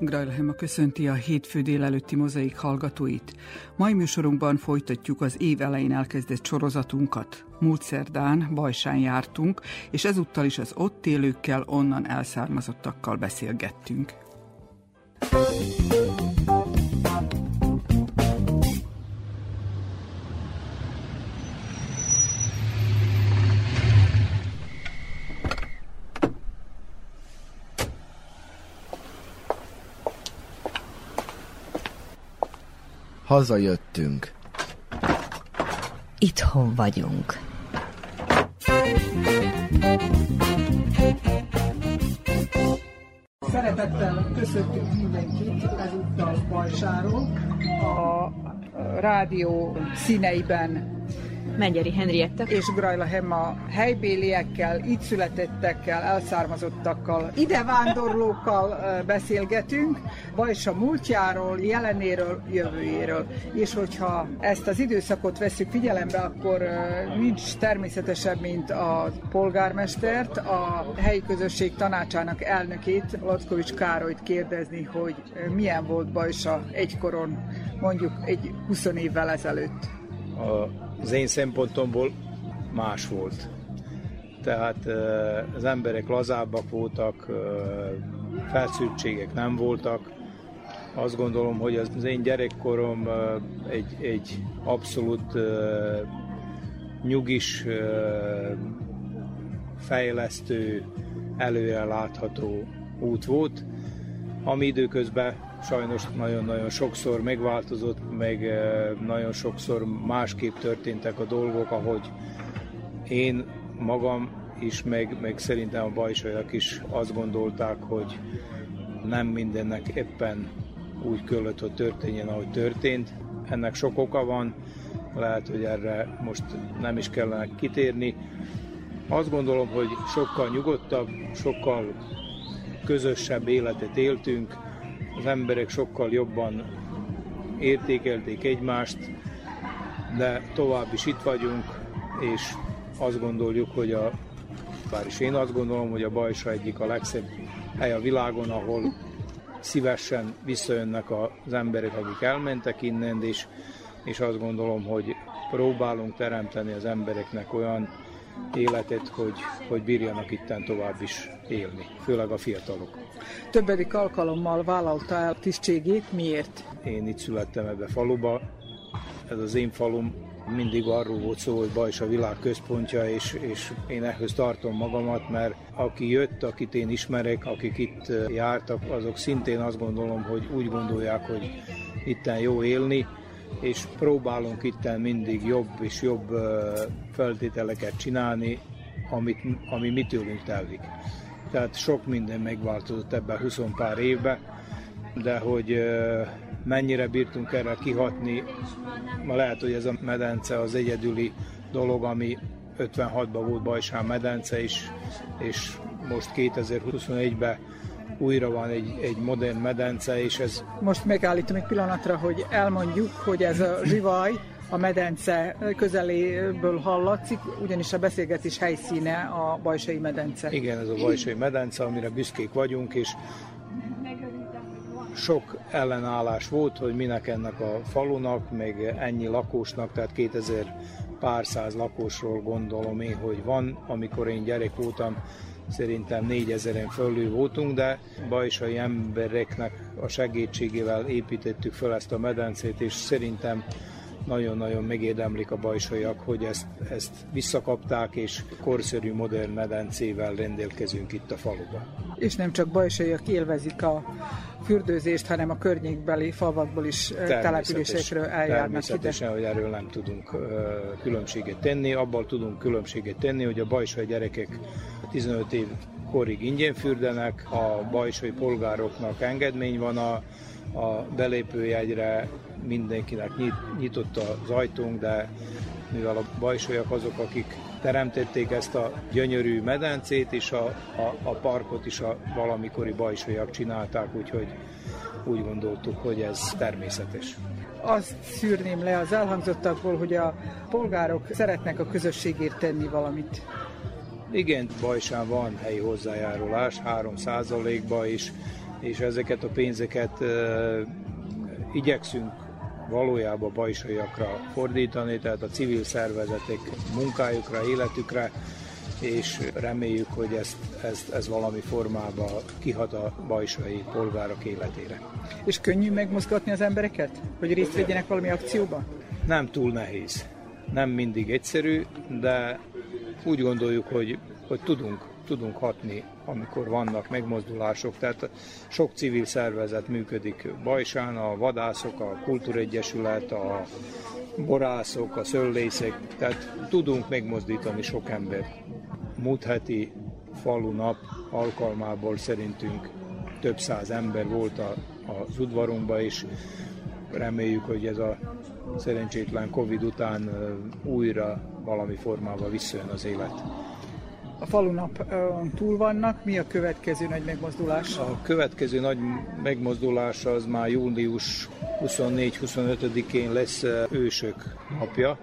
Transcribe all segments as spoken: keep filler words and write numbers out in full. Grajlahema köszönti a hétfő délelőtti Mozaik hallgatóit. Mai műsorunkban folytatjuk az év elején elkezdett sorozatunkat. Múlt szerdán Bajsán jártunk, és ezúttal is az ott élőkkel, onnan elszármazottakkal beszélgettünk. Hazajöttünk. Itthon vagyunk. Szeretettel köszöntünk mindenkit ezúttal Bajsáról. A rádió színeiben Megyeri Henrietta és Grajlahema helybéliekkel, itt születettekkel, elszármazottakkal, idevándorlókkal beszélgetünk, Bajsa múltjáról, jelenéről, jövőjéről. És hogyha ezt az időszakot veszük figyelembe, akkor nincs természetesebb, mint a polgármestert, a helyi közösség tanácsának elnökét, Lackovics Károlyt kérdezni, hogy milyen volt Bajsa egykoron, mondjuk egy húsz évvel ezelőtt. A... Az én szempontomból más volt. Tehát az emberek lazábbak voltak, felszültségek nem voltak. Azt gondolom, hogy az én gyerekkorom egy, egy abszolút nyugis, fejlesztő, előre látható út volt, ami időközben sajnos nagyon-nagyon sokszor megváltozott, meg nagyon sokszor másképp történtek a dolgok, ahogy én magam is, meg, meg szerintem a bajsaiak is azt gondolták, hogy nem mindennek éppen úgy kellett, hogy történjen, ahogy történt. Ennek sok oka van, lehet, hogy erre most nem is kellene kitérni. Azt gondolom, hogy sokkal nyugodtabb, sokkal közösebb életet éltünk, az emberek sokkal jobban értékelték egymást, de tovább is itt vagyunk, és azt gondoljuk, hogy a, bár is én azt gondolom, hogy a Bajsa egyik a legszebb hely a világon, ahol szívesen visszajönnek az emberek, akik elmentek innen, és, és azt gondolom, hogy próbálunk teremteni az embereknek olyan életet, hogy, hogy bírjanak itten tovább is élni, főleg a fiatalok. Többedik alkalommal vállalta el tisztségét, miért? Én itt születtem ebbe faluba, ez az én falum, mindig arról volt szó, hogy Bajsa világ központja, és, és én ehhez tartom magamat, mert aki jött, akit én ismerek, akik itt jártak, azok szintén azt gondolom, hogy úgy gondolják, hogy itten jó élni, és próbálunk itten mindig jobb és jobb feltételeket csinálni, amit, ami mi tőlünk telik. Tehát sok minden megváltozott ebben húsz pár évben, de hogy mennyire bírtunk erre kihatni, lehet, hogy ez a medence az egyedüli dolog, ami ötvenhatban volt Bajsán medence is, és most kétezer-huszonegyben újra van egy, egy modern medence, és ez... Most megállítom egy pillanatra, hogy elmondjuk, hogy ez a zsivaj a medence közeléből hallatszik, ugyanis a beszélgetés helyszíne a Bajsai medence. Igen, ez a Bajsai medence, amire büszkék vagyunk, és sok ellenállás volt, hogy minek ennek a falunak, meg ennyi lakosnak, tehát kétezer pár száz lakosról gondolom én, hogy van. Amikor én gyerek voltam, szerintem négyezeren fölül voltunk, de bajsai embereknek a segítségével építettük fel ezt a medencét, és szerintem nagyon-nagyon megérdemlik a bajsaiak, hogy ezt, ezt visszakapták, és korszerű modern medencével rendelkezünk itt a faluban. És nem csak bajsaiak élvezik a fürdőzést, hanem a környékbeli falvakból is településekről eljárnak. Természetesen, ide. Hogy erről nem tudunk különbséget tenni, abban tudunk különbséget tenni, hogy a bajsai gyerekek tizenöt év korig ingyen fürdenek, a bajsai polgároknak engedmény van a a belépőjegyre, mindenkinek nyit, nyitott az ajtónk, de mivel a bajsóiak azok, akik teremtették ezt a gyönyörű medencét, és a, a, a parkot is a valamikori bajsóiak csinálták, úgyhogy úgy gondoltuk, hogy ez természetes. Azt szűrném le az elhangzottakból, hogy a polgárok szeretnek a közösségért tenni valamit. Igen, Bajsán van helyi hozzájárulás, három százalékba is, és ezeket a pénzeket e, igyekszünk valójában bajsaiakra fordítani, tehát a civil szervezetek munkájukra, életükre, és reméljük, hogy ezt, ezt, ez valami formában kihat a bajsai polgárok életére. És könnyű megmozgatni az embereket, hogy részt vegyenek valami akcióban? Nem túl nehéz. Nem mindig egyszerű, de úgy gondoljuk, hogy, hogy tudunk, tudunk hatni, amikor vannak megmozdulások. Tehát sok civil szervezet működik Bajsán, a vadászok, a kultúregyesület, a borászok, a szőlészek, tehát tudunk megmozdítani sok embert. Múlt heti falunap alkalmából szerintünk több száz ember volt a, az udvarunkban, és reméljük, hogy ez a szerencsétlen Covid után újra valami formában visszajön az élet. A falunapon túl vannak, mi a következő nagy megmozdulás? A következő nagy megmozdulás az már június huszonnégy-huszonötödikén lesz Ősök napja.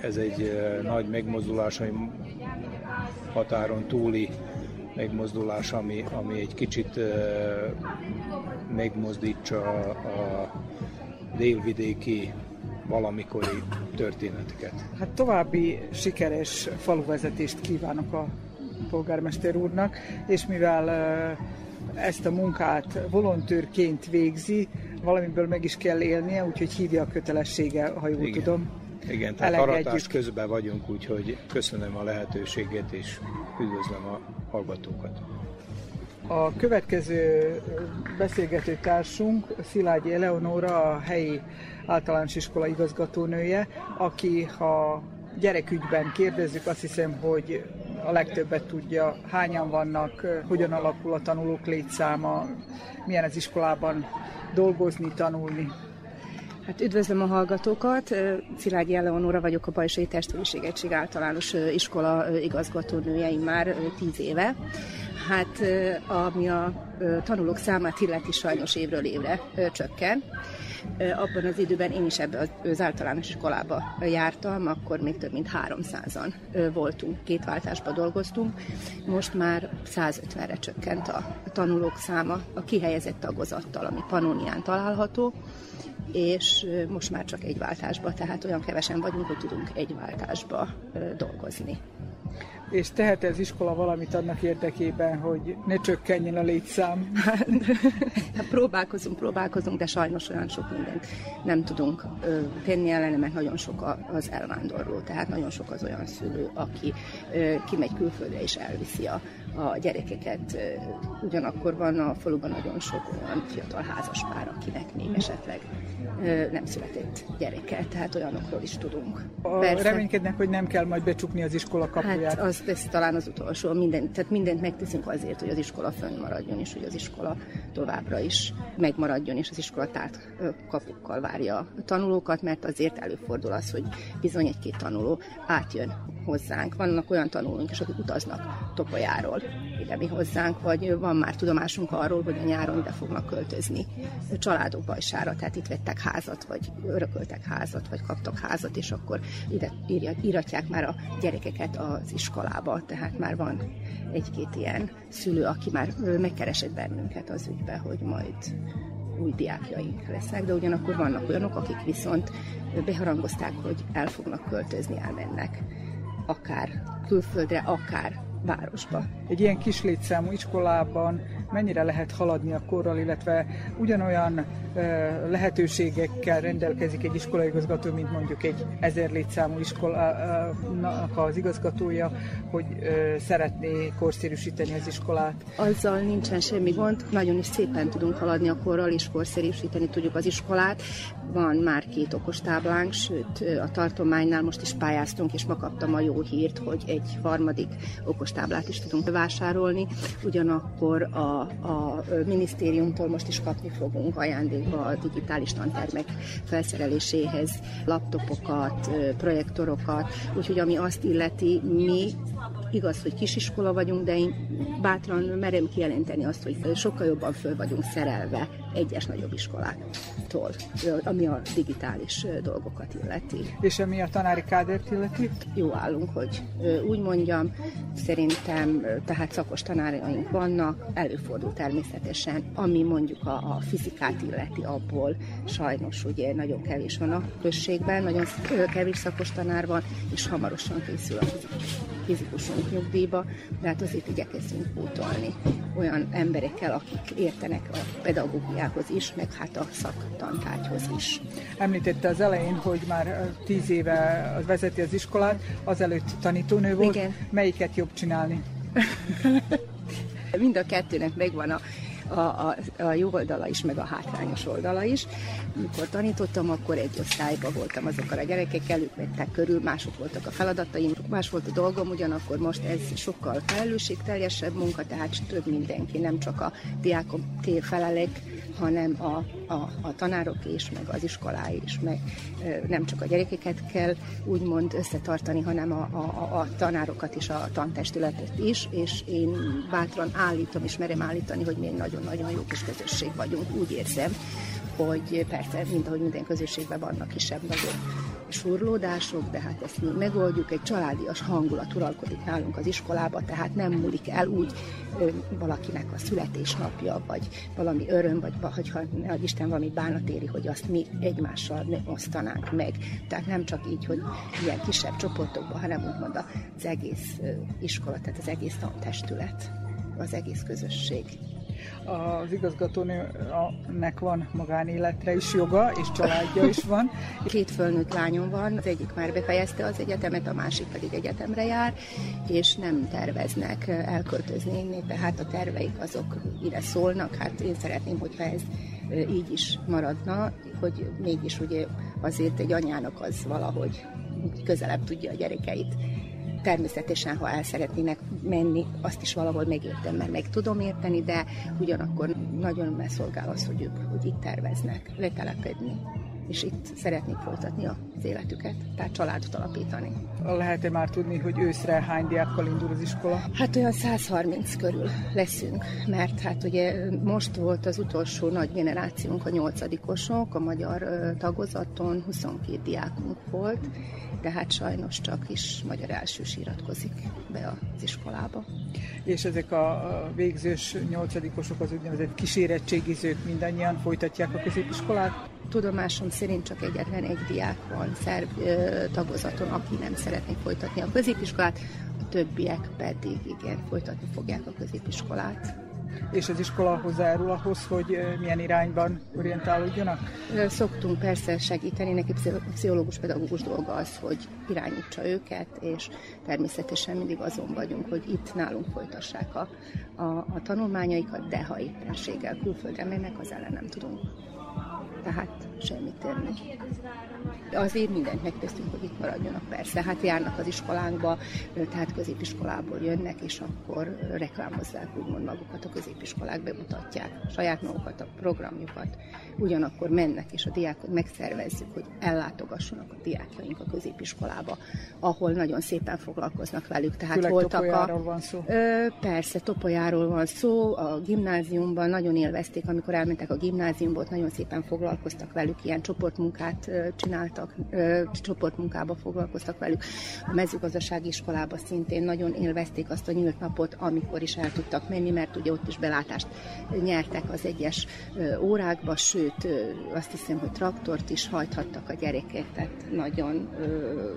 Ez egy nagy megmozdulás, ami határon túli megmozdulás, ami, ami egy kicsit megmozdítsa a, a délvidéki valamikori történeteket. Hát további sikeres faluvezetést kívánok a polgármester úrnak, és mivel ezt a munkát volontőrként végzi, valamiből meg is kell élnie, úgyhogy hívja a kötelessége, ha jól Igen. tudom. Igen, tehát aratás közben vagyunk, úgyhogy köszönöm a lehetőséget, és üdvözlöm a hallgatókat. A következő beszélgető társunk Szilágyi Eleonóra, a helyi általános iskola igazgatónője, aki, ha gyerekügyben kérdezzük, azt hiszem, hogy a legtöbbet tudja, hányan vannak, hogyan alakul a tanulók létszáma, milyen az iskolában dolgozni, tanulni. Hát üdvözlöm a hallgatókat, Szilágyi Eleonóra vagyok, a Bajsai Testvériség-Egység általános iskola igazgatónője immár tíz éve. Hát ami a tanulók számát illeti, sajnos évről évre csökken. Abban az időben én is ebbe az általános iskolába jártam, akkor még több mint háromszázan voltunk, két váltásba dolgoztunk. Most már százötvenre csökkent a tanulók száma a kihelyezett tagozattal, ami Pannónián található, és most már csak egy váltásba, tehát olyan kevesen vagyunk, hogy tudunk egy váltásba dolgozni. És tehet az iskola valamit annak érdekében, hogy ne csökkenjen a létszám? Hát, próbálkozunk, próbálkozunk, de sajnos olyan sok mindent nem tudunk ö, tenni ellene, mert nagyon sok az elvándorló, tehát nagyon sok az olyan szülő, aki ö, kimegy külföldre és elviszi a, a gyerekeket. Ugyanakkor van a faluban nagyon sok olyan fiatal házaspár, akinek még esetleg ö, nem született gyereke, tehát olyanokról is tudunk. Persze, reménykednek, hogy nem kell majd becsukni az iskola kapuját? Hát, ez talán az utolsó, minden, tehát mindent megteszünk azért, hogy az iskola fönnmaradjon, és hogy az iskola továbbra is megmaradjon, és az iskola tárt kapukkal várja a tanulókat, mert azért előfordul az, hogy bizony egy-két tanuló átjön hozzánk. Vannak olyan tanulóink is, akik utaznak Topolyáról ide mi hozzánk, vagy van már tudomásunk arról, hogy a nyáron ide fognak költözni családok Bajsára, tehát itt vettek házat, vagy örököltek házat, vagy kaptak házat, és akkor ide íratják már a gyerekeket az iskolába. Tehát már van egy-két ilyen szülő, aki már megkeresett bennünket az ügyben, hogy majd új diákjaink lesznek, de ugyanakkor vannak olyanok, akik viszont beharangozták, hogy el fognak költözni, elmennek akár külföldre, akár városba. Egy ilyen kis létszámú iskolában mennyire lehet haladni a korral, illetve ugyanolyan lehetőségekkel rendelkezik egy iskolaigazgató, mint mondjuk egy ezer létszámú iskolának az igazgatója, hogy szeretné korszerűsíteni az iskolát? Azzal nincsen semmi gond, nagyon is szépen tudunk haladni a korral, és korszerűsíteni tudjuk az iskolát. Van már két okostáblánk, sőt a tartománynál most is pályáztunk, és ma kaptam a jó hírt, hogy egy harmadik okos elektronikus táblát is tudunk vásárolni, ugyanakkor a, a minisztériumtól most is kapni fogunk ajándékba a digitális tantermek felszereléséhez laptopokat, projektorokat, úgyhogy ami azt illeti, mi igaz, hogy kisiskola vagyunk, de én bátran merem kijelenteni azt, hogy sokkal jobban föl vagyunk szerelve egyes nagyobb iskoláktól, ami a digitális dolgokat illeti. És ami a tanári kádert illeti? Jó állunk, hogy úgy mondjam, szerintem tehát szakos tanáraink vannak, előfordul természetesen, ami mondjuk a, a fizikát illeti, abból sajnos ugye nagyon kevés van a községben, nagyon kevés szakos tanár van, és hamarosan készül a fizikusunk nyugdíjba, de hát azért igyekezünk pótolni olyan emberekkel, akik értenek a pedagógiához is, meg hát a szaktantárgyhoz is. Említette az elején, hogy már tíz éve vezeti az iskolát, azelőtt tanítónő volt. Igen. Melyiket jobb csinálni? Mind a kettőnek megvan a A, a, a jó oldala is, meg a hátrányos oldala is. Mikor tanítottam, akkor egy osztályban voltam azokkal a gyerekekkel, ők vettek körül, mások voltak a feladataim, más volt a dolgom, ugyanakkor most ez sokkal felelősségteljesebb munka, tehát több mindenki, nem csak a diákok felelek, hanem a, a, a tanárok is, meg az iskolái is, meg nem csak a gyerekeket kell úgymond összetartani, hanem a, a, a tanárokat és a tantestületet is, és én bátran állítom, és merem állítani, hogy mi egy nagyon-nagyon jó kis közösség vagyunk. Úgy érzem, hogy persze, mint ahogy minden közösségben vannak kisebb-nagyobb surlódások, de hát ezt mi megoldjuk, egy családias hangulat uralkodik nálunk az iskolába, tehát nem múlik el úgy ö, valakinek a születésnapja, vagy valami öröm, vagy hogyha az Isten valami bánat éri, hogy azt mi egymással ne osztanánk meg. Tehát nem csak így, hogy ilyen kisebb csoportokban, hanem úgymond az egész iskola, tehát az egész tantestület, az egész közösség. Az igazgatónőnek van magánéletre is joga, és családja is van. Két fölnőtt lányom van, az egyik már befejezte az egyetemet, a másik pedig egyetemre jár, és nem terveznek elköltözni innen, tehát a terveik azok ide szólnak. Hát én szeretném, hogyha ez így is maradna, hogy mégis ugye azért egy anyának az valahogy közelebb tudja a gyerekeit. Természetesen, ha el szeretnének menni, azt is valahol megértem, mert meg tudom érteni, de ugyanakkor nagyon megszolgál az, hogy ők hogy itt terveznek letelepedni, és itt szeretnék folytatni az életüket, tehát családot alapítani. Lehet-e már tudni, hogy őszre hány diákkal indul az iskola? Hát olyan száz harminc körül leszünk, mert hát ugye most volt az utolsó nagy generációnk, a nyolcadikosok, a magyar tagozaton huszonkét diákunk volt, de hát sajnos csak is magyar elsős iratkozik be az iskolába. És ezek a végzős nyolcadikosok, az úgynevezett kísérettségizők mindannyian folytatják a középiskolát? Tudomásom szerint csak egyetlen egy diák van szerb tagozaton, aki nem szeretné folytatni a középiskolát, a többiek pedig igen, folytatni fogják a középiskolát. És az iskola hozzájárul ahhoz, hogy milyen irányban orientálódjanak? Szoktunk persze segíteni, neki pszichológus-pedagógus dolga az, hogy irányítsa őket, és természetesen mindig azon vagyunk, hogy itt nálunk folytassák a, a, a tanulmányaikat, de ha éppenséggel külföldre mennek, az ellen nem tudunk. Tehát semmit tenni. Azért mindent megteszünk, hogy itt maradjanak persze. Hát járnak az iskolánkba, tehát középiskolából jönnek, és akkor reklámozzák úgymond magukat a középiskolák, bemutatják saját magukat, a programjukat. Ugyanakkor mennek, és a diákot megszervezzük, hogy ellátogassanak a diákjaink a középiskolába, ahol nagyon szépen foglalkoznak velük. Tehát főleg voltak Topolyáról a... van szó. Ö, persze, Topolyáról van szó. A gimnáziumban nagyon élvezték, amikor elmentek a gimnáziumból, nagyon szépen foglalkoztak velük, ilyen csoportmunkát csináltak, csoportmunkába foglalkoztak velük. A mezőgazdasági iskolába szintén nagyon élvezték azt a nyílt napot, amikor is el tudtak menni, mert ugye ott is belátást nyertek az egyes órákba, sőt azt hiszem, hogy traktort is hajthattak a gyerekek, tehát nagyon,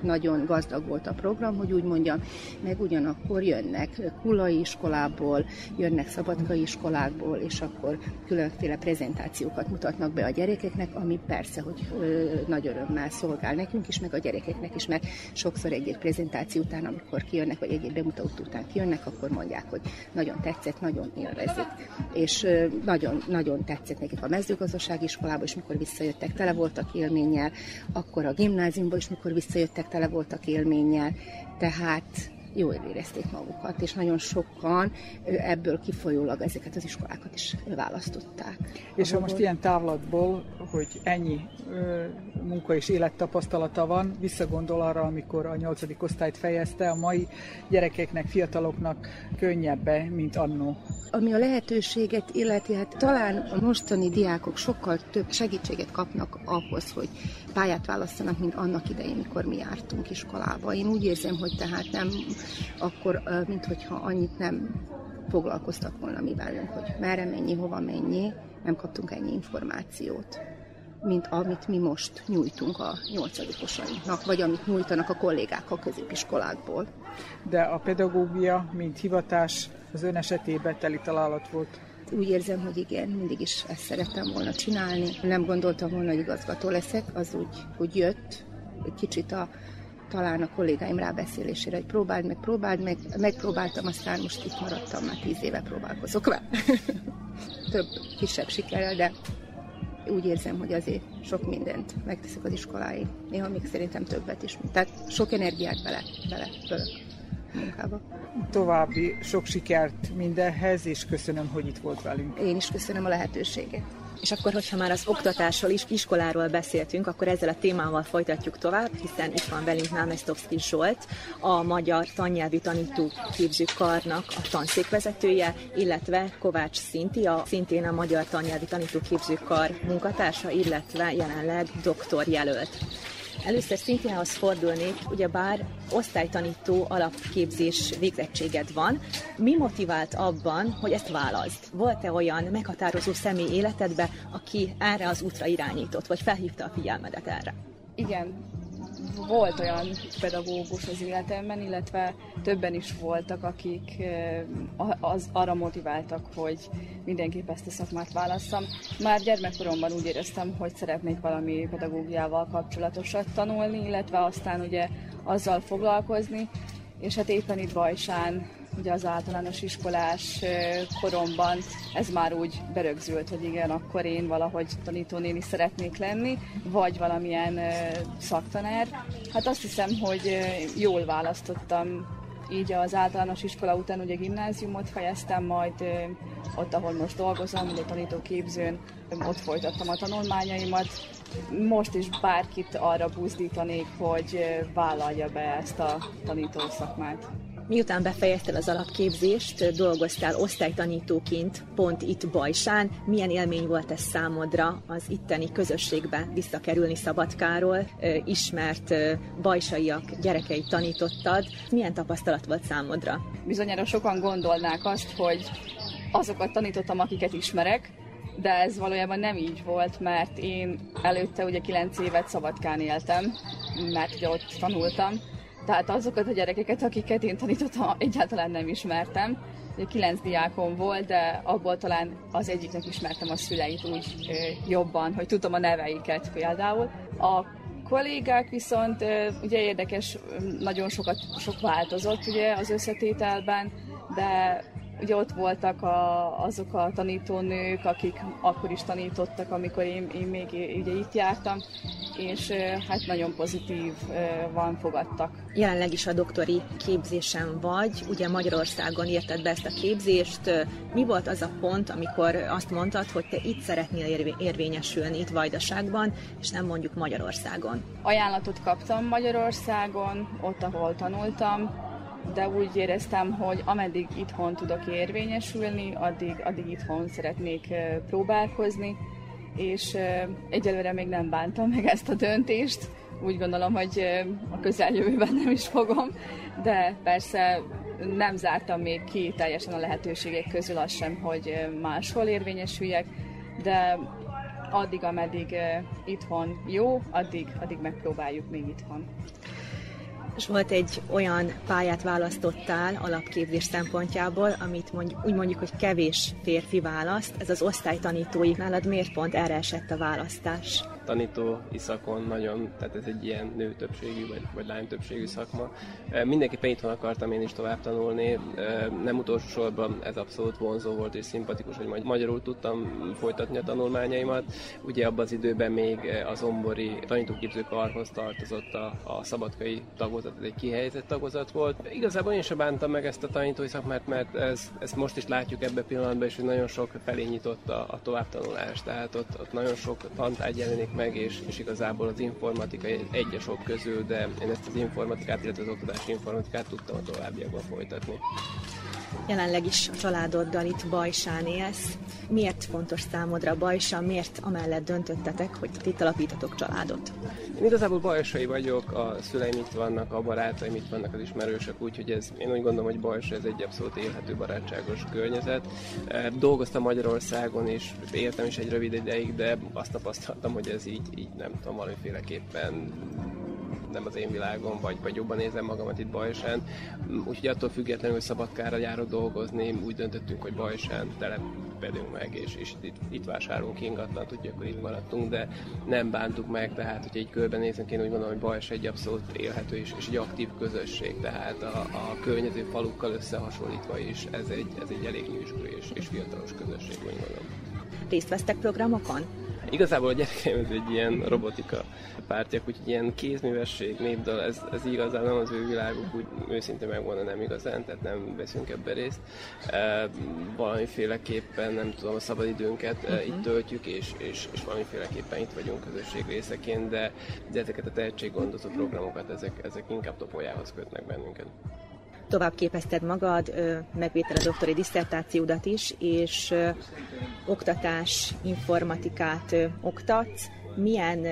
nagyon gazdag volt a program, hogy úgy mondjam, meg ugyanakkor jönnek Kullai iskolából, jönnek Szabadkai iskolákból, és akkor különféle prezentációkat mutatnak be a gyerekeknek, ami persze, hogy ö, nagy örömmel szolgál nekünk is, meg a gyerekeknek is, mert sokszor egy-egy prezentáció után, amikor kijönnek, vagy egy-egy bemutató után kijönnek, akkor mondják, hogy nagyon tetszett, nagyon élvezik. És ö, nagyon, nagyon tetszett nekik a mezőgazdasági iskolába, és mikor visszajöttek, tele voltak élménnyel, akkor a gimnáziumba is, mikor visszajöttek, tele voltak élménnyel, tehát jól érezték magukat, és nagyon sokan ebből kifolyólag ezeket az iskolákat is választották. És ha most ilyen távlatból, hogy ennyi ö, munka és élettapasztalata van, visszagondol arra, amikor a nyolcadik osztályt fejezte, a mai gyerekeknek, fiataloknak könnyebbe, mint annó. Ami a lehetőséget illeti, hát talán a mostani diákok sokkal több segítséget kapnak ahhoz, hogy pályát választanak, mint annak idején, mikor mi jártunk iskolába. Én úgy érzem, hogy tehát nem akkor, minthogyha annyit nem foglalkoztak volna mi velünk, hogy merre mennyi, hova mennyi, nem kaptunk ennyi információt, mint amit mi most nyújtunk a nyolcadikosainknak, vagy amit nyújtanak a kollégák a középiskolákból. De a pedagógia, mint hivatás, az ön esetében teli találat volt. Úgy érzem, hogy igen, mindig is ezt szerettem volna csinálni. Nem gondoltam volna, hogy igazgató leszek, az úgy, úgy jött, egy kicsit a, talán a kollégáim rábeszélésére, hogy próbáld meg, próbáld meg, megpróbáltam, aztán most itt maradtam, már tíz éve próbálkozok vele. Több kisebb sikerrel, de úgy érzem, hogy azért sok mindent megteszek az iskoláim. Néha még szerintem többet is. Tehát sok energiát bele, bele, bele. Munkába. További sok sikert mindenhez, és köszönöm, hogy itt volt velünk. Én is köszönöm a lehetőséget. És akkor, hogyha már az oktatásról is, iskoláról beszéltünk, akkor ezzel a témával folytatjuk tovább, hiszen itt van velünk Mármestowski Zsolt, a Magyar Tannyelvi Tanítóképzőkarnak a tanszékvezetője, illetve Kovács Szinti, a szintén a Magyar Tannyelvi Tanítóképzőkar munkatársa, illetve jelenleg doktorjelölt. Először Szintiához fordulnék, ugyebár osztálytanító alapképzés végzettséged van. Mi motivált abban, hogy ezt válaszd? Volt-e olyan meghatározó személy életedben, aki erre az útra irányított, vagy felhívta a figyelmedet erre? Igen, volt olyan pedagógus az életemben, illetve többen is voltak, akik az, arra motiváltak, hogy mindenképp ezt a szakmát válasszam. Már gyermekkoromban úgy éreztem, hogy szeretnék valami pedagógiával kapcsolatosat tanulni, illetve aztán ugye azzal foglalkozni, és hát éppen itt Bajsán, ugye az általános iskolás koromban ez már úgy berögzült, hogy igen, akkor én valahogy tanítónéni szeretnék lenni, vagy valamilyen szaktanár. Hát azt hiszem, hogy jól választottam, így az általános iskola után ugye gimnáziumot fejeztem, majd ott, ahol most dolgozom, ugye tanítóképzőn, ott folytattam a tanulmányaimat. Most is bárkit arra buzdítanék, hogy vállalja be ezt a tanítószakmát. Miután befejezted az alapképzést, dolgoztál osztálytanítóként pont itt Bajsán. Milyen élmény volt ez számodra az itteni közösségbe visszakerülni Szabadkáról? Ismert bajsaiak gyerekeit tanítottad. Milyen tapasztalat volt számodra? Bizonyára sokan gondolnák azt, hogy azokat tanítottam, akiket ismerek, de ez valójában nem így volt, mert én előtte ugye kilenc évet Szabadkán éltem, mert ugye ott tanultam. Tehát azokat a gyerekeket, akiket én tanítottam, egyáltalán nem ismertem. Kilenc diákom volt, de abból talán az egyiknek ismertem a szüleit úgy jobban, hogy tudtam a neveiket például. A kollégák viszont ugye érdekes, nagyon sokat, sok változott ugye az összetételben, de ugye ott voltak a, azok a tanítónők, akik akkor is tanítottak, amikor én, én még ugye itt jártam, és hát nagyon pozitívan fogadtak. Jelenleg is a doktori képzésen vagy, ugye Magyarországon írtad be ezt a képzést. Mi volt az a pont, amikor azt mondtad, hogy te itt szeretnél érvényesülni, itt Vajdaságban, és nem mondjuk Magyarországon? Ajánlatot kaptam Magyarországon, ott, ahol tanultam, de úgy éreztem, hogy ameddig itthon tudok érvényesülni, addig, addig itthon szeretnék próbálkozni, és egyelőre még nem bántam meg ezt a döntést. Úgy gondolom, hogy a közeljövőben nem is fogom, de persze nem zártam még ki teljesen a lehetőségek közül azt sem, hogy máshol érvényesüljek, de addig, ameddig itthon jó, addig, addig megpróbáljuk még itthon. És volt egy olyan pályát választottál alapképzés szempontjából, amit mondjuk, úgy mondjuk, hogy kevés férfi választ, ez az osztálytanítói. Nálad miért pont erre esett a választás? tanítói szakon nagyon, tehát ez egy ilyen nő többségű, vagy, vagy lány többségű szakma. Mindenképpen itthon akartam én is tovább tanulni, nem utolsó sorban ez abszolút vonzó volt és szimpatikus, hogy magyarul tudtam folytatni a tanulmányaimat. Ugye abban az időben még az ombori tanítóképzőkarhoz tartozott a, a szabadkai tagozat, ez egy kihelyezett tagozat volt. Igazából én sem bántam meg ezt a tanítói szakmát, mert ez, ezt most is látjuk ebben a pillanatban, és hogy nagyon sok felé nyitott a, a továbbtanulás, tehát ott, ott nagyon sok tantárgy jelenik meg, és, és igazából az informatika egy a sok közül, de én ezt az informatikát, illetve az oktatási informatikát tudtam a továbbiakban folytatni. Jelenleg is a családoddal itt Bajsán élsz. Miért fontos számodra Bajsa? Miért amellett döntöttetek, hogy itt alapítatok családot? Én igazából bajsai vagyok, a szüleim itt vannak, a barátaim itt vannak, az ismerősök, úgyhogy ez, én úgy gondolom, hogy Bajsa ez egy abszolút élhető, barátságos környezet. Dolgoztam Magyarországon, és éltem is egy rövid ideig, de azt tapasztaltam, hogy ez így, így nem tudom, valamiféleképpen nem az én világom, vagy, vagy jobban nézem magamat itt Bajsán. Úgyhogy attól függetlenül, hogy Szabadkára járok dolgozni, úgy döntöttünk, hogy Bajsán telepedünk meg, és, és itt, itt vásárolunk ingatlant, úgyhogy akkor itt maradtunk, de nem bántuk meg, tehát hogyha így körbenézünk, én úgy gondolom, hogy Bajsa egy abszolút élhető és, és egy aktív közösség, tehát a, a környező falukkal összehasonlítva is ez egy, ez egy elég nyűsgő és, és fiatalos közösség, úgy gondolom. Részt vesztek programokon? Igazából a gyerekeim ez egy ilyen robotika pártiak, úgyhogy ilyen kézművesség, népdal, ez, ez igazán nem az ő világuk, úgy őszintén megmondani nem igazán, tehát nem veszünk ebbe részt. E, valamiféleképpen, nem tudom, a szabadidőnket e, itt töltjük, és, és, és valamiféleképpen itt vagyunk közösség részeként, de, de ezeket a tehetséggondozó programokat, ezek, ezek inkább Topoljához kötnek bennünket. Tovább képezted magad, megvédted a doktori disszertációdat is, és oktatás, informatikát oktatsz. Milyen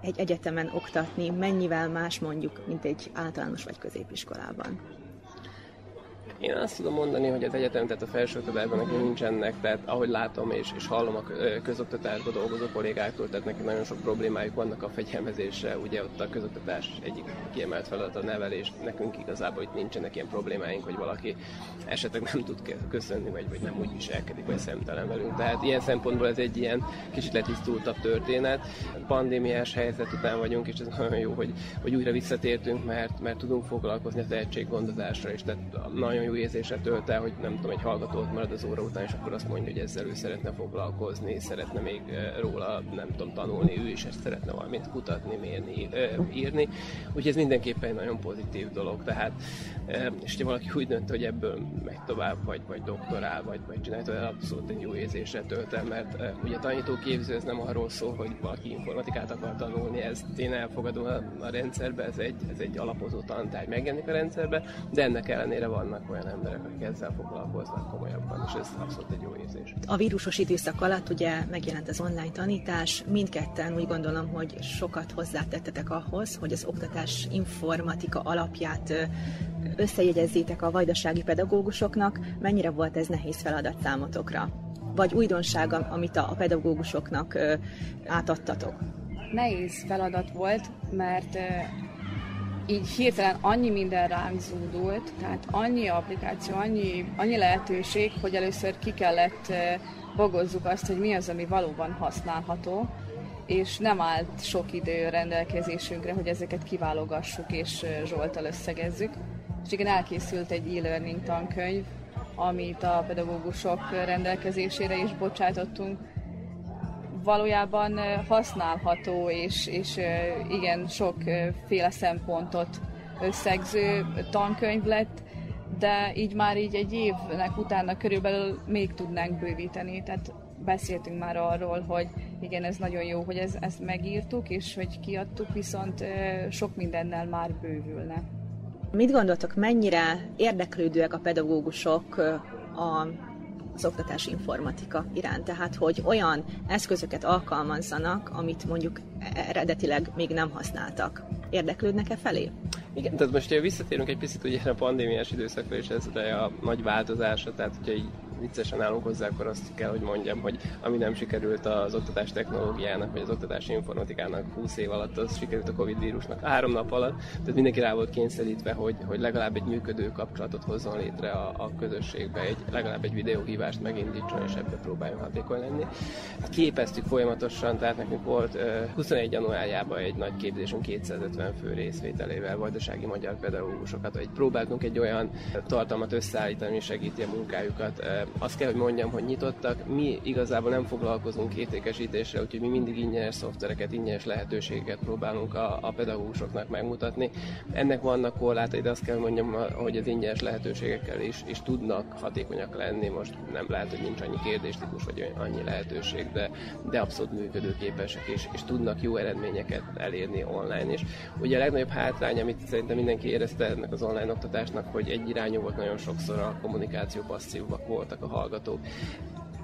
egy egyetemen oktatni, mennyivel más mondjuk, mint egy általános vagy középiskolában? Én azt tudom mondani, hogy az egyetem, tehát a felsőoktatásban nekünk nincsenek, tehát ahogy látom és, és hallom a közoktatásban dolgozó kollégáktól, tehát nekik nagyon sok problémájuk vannak a fegyelmezésre, ugye ott a közoktatás egyik kiemelt feladat a nevelés, nekünk igazából itt nincsenek ilyen problémáink, hogy valaki esetleg nem tud köszönni, vagy, vagy nem úgy viselkedik, vagy szemtelen velünk. Tehát ilyen szempontból ez egy ilyen kicsit letisztultabb történet. Pandémiás helyzet után vagyunk, és ez nagyon jó, hogy, hogy újra visszatértünk, mert, mert tudunk foglalkozni a tehetséggondozásra, és tehát nagyon jó érzésre tölt el, hogy nem tudom, egy hallgató ott marad az óra után, és akkor azt mondja, hogy ezzel ő szeretne foglalkozni, szeretne még róla, nem tudom, tanulni, ő is ezt szeretne valamit kutatni, mérni, írni. Úgyhogy ez mindenképpen egy nagyon pozitív dolog. Tehát, és ha valaki úgy dönt, hogy ebből megy tovább, vagy, vagy doktorál, vagy, vagy csinálja, ez abszolút egy jó érzésre tölt el, mert ugye a tanítóképző ez nem arról szól, hogy valaki informatikát akar tanulni, ezt én elfogadom a, a rendszerbe, ez egy, ez egy alapozó tantárgy, megjelenik a rendszerbe, de ennek ellenére vannak olyan emberek, akik ezzel foglalkoznak komolyabban, és ez abszolút egy jó érzés. A vírusos időszak alatt ugye megjelent az online tanítás, mindketten úgy gondolom, hogy sokat hozzátettetek ahhoz, hogy az oktatás informatika alapját összejegyezzétek a vajdasági pedagógusoknak. Mennyire volt ez nehéz feladat számotokra? Vagy újdonság, amit a pedagógusoknak átadtatok? Nehéz feladat volt, mert így hirtelen annyi minden ránk zúdult, tehát annyi applikáció, annyi, annyi lehetőség, hogy először ki kellett bogozzuk azt, hogy mi az, ami valóban használható, és nem állt sok idő rendelkezésünkre, hogy ezeket kiválogassuk és Zsolttal összegezzük. És igen, elkészült egy e-learning tankönyv, amit a pedagógusok rendelkezésére is bocsátottunk. Valójában használható és, és igen sokféle szempontot összegző tankönyv lett, de így már így egy évnek utána körülbelül még tudnánk bővíteni, tehát beszéltünk már arról, hogy igen, ez nagyon jó, hogy ez, ezt megírtuk és hogy kiadtuk, viszont sok mindennel már bővülne. Mit gondoltok, mennyire érdeklődőek a pedagógusok a az oktatási informatika iránt, tehát hogy olyan eszközöket alkalmazzanak, amit mondjuk eredetileg még nem használtak. Érdeklődnek-e felé? Igen, tehát most visszatérünk egy picit ugye a pandémiás időszakra, és ez a nagy változása, tehát hogyha így viccesen állunk hozzá, akkor azt kell, hogy mondjam, hogy ami nem sikerült az oktatás technológiának, vagy az oktatási informatikának húsz év alatt, az sikerült a Covid vírusnak három nap alatt. Tehát mindenki rá volt kényszerítve, hogy, hogy legalább egy működő kapcsolatot hozzon létre a, a közösségbe, egy, legalább egy videóhívást megindítson, és ebbe próbáljon hatékony lenni. Képeztük folyamatosan, tehát nekünk volt huszonegy januárjában egy nagy képzésünk kétszázötven fő részvételével vajdasági magyar pedagógusokat, hogy próbáltunk egy olyan tartalmat összeállítani, ami segíti a munkájukat. Azt kell, hogy mondjam, hogy nyitottak. Mi igazából nem foglalkozunk értékesítéssel, úgyhogy mi mindig ingyenes szoftvereket, ingyenes lehetőségeket próbálunk a, a pedagógusoknak megmutatni. Ennek vannak korlátai, de azt kell, hogy mondjam, hogy az ingyenes lehetőségekkel is, is tudnak hatékonyak lenni. Most nem lehet, hogy nincs annyi kérdéstípus, vagy annyi lehetőség, de, de abszolút működőképesek is, és tudnak jó eredményeket elérni online is. Ugye a legnagyobb hátrány, amit szerintem mindenki érezte ennek az online oktatásnak, hogy egy irányú volt nagyon sokszor, a kommunikáció passzívak voltak a hallgatók.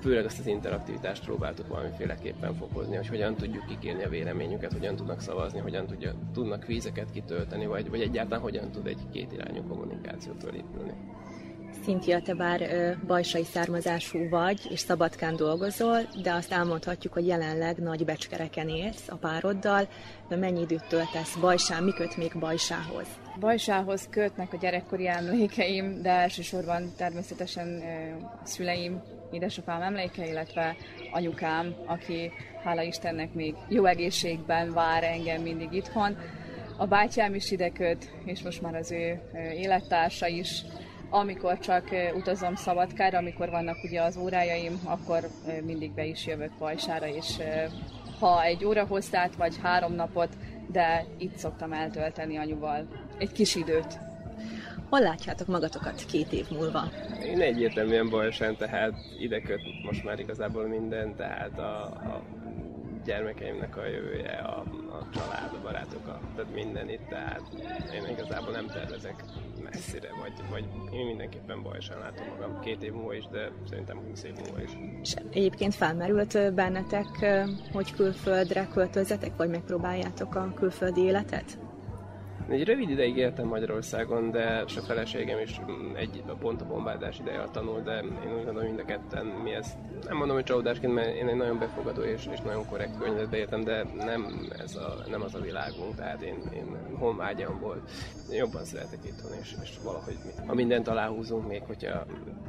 Főleg azt az interaktivitást próbáltuk valamiféleképpen fokozni, hogy hogyan tudjuk kikérni a véleményüket, hogyan tudnak szavazni, hogyan tudja, tudnak kvízeket kitölteni, vagy, vagy egyáltalán hogyan tud egy kétirányú kommunikációtól épülni. Szintia, te bár bajsai származású vagy, és Szabadkán dolgozol, de azt elmondhatjuk, hogy jelenleg Nagybecskereken élsz a pároddal, de mennyi időt töltesz Bajsán, mi köt még Bajsához? Bajsához kötnek a gyerekkori emlékeim, de elsősorban természetesen a szüleim, édesapám emléke, illetve anyukám, aki hála Istennek még jó egészségben vár engem mindig itthon. A bátyám is ide köt, és most már az ő élettársa is. Amikor csak utazom Szabadkára, amikor vannak ugye az órájaim, akkor mindig be is jövök Bajsára, és ha egy óra hosszát, vagy három napot, de itt szoktam eltölteni anyuval egy kis időt. Hol látjátok magatokat két év múlva? Én egyértelműen Bajsán, tehát ide köt most már igazából minden, tehát a, a gyermekeimnek a jövője, a, a család, a barátok, tehát minden itt, tehát én igazából nem tervezek messzire, vagy, vagy én mindenképpen Bajsán látom magam két év múlva is, de szerintem húsz év múlva is. És egyébként felmerült bennetek, hogy külföldre költözzetek, vagy megpróbáljátok a külföldi életet? Egy rövid ideig éltem Magyarországon, de és a feleségem is egy pont a bombázás ideje alatt tanul, de én úgy gondolom, mind a ketten mi ezt nem mondom, hogy csalódásként, mert én egy nagyon befogadó és, és nagyon korrekt környezetbe éltem, de nem, ez a, nem az a világunk, tehát én, én honvágyamból jobban szeretek itthon, és, és valahogy mi, ha mindent aláhúzunk, még hogyha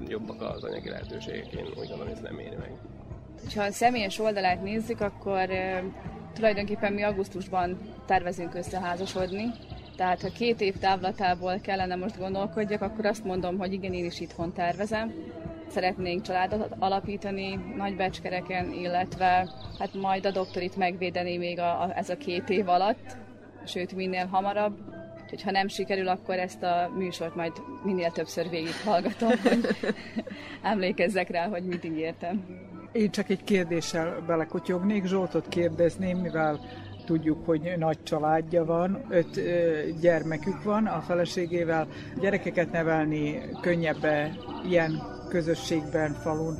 jobbak az anyagi lehetőségek, én úgy gondolom, ez nem éri meg. Ha a személyes oldalát nézzük, akkor e, tulajdonképpen mi augusztusban tervezünk összeházasodni. Tehát ha két év távlatából kellene most gondolkodjak, akkor azt mondom, hogy igen, én is itthon tervezem. Szeretnénk családot alapítani Nagybecskereken, illetve hát majd a doktorit megvédeni még a, a, ez a két év alatt, sőt minél hamarabb. Úgyhogy ha nem sikerül, akkor ezt a műsort majd minél többször végighallgatom, hogy emlékezzek rá, hogy mit ígértem. Én csak egy kérdéssel belekutyognék, Zsoltot kérdezném, mivel tudjuk, hogy nagy családja van, öt gyermekük van a feleségével. Gyerekeket nevelni könnyebb ilyen közösségben, falun.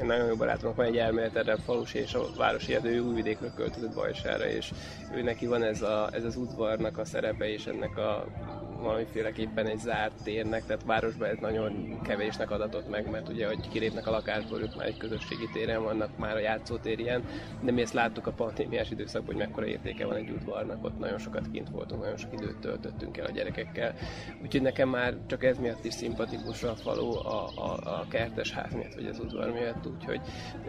Én nagyon jó barátomnak van egy elméleterre, falusi és a városi edő, Újvidékről költözött Bajsára, és ő neki van ez, a, ez az udvarnak a szerepe, és ennek a valamiféleképpen egy zárt térnek, tehát városban ez nagyon kevésnek adatott meg, mert ugye, hogy kilépnek a lakásból, ők már egy közösségi téren vannak, már a játszótér ilyen, de mi ezt láttuk a pandémiás időszakban, hogy mekkora értéke van egy udvarnak, ott nagyon sokat kint voltunk, nagyon sok időt töltöttünk el a gyerekekkel. Úgyhogy nekem már csak ez miatt is szimpatikus a falu, a, a, a kertes ház miatt, vagy az udvar miatt, úgyhogy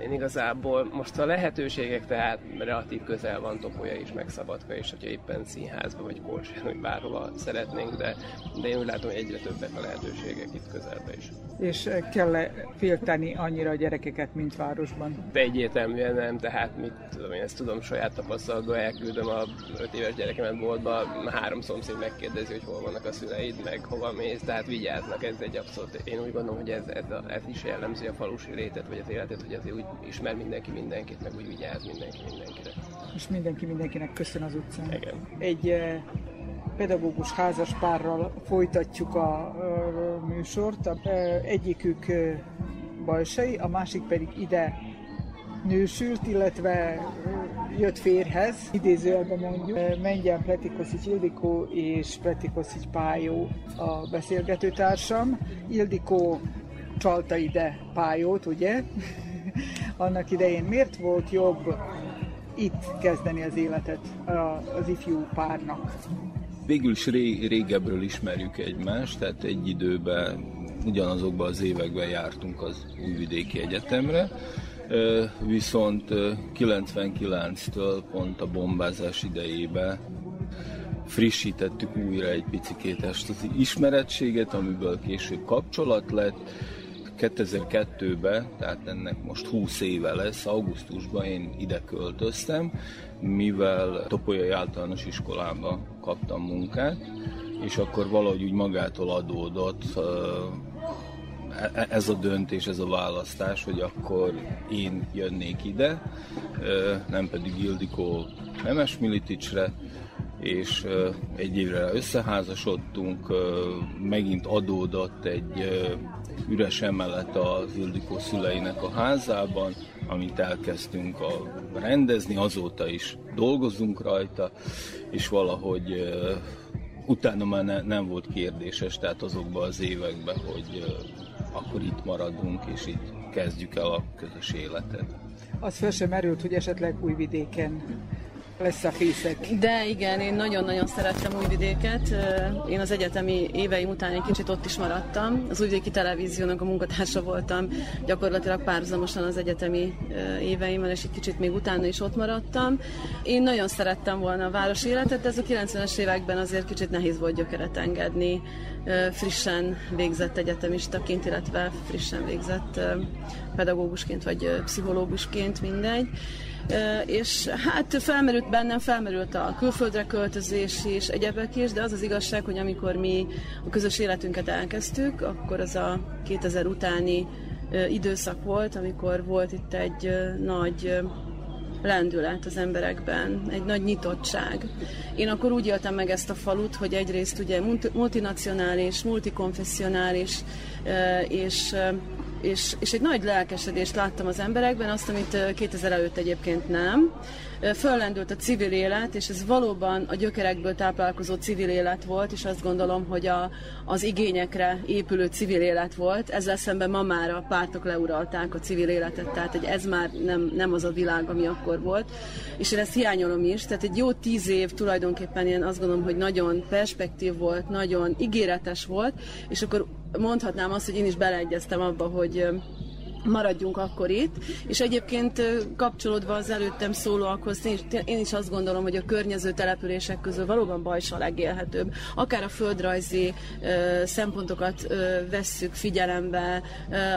én igazából most a lehetőségek tehát relatív közel van Topolya is, meg Szabadka is, hogyha éppen színházba, vagy Kolcsán, vagy bárhova szeretnénk, De, de én úgy látom, hogy egyre többek a lehetőségek itt közelben is. És kell-e félteni annyira a gyerekeket, mint városban? De egyértelműen nem, tehát mit tudom, én ezt tudom saját tapasztalatban, elküldöm a öt éves gyerekemet boltba, három szomszéd megkérdezi, hogy hol vannak a szüleid, meg hova mész, tehát vigyáznak, ez egy abszolút, én úgy gondolom, hogy ez, ez, a, ez is jellemzi a falusi létet, vagy az életet, hogy azért úgy ismer mindenki mindenkit, meg úgy vigyáz mindenki mindenkire. És mindenki mindenkinek köszön az utcán. Igen. Egy pedagógus házaspárral folytatjuk a ö, műsort. A, ö, egyikük ö, bajsai, a másik pedig ide nősült, illetve ö, jött férhez, idézőjelben mondjuk. Mengyen Pretikoszics Ildikó és Pretikoszics Pályó a beszélgetőtársam. Ildikó csalta ide Pályót, ugye? Annak idején miért volt jobb itt kezdeni az életet az ifjú párnak? Végül is ré, régebről ismerjük egymást, tehát egy időben, ugyanazokban az években jártunk az Újvidéki Egyetemre, viszont kilencvenkilenctől pont a bombázás idejében frissítettük újra egy picikét ezt az ismerettséget, amiből később kapcsolat lett. kétezer-kettőben, tehát ennek most húsz éve lesz, augusztusban én ide költöztem, mivel Topolyai Általános Iskolába kaptam munkát, és akkor valahogy úgy magától adódott ez a döntés, ez a választás, hogy akkor én jönnék ide, nem pedig Ildikó Nemesmiliticsre, és egy évre összeházasodtunk, megint adódott egy üres emelet az Ildikó szüleinek a házában, amit elkezdtünk a rendezni, azóta is dolgozunk rajta, és valahogy utána már ne, nem volt kérdéses, tehát azokban az években, hogy akkor itt maradunk, és itt kezdjük el a közös életet. Az fel sem merült, hogy esetleg Újvidéken lesz a fészek. De igen, én nagyon-nagyon szerettem Újvidéket. Én az egyetemi éveim után egy kicsit ott is maradtam. Az Újvidéki Televíziónak a munkatársa voltam gyakorlatilag párhuzamosan az egyetemi éveimmel, és egy kicsit még utána is ott maradtam. Én nagyon szerettem volna a városi életet, de ez a kilencvenes években azért kicsit nehéz volt gyökeret engedni frissen végzett egyetemistaként, illetve frissen végzett pedagógusként vagy pszichológusként, mindegy. És hát felmerült bennem, felmerült a külföldre költözés és egyebek is, de az az igazság, hogy amikor mi a közös életünket elkezdtük, akkor az a kétezer utáni időszak volt, amikor volt itt egy nagy lendület az emberekben, egy nagy nyitottság. Én akkor úgy éltem meg ezt a falut, hogy egyrészt ugye multinacionális, multikonfessionális és És, és egy nagy lelkesedést láttam az emberekben, azt, amit kétezer előtt egyébként nem. Föllendült a civil élet, és ez valóban a gyökerekből táplálkozó civil élet volt, és azt gondolom, hogy a, az igényekre épülő civil élet volt. Ezzel szemben ma már a pártok leuralták a civil életet, tehát hogy ez már nem, nem az a világ, ami akkor volt. És én ezt hiányolom is, tehát egy jó tíz év tulajdonképpen én azt gondolom, hogy nagyon perspektív volt, nagyon ígéretes volt, és akkor mondhatnám azt, hogy én is beleegyeztem abba, hogy maradjunk akkor itt, és egyébként kapcsolódva az előttem szólóakhoz, én is azt gondolom, hogy a környező települések közül valóban Bajsa a legélhetőbb. Akár a földrajzi szempontokat vesszük figyelembe,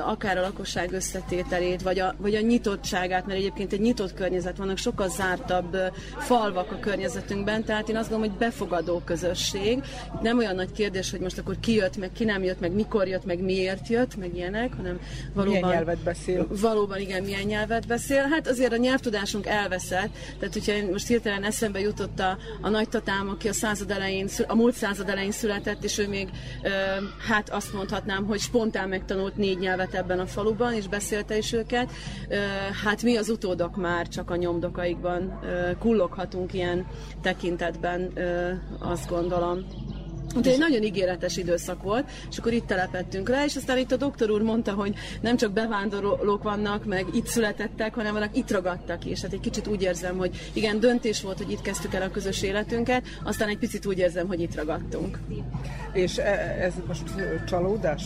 akár a lakosság összetételét, vagy a, vagy a nyitottságát, mert egyébként egy nyitott környezet, vannak sokkal zártabb falvak a környezetünkben, tehát én azt gondolom, hogy befogadó közösség. Nem olyan nagy kérdés, hogy most akkor ki jött, meg ki nem jött, meg mikor jött, meg miért jött, meg ilyenek, hanem valóban beszél. Valóban igen, milyen nyelvet beszél. Hát azért a nyelvtudásunk elveszett, tehát hogyha én most hirtelen eszembe jutott a, a nagytatám, aki a, század elején, a múlt század elején született, és ő még ö, hát azt mondhatnám, hogy spontán megtanult négy nyelvet ebben a faluban, és beszélte is őket. Ö, hát mi az utódok már csak a nyomdokaikban ö, kulloghatunk ilyen tekintetben, ö, azt gondolom. Úgyhogy egy nagyon ígéretes időszak volt, és akkor itt telepettünk rá, és aztán itt a doktor úr mondta, hogy nem csak bevándorlók vannak, meg itt születettek, hanem vannak itt ragadtak is. Hát egy kicsit úgy érzem, hogy igen, döntés volt, hogy itt kezdtük el a közös életünket, aztán egy picit úgy érzem, hogy itt ragadtunk. És ez most csalódás?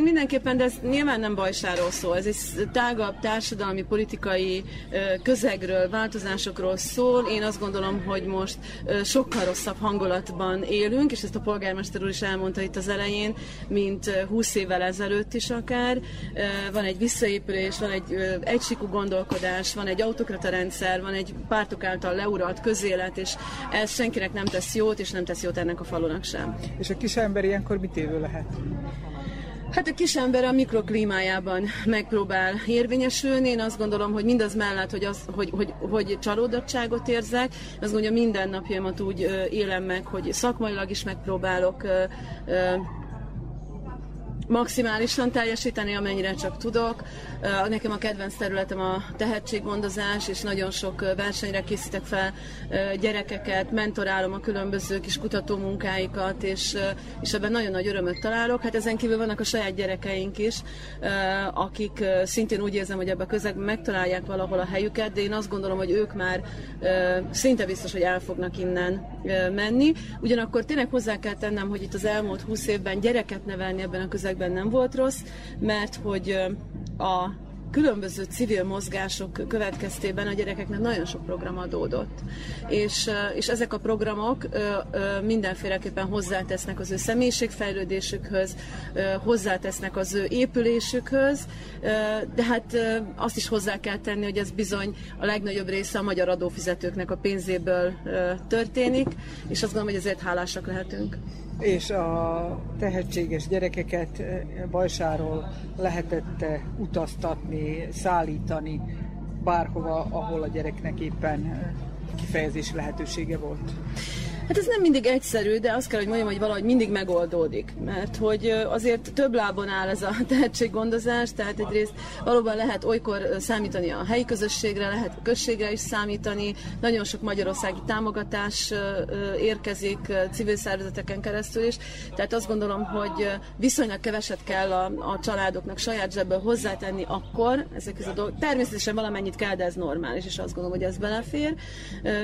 Mindenképpen, de ez nyilván nem Bajsáról szól, ez egy tágabb társadalmi, politikai közegről, változásokról szól. Én azt gondolom, hogy most sokkal rosszabb hangulatban élünk, és ezt a polgármester úr is elmondta itt az elején, mint húsz évvel ezelőtt is akár. Van egy visszaépülés, van egy egysikú gondolkodás, van egy autokrata rendszer, van egy pártok által leuralt közélet, és ez senkinek nem tesz jót, és nem tesz jót ennek a falunak sem. És a kisember ilyenkor mit évő lehet? Hát a kisember a mikroklímájában megpróbál érvényesülni. Én azt gondolom, hogy mindaz mellett, hogy, az, hogy, hogy, hogy csalódottságot érzek, azt mondja, minden napjaimat úgy élem meg, hogy szakmailag is megpróbálok maximálisan teljesíteni, amennyire csak tudok. Nekem a kedvenc területem a tehetséggondozás, és nagyon sok versenyre készítek fel gyerekeket, mentorálom a különböző kis kutatómunkáikat, és, és ebben nagyon nagy örömöt találok. Hát ezen kívül vannak a saját gyerekeink is, akik szintén úgy érzem, hogy ebben a közegben megtalálják valahol a helyüket, de én azt gondolom, hogy ők már szinte biztos, hogy el fognak innen menni. Ugyanakkor tényleg hozzá kell tennem, hogy itt az elmúlt húsz évben gyereket nevelni ebben a közegben nem volt rossz, mert hogy a különböző civil mozgások következtében a gyerekeknek nagyon sok program adódott. És, és ezek a programok mindenféleképpen hozzátesznek az ő személyiségfejlődésükhöz, hozzátesznek az ő épülésükhöz, de hát azt is hozzá kell tenni, hogy ez bizony a legnagyobb része a magyar adófizetőknek a pénzéből történik, és azt gondolom, hogy ezért hálásak lehetünk. És a tehetséges gyerekeket Bajsáról lehetett utaztatni, szállítani bárhova, ahol a gyereknek éppen kifejezési lehetősége volt. Hát ez nem mindig egyszerű, de azt kell, hogy mondjam, hogy valahogy mindig megoldódik, mert hogy azért több lábon áll ez a tehetséggondozás, tehát egyrészt valóban lehet olykor számítani a helyi közösségre, lehet a községre is számítani, nagyon sok magyarországi támogatás érkezik civil szervezeteken keresztül is, tehát azt gondolom, hogy viszonylag keveset kell a, a családoknak saját zsebből hozzátenni akkor, ezek közül a dolgok, természetesen valamennyit kell, de ez normális, és azt gondolom, hogy ez belefér,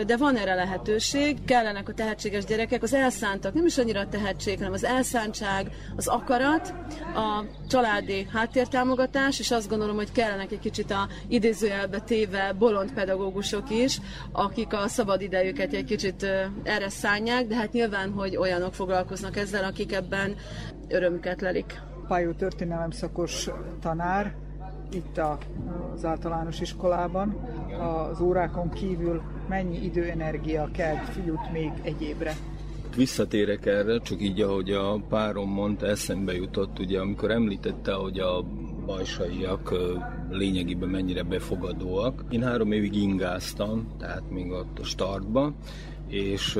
de van erre lehetőség, kellenek a tehetséges gyerekek, az elszántak, nem is annyira a tehetség, hanem az elszántság, az akarat, a családi háttértámogatás, és azt gondolom, hogy kellenek egy kicsit a idézőjelbe téve bolond pedagógusok is, akik a szabad idejüket egy kicsit erre szánják, de hát nyilván, hogy olyanok foglalkoznak ezzel, akik ebben örömüket lelik. Pályó történelem szakos tanár itt az általános iskolában, az órákon kívül mennyi idő, energia kell jut még egyébre? Visszatérek erre, csak így, ahogy a párom mondta, eszembe jutott, ugye, amikor említette, hogy a bajsaiak lényegében mennyire befogadóak. Én három évig ingáztam, tehát még ott a startban, és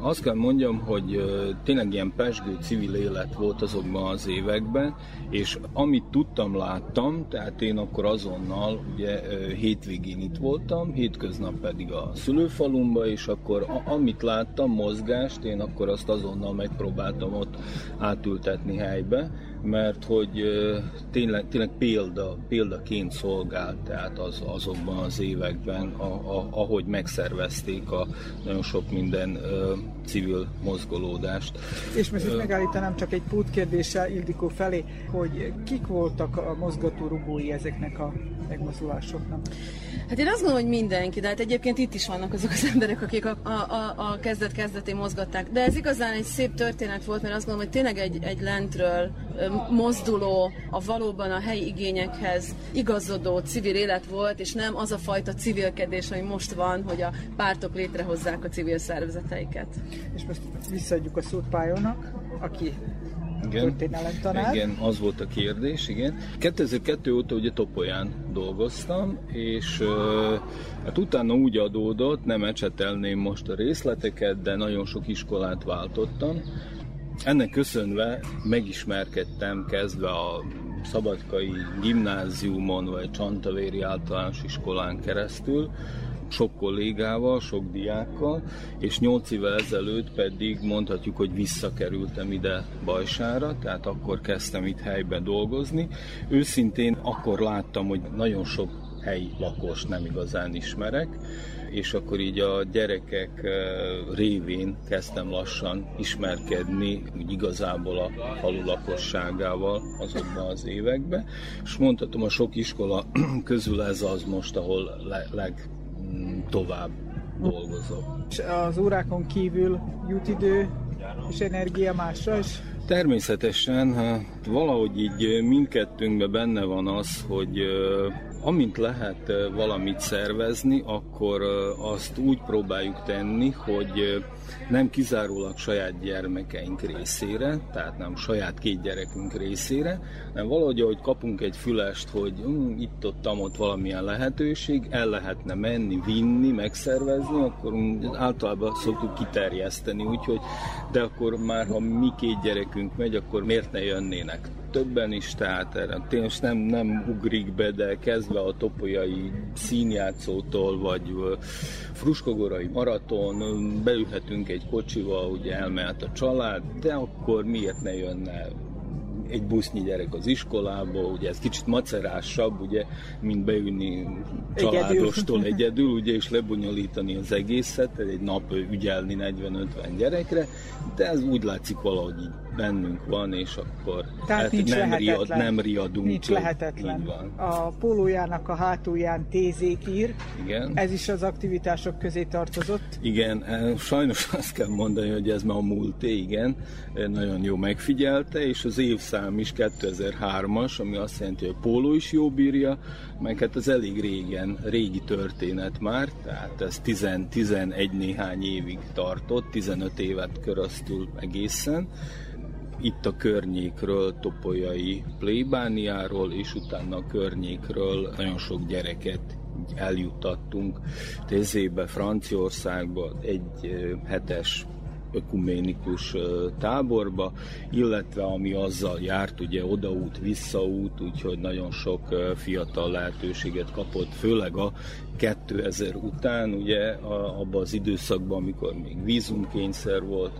azt kell mondjam, hogy tényleg ilyen pezsgő civil élet volt azokban az években, és amit tudtam, láttam, tehát én akkor azonnal ugye hétvégén itt voltam, hétköznap pedig a szülőfalumba, és akkor amit láttam, mozgást, én akkor azt azonnal megpróbáltam ott átültetni helybe, mert hogy tényleg, tényleg példa, példaként szolgált, tehát az, azokban az években, a, a, ahogy megszervezték a nagyon sok minden ö, civil mozgolódást. És most itt megállítanám csak egy pótkérdéssel Ildikó felé, hogy kik voltak a mozgatórugói ezeknek a megmozdulásoknak? Hát én azt gondolom, hogy mindenki, de hát egyébként itt is vannak azok az emberek, akik a, a, a kezdet-kezdetén mozgatták. De ez igazán egy szép történet volt, mert azt gondolom, hogy tényleg egy, egy lentről mozduló, a valóban a helyi igényekhez igazodó civil élet volt, és nem az a fajta civilkedés, ami most van, hogy a pártok létrehozzák a civil szervezeteiket. És most visszaadjuk a szót Pályónak, aki történelem tanár. Igen, az volt a kérdés, igen. kétezer-kettő óta ugye Topolyán dolgoztam, és hát utána úgy adódott, nem ecsetelném most a részleteket, de nagyon sok iskolát váltottam. Ennek köszönve megismerkedtem kezdve a Szabadkai Gimnáziumon, vagy Csantavéri Általános Iskolán keresztül, sok kollégával, sok diákkal, és nyolc évvel ezelőtt pedig mondhatjuk, hogy visszakerültem ide Bajsára, tehát akkor kezdtem itt helyben dolgozni. Őszintén akkor láttam, hogy nagyon sok helyi lakost nem igazán ismerek, és akkor így a gyerekek révén kezdtem lassan ismerkedni úgy igazából a falu lakosságával azokban az években, és mondhatom, a sok iskola közül ez az most, ahol legtovább dolgozok. És az órákon kívül jut idő és energia másra is? Természetesen, hát valahogy így mindkettőnkben benne van az, hogy Amint lehet valamit szervezni, akkor azt úgy próbáljuk tenni, hogy nem kizárólag saját gyermekeink részére, tehát nem saját két gyerekünk részére, hanem valahogy, ahogy kapunk egy fülest, hogy um, itt-ott-ott valamilyen lehetőség, el lehetne menni, vinni, megszervezni, akkor általában szoktuk kiterjeszteni, úgyhogy de akkor már, ha mi két gyerekünk megy, akkor miért ne jönnének? Többen is, tehát erre tényleg nem, nem ugrik be, de kezdve a topolyai színjátszótól, vagy fruskogorai maraton, beülhetünk egy kocsival, ugye elmehet a család, de akkor miért ne jönne egy busznyi gyerek az iskolába, ugye ez kicsit macerásabb, ugye, mint beülni családostól egyedül, egyedül ugye, és lebonyolítani az egészet, egy nap ügyelni negyven-ötven gyerekre, de ez úgy látszik valahogy így bennünk van, és akkor hát nem, riad, nem riadunk. Nincs lehetetlen. A pólójának a hátulján tézék ír, igen. Ez is az aktivitások közé tartozott. Igen, sajnos azt kell mondani, hogy ez már a múlté, igen, nagyon jó megfigyelte, és az évszám is kétezer-hármas, ami azt jelenti, hogy a póló is jó bírja, meg hát az elég régen, régi történet már, tehát ez tíz-tizenegy néhány évig tartott, tizenöt évet köröztül egészen. Itt a környékről, topolyai plébániáról, és utána a környékről nagyon sok gyereket eljuttattunk Tézébe, Franciaországba, egy hetes ökuménikus táborba, illetve ami azzal járt, ugye odaút, visszaút, úgyhogy nagyon sok fiatal lehetőséget kapott, főleg a kétezer után, ugye abban az időszakban, amikor még vízumkényszer volt,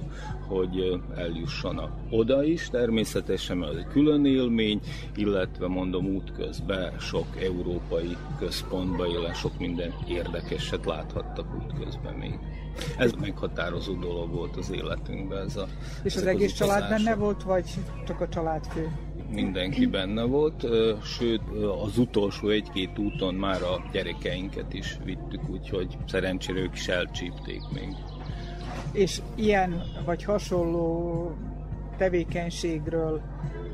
hogy eljussanak oda is, természetesen, mert ez egy külön élmény, illetve mondom útközben sok európai központba, illetve sok minden érdekeset láthattak útközben még. Ez meghatározó dolog volt az életünkben. Ez a, és az egész az család benne volt, vagy csak a családfő? Mindenki benne volt, sőt az utolsó egy-két úton már a gyerekeinket is vittük, úgyhogy szerencsére ők is elcsípték még. És ilyen vagy hasonló tevékenységről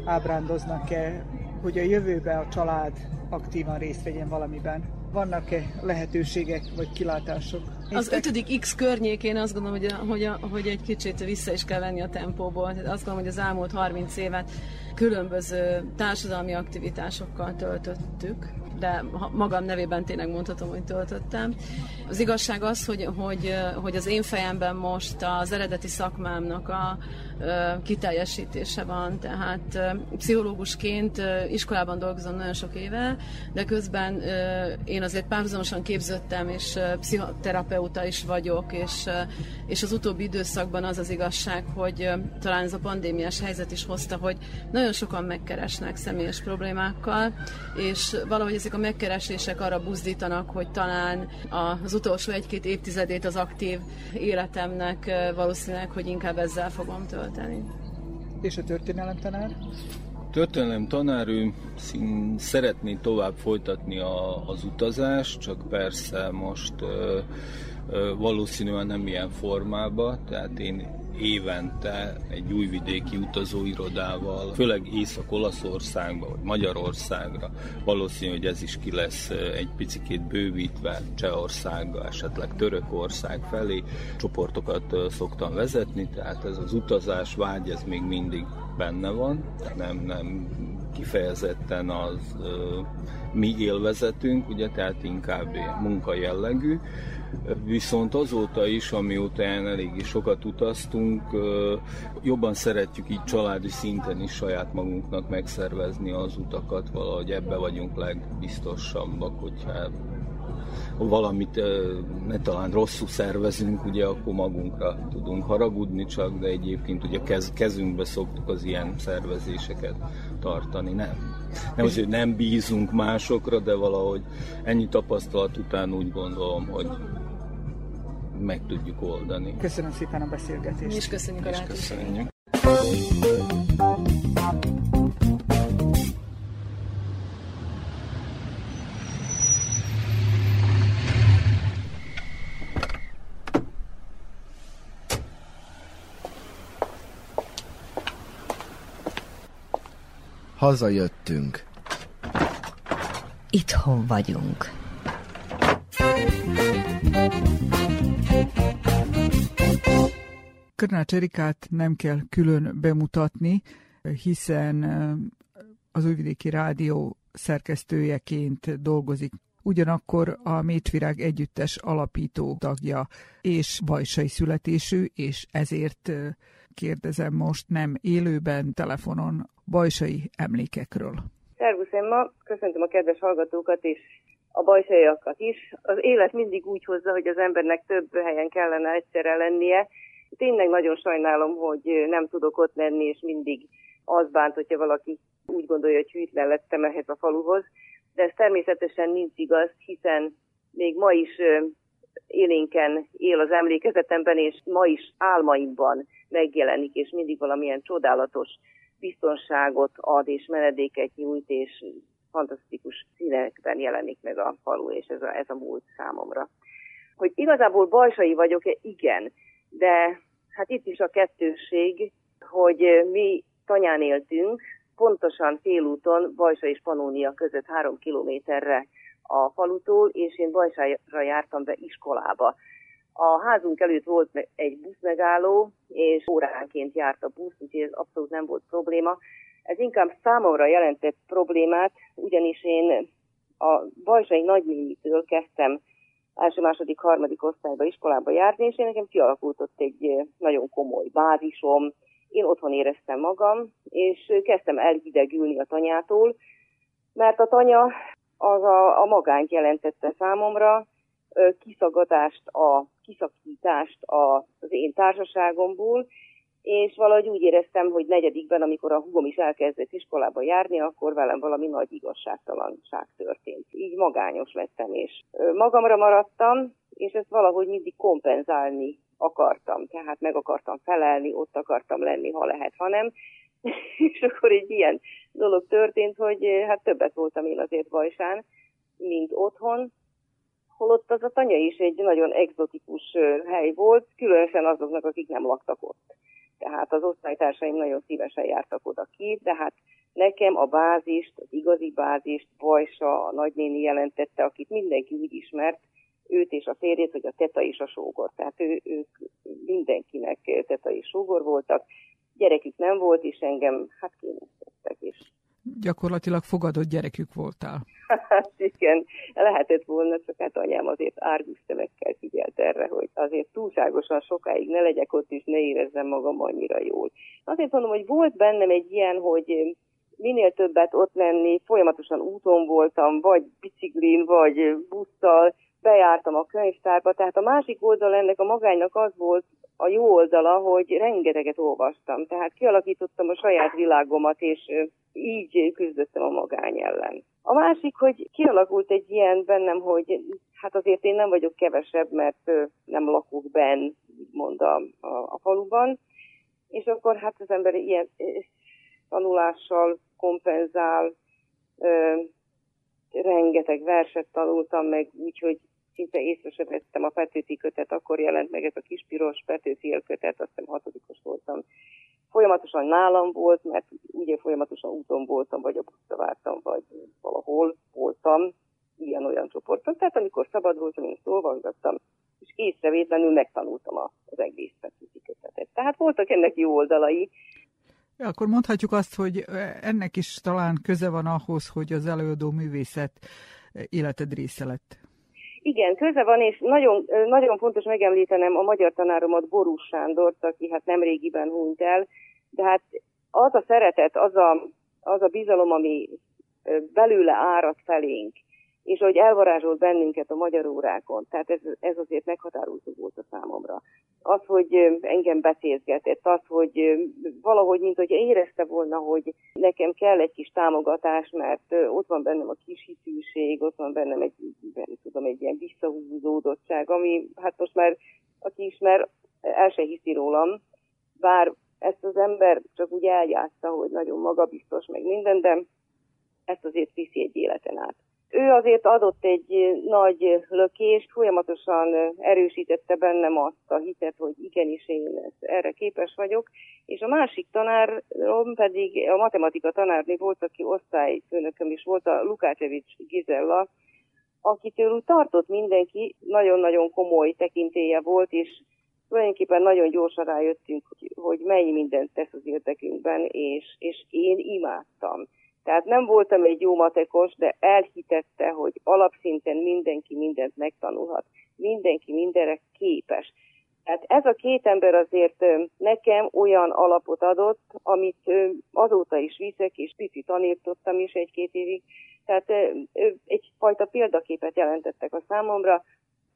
ábrándoznak-e, hogy a jövőben a család aktívan részt vegyen valamiben? Vannak-e lehetőségek vagy kilátások? Az ötödik X környékén azt gondolom, hogy, a, hogy, a, hogy egy kicsit vissza is kell venni a tempóból. Azt gondolom, hogy az elmúlt harminc évet különböző társadalmi aktivitásokkal töltöttük, de magam nevében tényleg mondhatom, hogy töltöttem. Az igazság az, hogy, hogy, hogy az én fejemben most az eredeti szakmámnak a kiteljesítése van, tehát pszichológusként iskolában dolgozom nagyon sok éve, de közben én azért párhuzamosan képződtem, és pszichoterapeuta is vagyok, és, és az utóbbi időszakban az az igazság, hogy talán ez a pandémiás helyzet is hozta, hogy nagyon sokan megkeresnek személyes problémákkal, és valahogy ezek a megkeresések arra buzdítanak, hogy talán az utolsó egy-két évtizedét az aktív életemnek valószínűleg, hogy inkább ezzel fogom tölteni. És a történelem tanár? Történelem tanár, ő szeretné tovább folytatni a, az utazást, csak persze most ö, ö, valószínűen nem ilyen formában, tehát én évente egy újvidéki utazóirodával, főleg Észak-Olaszországba vagy Magyarországra, valószínű, hogy ez is ki lesz egy picikét bővítve Csehországba, esetleg Törökország felé, csoportokat szoktam vezetni, tehát ez az utazás vágy, ez még mindig benne van, nem, nem kifejezetten az ö, mi élvezetünk, ugye, tehát inkább munkajellegű. Viszont azóta is, amióta eléggé sokat utaztunk, jobban szeretjük így családi szinten is saját magunknak megszervezni az utakat, valahogy ebbe vagyunk legbiztosabbak, hogyha valamit ne talán rosszul szervezünk, ugye akkor magunkra tudunk haragudni csak, de egyébként ugye kez, kezünkbe szoktuk az ilyen szervezéseket tartani, nem. Nem azért, hogy nem bízunk másokra, de valahogy ennyi tapasztalat után úgy gondolom, hogy meg tudjuk oldani. Köszönöm szépen a beszélgetést. Mi is köszönjük a lehetőséget. Hazajöttünk. itthon vagyunk. Körnár Cserikát nem kell külön bemutatni, hiszen az Újvidéki Rádió szerkesztőjeként dolgozik. Ugyanakkor a Métvirág együttes alapító tagja és bajsai születésű, és ezért kérdezem most nem élőben, telefonon bajsai emlékekről. Szervusz, Emma! Köszöntöm a kedves hallgatókat és a bajsaiakat is. Az élet mindig úgy hozza, hogy az embernek több helyen kellene egyszerre lennie. Tényleg nagyon sajnálom, hogy nem tudok ott lenni, és mindig az bánt, hogyha valaki úgy gondolja, hogy hűtlen lettem ehhez a faluhoz. De ez természetesen nincs igaz, hiszen még ma is élénken él az emlékezetemben, és ma is álmaimban megjelenik, és mindig valamilyen csodálatos biztonságot ad, és menedéket nyújt, és fantasztikus színekben jelenik meg a falu, és ez a, ez a múlt számomra. Hogy igazából bajsai vagyok-e? Igen, de hát itt is a kettősség, hogy mi Tanyán éltünk, pontosan félúton Bajsa és Pannónia között három kilométerre a falutól, és én Bajsára jártam be iskolába. A házunk előtt volt egy buszmegálló, és óránként járt a busz, úgyhogy ez abszolút nem volt probléma. Ez inkább számomra jelentett problémát, ugyanis én a bajsai nagynémitől kezdtem első, második, harmadik osztályba iskolába járni, és én nekem kialakult ott egy nagyon komoly bázisom. Én otthon éreztem magam, és kezdtem elhidegülni a tanyától, mert a tanya az a, a magányt jelentette számomra, kiszaggatást, a kiszakítást az én társaságomból, és valahogy úgy éreztem, hogy negyedikben, amikor a húgom is elkezdett iskolába járni, akkor velem valami nagy igazságtalanság történt. Így magányos lettem, és magamra maradtam, és ezt valahogy mindig kompenzálni akartam, tehát meg akartam felelni, ott akartam lenni, ha lehet, ha nem. És akkor egy ilyen dolog történt, hogy hát többet voltam én azért Bajsán, mint otthon, holott az a tanya is egy nagyon egzotikus hely volt, különösen azoknak, akik nem laktak ott. Tehát az osztálytársaim nagyon szívesen jártak oda ki, de hát nekem a bázist, az igazi bázist Bajsa, a nagynéni jelentette, akit mindenki úgy ismert, őt és a férjét, hogy a teta és a sógor. Tehát ő, ők mindenkinek teta és sógor voltak. Gyerekük nem volt, és engem hát kényeztettek is. Gyakorlatilag fogadott gyerekük voltál. Hát igen, lehetett volna, csak hát anyám azért árgus szemekkel figyelt erre, hogy azért túlságosan sokáig ne legyek ott, és ne érezzem magam annyira jól. Azért mondom, hogy volt bennem egy ilyen, hogy minél többet ott lenni, folyamatosan úton voltam, vagy biciklin, vagy busszal, bejártam a könyvtárba, tehát a másik oldal ennek a magánynak az volt a jó oldala, hogy rengeteget olvastam, tehát kialakítottam a saját világomat, és így küzdöttem a magány ellen. A másik, hogy kialakult egy ilyen bennem, hogy hát azért én nem vagyok kevesebb, mert nem lakok benn, úgymond a, a, a faluban, és akkor hát az ember ilyen tanulással kompenzál, ö, rengeteg verset tanultam meg, úgyhogy szinte észre sem vettem a Petőfi kötet, akkor jelent meg ez a kis piros Petőfi kötet, azt hiszem hatodikos voltam. Folyamatosan nálam volt, mert ugye folyamatosan úton voltam, vagy a buszra vártam, vagy valahol voltam ilyen-olyan csoporton. Tehát amikor szabad voltam, én ezt olvasgattam, és észrevétlenül megtanultam az egész Petőfi kötetet. Tehát voltak ennek jó oldalai. Ja, akkor mondhatjuk azt, hogy ennek is talán köze van ahhoz, hogy az előadó művészet életed része lett. Igen, köze van, és nagyon, nagyon fontos megemlítenem a magyar tanáromat, Borús Sándort, aki hát nemrégiben hunyt el, de hát az a szeretet, az a, az a bizalom, ami belőle árad felénk, és hogy elvarázsolt bennünket a magyar órákon, tehát ez, ez azért meghatározó volt a számomra. Az, hogy engem beszélgetett, az, hogy valahogy, mint hogy érezte volna, hogy nekem kell egy kis támogatás, mert ott van bennem a kis hitűség, ott van bennem egy, nem tudom, egy ilyen visszahúzódottság, ami hát most már, aki ismer, el se hiszi rólam, bár ezt az ember csak úgy eljátsza, hogy nagyon magabiztos, meg minden, de ezt azért viszi egy életen át. Ő azért adott egy nagy lökést, folyamatosan erősítette bennem azt a hitet, hogy igenis én ezt, erre képes vagyok. És a másik tanárom pedig a matematika tanárnő volt, aki osztályfőnököm is volt, a Lukácsevics Gizella, akitől úgy tartott mindenki, nagyon-nagyon komoly tekintélye volt, és tulajdonképpen nagyon gyorsan rájöttünk, hogy, hogy mennyi mindent tesz az érdekünkben, és, és én imádtam. Tehát nem voltam egy jó matekos, de elhitette, hogy alapszinten mindenki mindent megtanulhat. Mindenki mindenre képes. Tehát ez a két ember azért nekem olyan alapot adott, amit azóta is viszek, és picit tanítottam is egy-két évig. Tehát egyfajta példaképet jelentettek a számomra.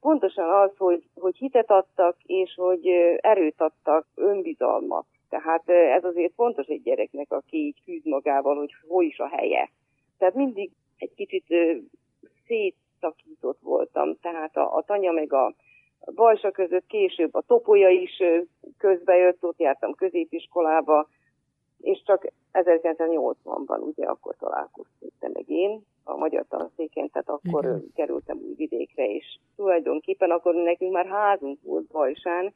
Pontosan az, hogy, hogy hitet adtak, és hogy erőt adtak, önbizalmat. Tehát ez azért fontos egy gyereknek, aki így küzd magával, hogy hol is a helye. Tehát mindig egy kicsit szétszakított voltam, tehát a, a tanya meg a Bajsa között, később a Topolya is közbejött, ott jártam középiskolába, és csak ezerkilencszáznyolcvanban ugye akkor találkoztunk meg én a magyar tanszéken, tehát akkor Igen. kerültem Újvidékre, és tulajdonképpen akkor nekünk már házunk volt Bajsán,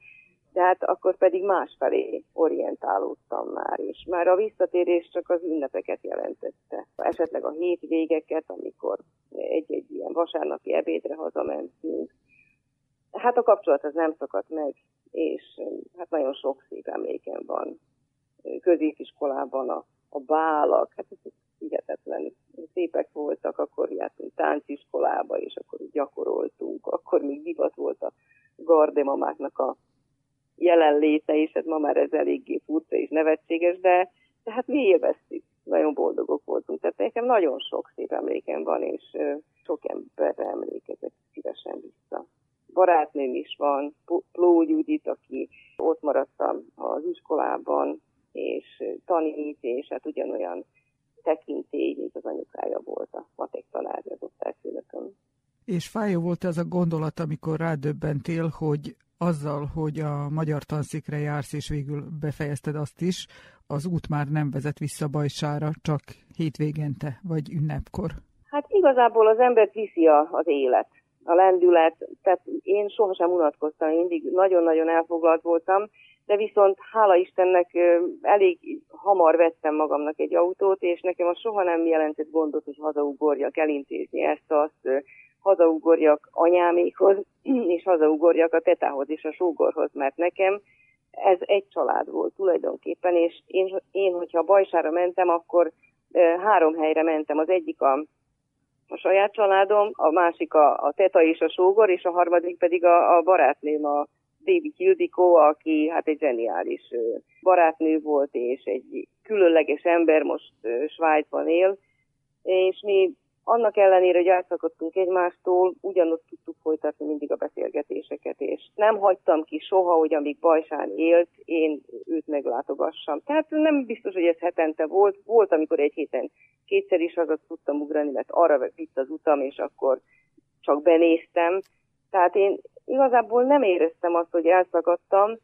de hát akkor pedig másfelé orientálódtam már, és már a visszatérés csak az ünnepeket jelentette. Esetleg a hétvégeket, amikor egy-egy ilyen vasárnapi ebédre hazamentünk. Hát a kapcsolat az nem szakadt meg, és hát nagyon sok szép emlékem van. Középiskolában a, a bálak, hát ez hihetetlen szépek voltak, akkor jártunk tánciskolába, és akkor gyakoroltunk, akkor még divat volt a gardemamáknak a jelenléte is, hát ma már ez eléggé furcsa és nevetséges, de, de hát mi élveztük, nagyon boldogok voltunk. Tehát nekem nagyon sok szép emlékem van, és sok emberre emlékezek szívesen vissza. Barátnőm is van, Pló Judit, aki ott maradtam az iskolában, és tanít, és hát ugyanolyan tekintély, mint az anyukája volt a matek tanárja az osztályfőnököm. És fájó volt ez a gondolat, amikor rádöbbentél, hogy azzal, hogy a magyar tanszékre jársz, és végül befejezted azt is, az út már nem vezet vissza Bajsára, csak hétvégente, vagy ünnepkor? Hát igazából az embert viszi az élet, a lendület, tehát én sohasem unatkoztam, mindig nagyon-nagyon elfoglalt voltam, de viszont hála Istennek elég hamar vettem magamnak egy autót, és nekem az soha nem jelentett gondot, hogy hazaugorjak, elintézni ezt, azt, hazaugorjak anyámékhoz, és hazaugorjak a tetához és a sógorhoz, mert nekem ez egy család volt tulajdonképpen, és én, én hogyha Bajsára mentem, akkor három helyre mentem. Az egyik a, a saját családom, a másik a, a teta és a sógor, és a harmadik pedig a, a barátném, a David Hildikó, aki hát egy zseniális barátnő volt, és egy különleges ember, most Svájcban él, és mi annak ellenére, hogy elszakadtunk egymástól, ugyanott tudtuk folytatni mindig a beszélgetéseket, és nem hagytam ki soha, hogy amíg Bajsán élt, én őt meglátogassam. Tehát nem biztos, hogy ez hetente volt. Volt, amikor egy héten kétszer is haza tudtam ugrani, mert arra vitt az utam, és akkor csak benéztem. Tehát én igazából nem éreztem azt, hogy elszakadtam,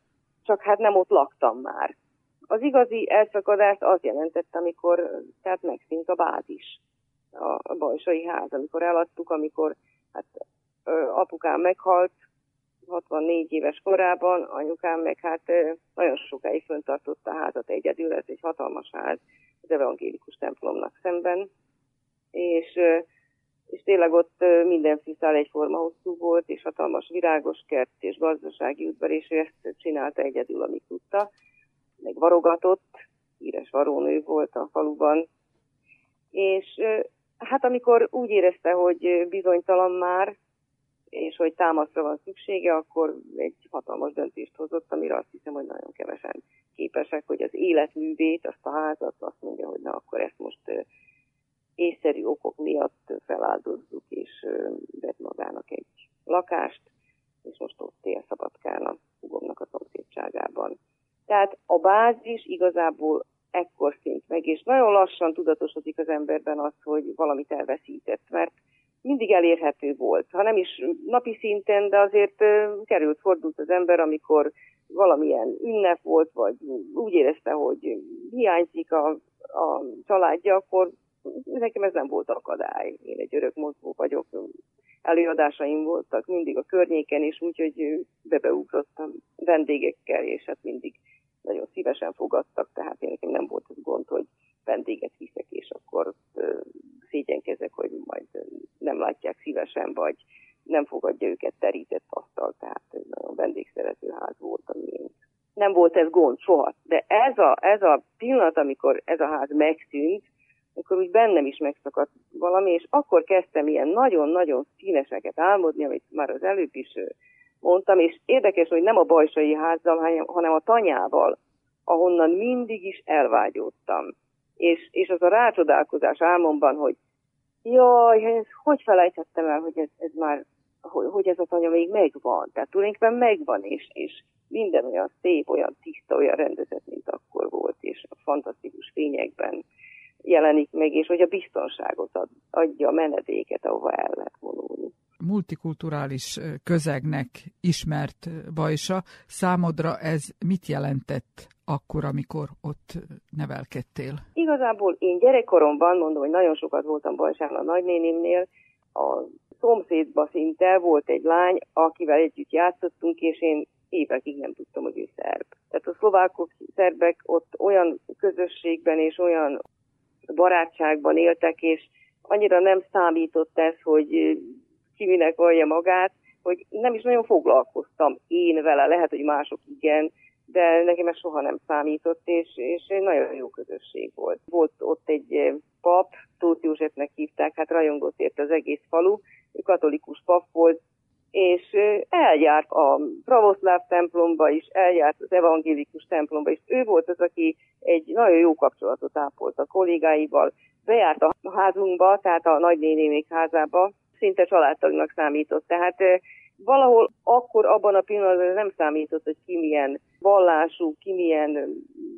csak hát nem ott laktam már. Az igazi elszakadást az jelentett, amikor tehát megszűnt a bázis, a bajsai ház, amikor eladtuk, amikor hát, apukám meghalt hatvannégy éves korában, anyukám meg hát nagyon sokáig föntartotta a házat egyedül, ez egy hatalmas ház az evangélikus templomnak szemben, és, és tényleg ott minden fiszál egyforma hosszú volt, és hatalmas virágos kert és gazdasági udvar, és ő ezt csinálta egyedül, amit tudta, meg varogatott, híres varónő volt a faluban, és hát amikor úgy érezte, hogy bizonytalan már, és hogy támaszra van szüksége, akkor egy hatalmas döntést hozott, amire azt hiszem, hogy nagyon kevesen képesek, hogy az életművét, azt a házat, azt mondja, hogy na akkor ezt most észszerű okok miatt feláldozzuk, és vett magának egy lakást, és most ott él Szabadkán a húgomnak a szomszédságában. Tehát a bázis igazából ekkor szint meg, és nagyon lassan tudatosodik az emberben az, hogy valamit elveszített, mert mindig elérhető volt. Ha nem is napi szinten, de azért került, fordult az ember, amikor valamilyen ünnep volt, vagy úgy érezte, hogy hiányzik a, a családja, akkor nekem ez nem volt akadály. Én egy örök mozgó vagyok, előadásaim voltak mindig a környéken is, úgyhogy bebeugrottam vendégekkel, és hát mindig nagyon szívesen fogadtak, tehát én nekem nem volt az gond, hogy vendéget hiszek, és akkor szégyenkezek, hogy majd nem látják szívesen, vagy nem fogadja őket terített asztal, tehát a vendégszerető ház volt a miénk. Nem volt ez gond soha, de ez a, ez a pillanat, amikor ez a ház megszűnt, akkor úgy bennem is megszakadt valami, és akkor kezdtem ilyen nagyon-nagyon színeseket álmodni, amit már az előbb is mondtam, és érdekes, hogy nem a Bajsai házzal, hanem a Tanyával, ahonnan mindig is elvágyódtam. És, és az a rácsodálkozás álmomban, hogy jaj, hogy felejthettem el, hogy ez, ez már, hogy ez a Tanya még megvan. Tehát tulajdonképpen megvan, és, és minden olyan szép, olyan tiszta, olyan rendezett, mint akkor volt, és a fantasztikus fényekben jelenik meg, és hogy a biztonságot adja, a menedéket, ahova el lehet vonulni. Multikulturális közegnek ismert Bajsa, számodra ez mit jelentett akkor, amikor ott nevelkedtél? Igazából én gyerekkoromban, mondom, hogy nagyon sokat voltam Bajsán a nagynénimnél, a szomszédba szinte volt egy lány, akivel együtt játszottunk, és én évekig nem tudtam, hogy ő szerb. Tehát a szlovákok, szerbek ott olyan közösségben és olyan barátságban éltek, és annyira nem számított ez, hogy ki minek vallja magát, hogy nem is nagyon foglalkoztam én vele, lehet, hogy mások igen, de nekem ez soha nem számított, és, és egy nagyon jó közösség volt. Volt ott egy pap, Tóth Józsefnek hívták, hát rajongott érte az egész falu, ő katolikus pap volt, és eljárt a pravoszláv templomba is, eljárt az evangélikus templomba is. Ő volt az, aki egy nagyon jó kapcsolatot ápolt a kollégáival, bejárt a házunkba, tehát a nagynénémék házába, szinte családtagnak számított. Tehát valahol akkor abban a pillanatban nem számított, hogy ki milyen vallású, ki milyen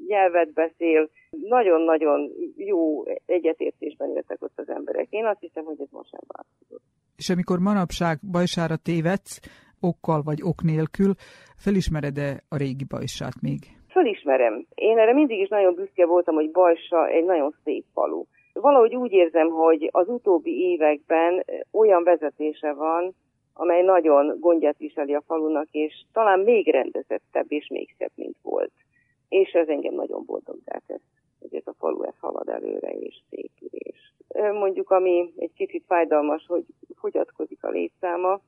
nyelvet beszél. Nagyon-nagyon jó egyetértésben éltek ott az emberek. Én azt hiszem, hogy ez most sem változott. És amikor manapság Bajsára tévedsz, okkal vagy ok nélkül, felismered-e a régi Bajsát még? Felismerem. Én erre mindig is nagyon büszke voltam, hogy Bajsa egy nagyon szép falu. Valahogy úgy érzem, hogy az utóbbi években olyan vezetése van, amely nagyon gondját viseli a falunak, és talán még rendezettebb és még szebb, mint volt. És ez engem nagyon boldoggá tesz, hogy ez a falu ez halad előre és szépül, és mondjuk, ami egy kicsit fájdalmas, hogy fogyatkozik a létszáma,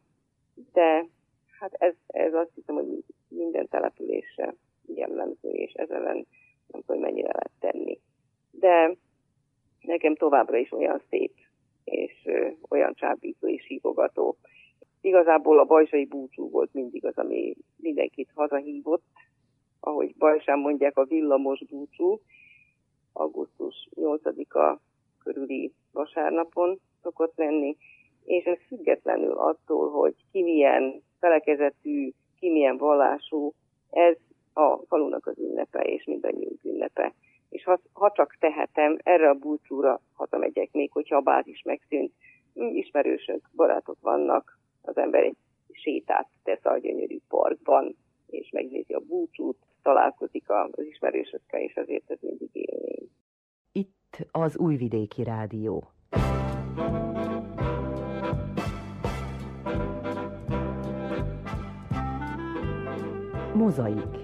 de hát ez, ez azt hiszem, hogy minden településre jellemző, és ezzel nem tudom, mennyire lehet tenni. De nekem továbbra is olyan szép, és olyan csábító és hívogató. Igazából a bajsai búcsú volt mindig az, ami mindenkit hazahívott, ahogy Bajsán mondják, a villamos búcsú, augusztus nyolcadika körüli vasárnapon szokott lenni, és ez függetlenül attól, hogy ki milyen felekezetű, ki milyen vallású, ez a falunak az ünnepe, és mindannyiunk ünnepe. És ha, ha csak tehetem, erre a búcsúra hazamegyek, még hogyha a bázis megszűnt, ismerősök, barátok vannak, az ember egy sétát tesz a gyönyörű parkban, és megnézi a búcsút, találkozik az ismerősökkel, és azért ez mindig élmény. Itt az Újvidéki Rádió. Mozaik.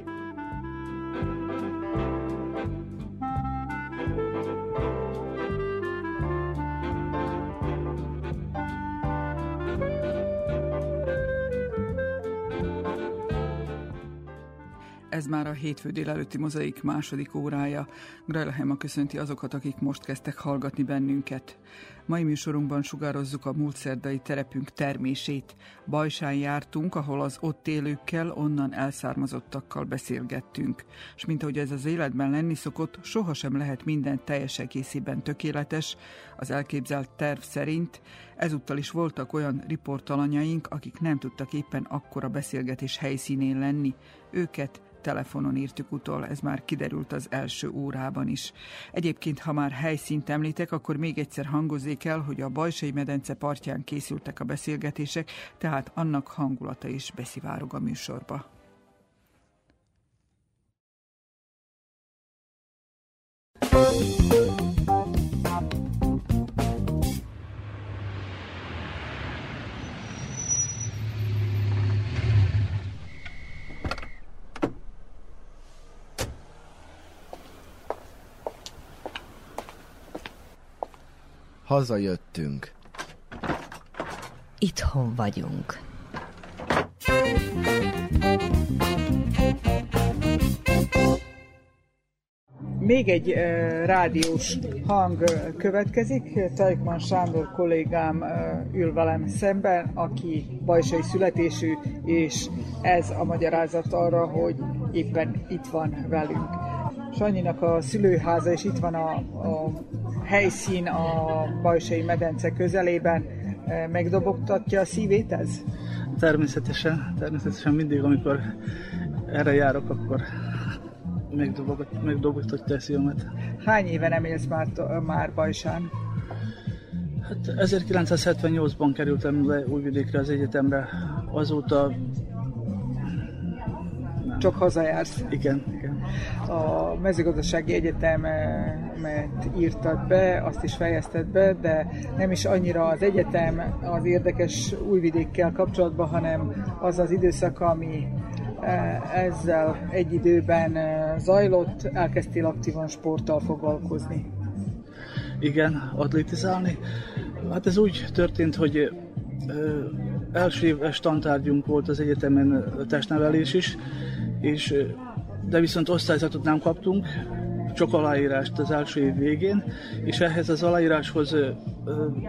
Ez már a hétfő délelőtti mozaik második órája. Grajlahema köszönti azokat, akik most kezdtek hallgatni bennünket. Mai műsorunkban sugározzuk a múlt szerdai terepünk termését. Bajsán jártunk, ahol az ott élőkkel, onnan elszármazottakkal beszélgettünk. És mint ahogy ez az életben lenni szokott, sohasem lehet minden teljes egészében tökéletes, az elképzelt terv szerint. Ezúttal is voltak olyan riportalanyaink, akik nem tudtak éppen akkora beszélgetés helyszínén lenni. Őket telefonon írtuk utol, ez már kiderült az első órában is. Egyébként, ha már helyszínt említek, akkor még egyszer hangozzék el, hogy a Bajsai medence partján készültek a beszélgetések, tehát annak hangulata is beszivárog a műsorba. Hazajöttünk. Itthon vagyunk. Még egy uh, rádiós hang uh, következik. Teichmann Sándor kollégám uh, ül velem szemben, aki bajsai születésű, és ez a magyarázat arra, hogy éppen itt van velünk. Sanyinak a szülőháza, és itt van a, a helyszín a bajsai medence közelében. Uh, megdobogtatja a szívét ez? Természetesen, természetesen mindig, amikor erre járok, akkor megdobogtatja a szívemet. Hány éve nem élsz már, már Bajsán? Hát ezerkilencszázhetvennyolcban kerültem le Újvidékre az egyetemre. Azóta... Nem. Csak hazajársz? Igen, igen. A mezőgazdasági egyetemet írtad be, azt is fejezted be, de nem is annyira az egyetem az érdekes Újvidékkel kapcsolatban, hanem az az időszak, ami ezzel egy időben zajlott, elkezdtél aktívan sporttal foglalkozni. Igen, atlétizálni. Hát ez úgy történt, hogy első éves tantárgyunk volt az egyetemen testnevelés is, és, de viszont osztályzatot nem kaptunk, csak aláírást az első év végén, és ehhez az aláíráshoz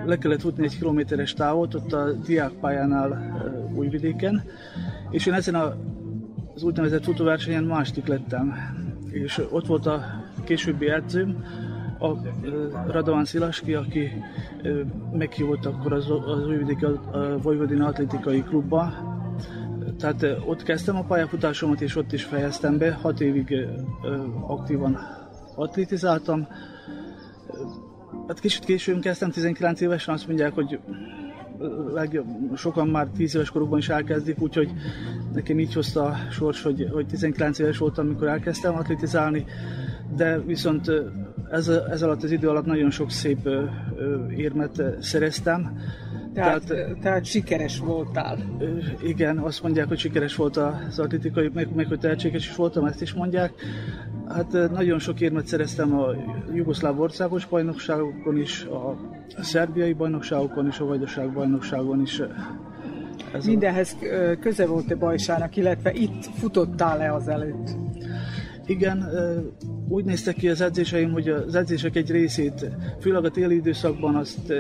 le kellett futni egy kilométeres távot, ott a diákpályánál Újvidéken, és én ezen a az úgynevezett futóversenyen második lettem, és ott volt a későbbi edzőm, a Radovan Silaski, aki meghívott akkor az, az Újvidéki Vojvodina Atlétikai Klubba. Tehát ott kezdtem a pályafutásomat, és ott is fejeztem be, hat évig aktívan atlétizáltam. Hát kicsit későn kezdtem, tizenkilenc évesen, azt mondják, hogy sokan már tíz éves korukban is elkezdik, úgyhogy nekem így hozta a sors, hogy, hogy tizenkilenc éves voltam, amikor elkezdtem atlétizálni, de viszont ez, ez alatt az idő alatt nagyon sok szép érmet szereztem. Tehát, tehát, tehát sikeres voltál. Igen, azt mondják, hogy sikeres volt az atlétikai, meg, meg hogy tehetséges is voltam, ezt is mondják. Hát nagyon sok érmet szereztem a jugoszláv országos bajnokságokon is, a szerbiai bajnokságokon is, a vajdasági bajnokságon is. Ez mindenhez köze volt a Bajsának, illetve itt futottál-e azelőtt? Igen, úgy néztek ki az edzéseim, hogy az edzések egy részét, főleg a téli időszakban azt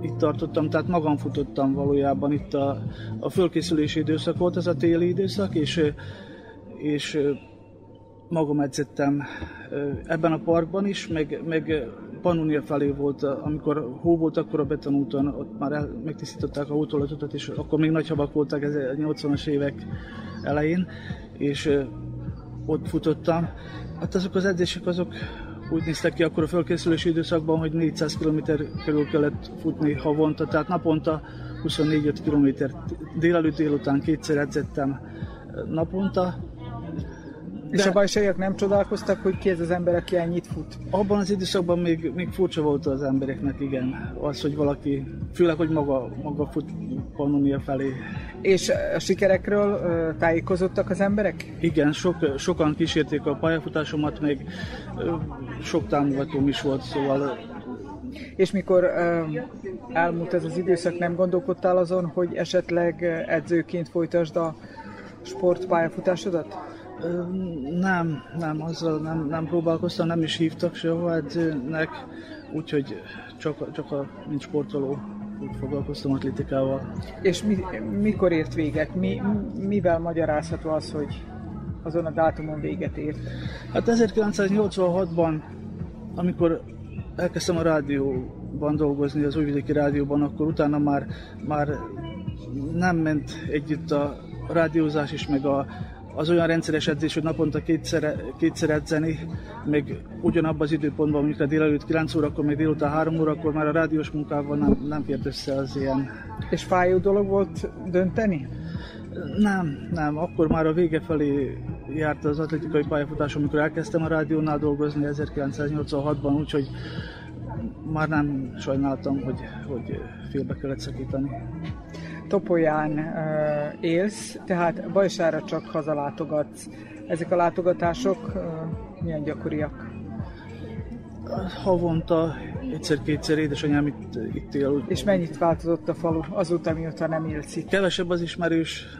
itt tartottam, tehát magam futottam valójában. Itt a, a fölkészülési időszak volt, az a téli időszak, és, és magam edzettem ebben a parkban is, meg, meg Pannónia felé volt, amikor hó volt, akkor a betonúton, ott már el, megtisztították a hótolatot, és akkor még nagy havak voltak, ez a nyolcvanas évek elején, és ott futottam. Hát azok az edzések, azok úgy néztek ki akkor a fölkészülési időszakban, hogy négyszáz kilométer körül kellett futni havonta, tehát naponta huszonnégy-öt kilométer. Délelőtt, délután kétszer edzettem naponta. De... És a bajsaiak nem csodálkoztak, hogy ki ez az ember, aki ennyit fut? Abban az időszakban még, még furcsa volt az embereknek, igen. Az, hogy valaki, főleg, hogy maga, maga fut Pannónia felé. És a sikerekről tájékozottak az emberek? Igen, sok, sokan kísérték a pályafutásomat, még sok támogatóm is volt, szóval... És mikor elmúlt ez az időszak, nem gondolkodtál azon, hogy esetleg edzőként folytasd a sportpályafutásodat? Nem, nem, azzal nem, nem próbálkoztam, nem is hívtak sehova edzőnek, úgyhogy csak, csak a mint sportoló úgy foglalkoztam atlétikával. És mi, mikor ért véget? Mi, mivel magyarázható az, hogy azon a dátumon véget ért? Hát ezerkilencszáznyolcvanhatban, amikor elkezdtem a rádióban dolgozni, az Újvidéki Rádióban, akkor utána már, már nem ment együtt a rádiózás is, meg a az olyan rendszeres edzés, hogy naponta kétszer, kétszer edzeni, meg ugyanabban az időpontban, mondjuk a délelőtt kilenc órakor, meg délután három órakor már a rádiós munkával nem, nem fért össze az ilyen. És fájó dolog volt dönteni? Nem, nem. Akkor már a vége felé járt az atlétikai pályafutás, amikor elkezdtem a rádiónál dolgozni ezerkilencszáznyolcvanhatban, úgyhogy már nem sajnáltam, hogy, hogy félbe kellett szakítani. Topolyán uh, élsz, tehát Bajsára csak hazalátogatsz. Ezek a látogatások uh, milyen gyakoriak? Havonta egyszer-kétszer édesanyám itt, itt él. És mennyit változott a falu azóta, mióta nem élsz itt? Kevesebb az ismerős,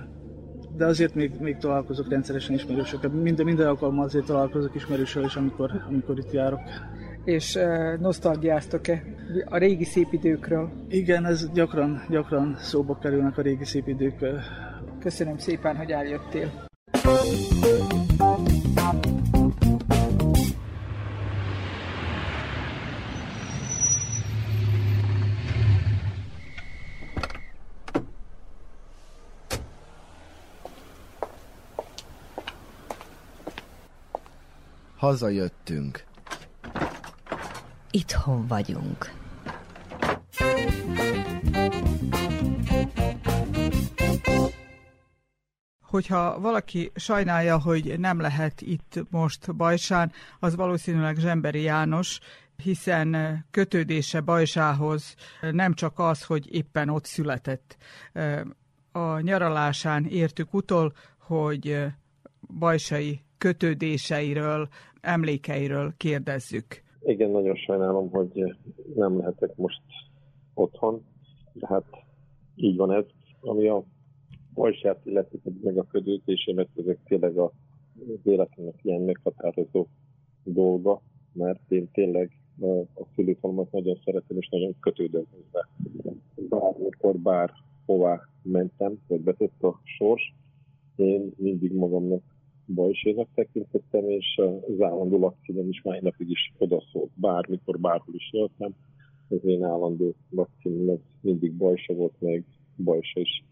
de azért még, még találkozok rendszeresen ismerősökkel. Minden, minden alkalommal azért találkozok ismerősökkel is, amikor, amikor itt járok. És uh, nosztalgiáztok-e a régi szép időkről? Igen, ez gyakran, gyakran szóba kerülnek a régi szép idők. Köszönöm szépen, hogy eljöttél. Hazajöttünk. Itthon vagyunk. Hogyha valaki sajnálja, hogy nem lehet itt most Bajsán, az valószínűleg Zsemberi János, hiszen kötődése Bajsához nem csak az, hogy éppen ott született. A nyaralásán értük utol, hogy bajsai kötődéseiről, emlékeiről kérdezzük. Igen, nagyon sajnálom, hogy nem lehetek most otthon, de hát így van ez. Ami a Bajsát illeti, meg a kötődésémet, ezek tényleg az életemnek ilyen meghatározó dolga, mert én tényleg a szülőfalomat nagyon szeretem, és nagyon kötődöm hozzá. Bármikor, bárhová mentem, vagy betett a sors, én mindig magamnak bajsénak tekintettem, és az állandó lakcímem is mai napig is odaszólt. Bármikor, bárhol is jöttem, az én állandó lakcímem mindig Bajsa volt, meg Bajsa is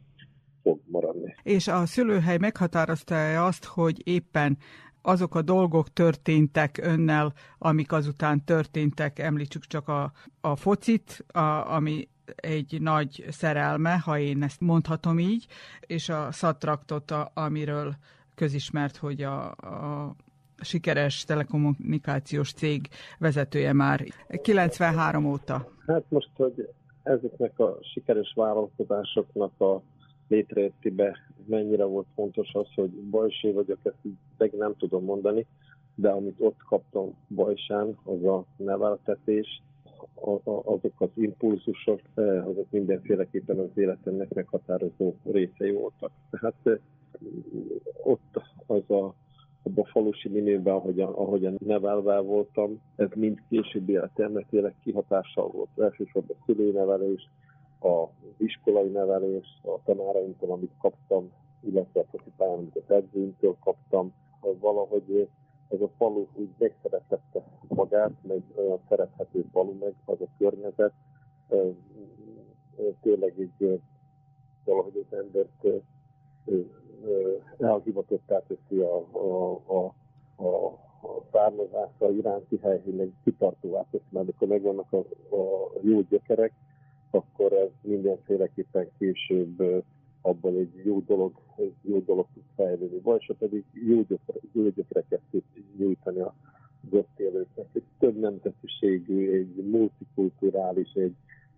fog maradni. És a szülőhely meghatározta-e azt, hogy éppen azok a dolgok történtek önnel, amik azután történtek? Említsük csak a, a focit, a, ami egy nagy szerelme, ha én ezt mondhatom így, és a Szatraktot, a, amiről közismert, hogy a, a sikeres telekommunikációs cég vezetője már kilencvenhárom óta. Hát most, hogy ezeknek a sikeres vállalkozásoknak a létrejöttébe mennyire volt fontos az, hogy bajsai vagyok, ezt meg nem tudom mondani, de amit ott kaptam Bajsán, az a neveltetés, azok az impulzusok, azok mindenféleképpen az életemnek meghatározó részei voltak. Tehát ott az a, a falusi minőben, ahogyan, ahogyan nevelve voltam, ez mind később életemnek tényleg kihatással volt. Elsősorban a szülőnevelés, az iskolai nevelés, a tanáraimtól, amit kaptam, illetve a focipályán, amit az edzőimtől kaptam. Valahogy ez a falu úgy megszeretette magát, meg olyan szerethető falu, meg az a környezet. Tényleg így valahogy az embert elhivatottá teszi a, a, a, a, a származásra iránti helyhelynek kitartóvá teszi, mert akkor megvannak a, a jó gyökerek, akkor ez mindenféleképpen később abban egy jó dolog, egy jó dolog tud fejlődni. Bajsa pedig jó, gyökere, jó gyökereket tud nyújtani az ott élőknek. Egy több nemzetiségű, egy multikulturális, egy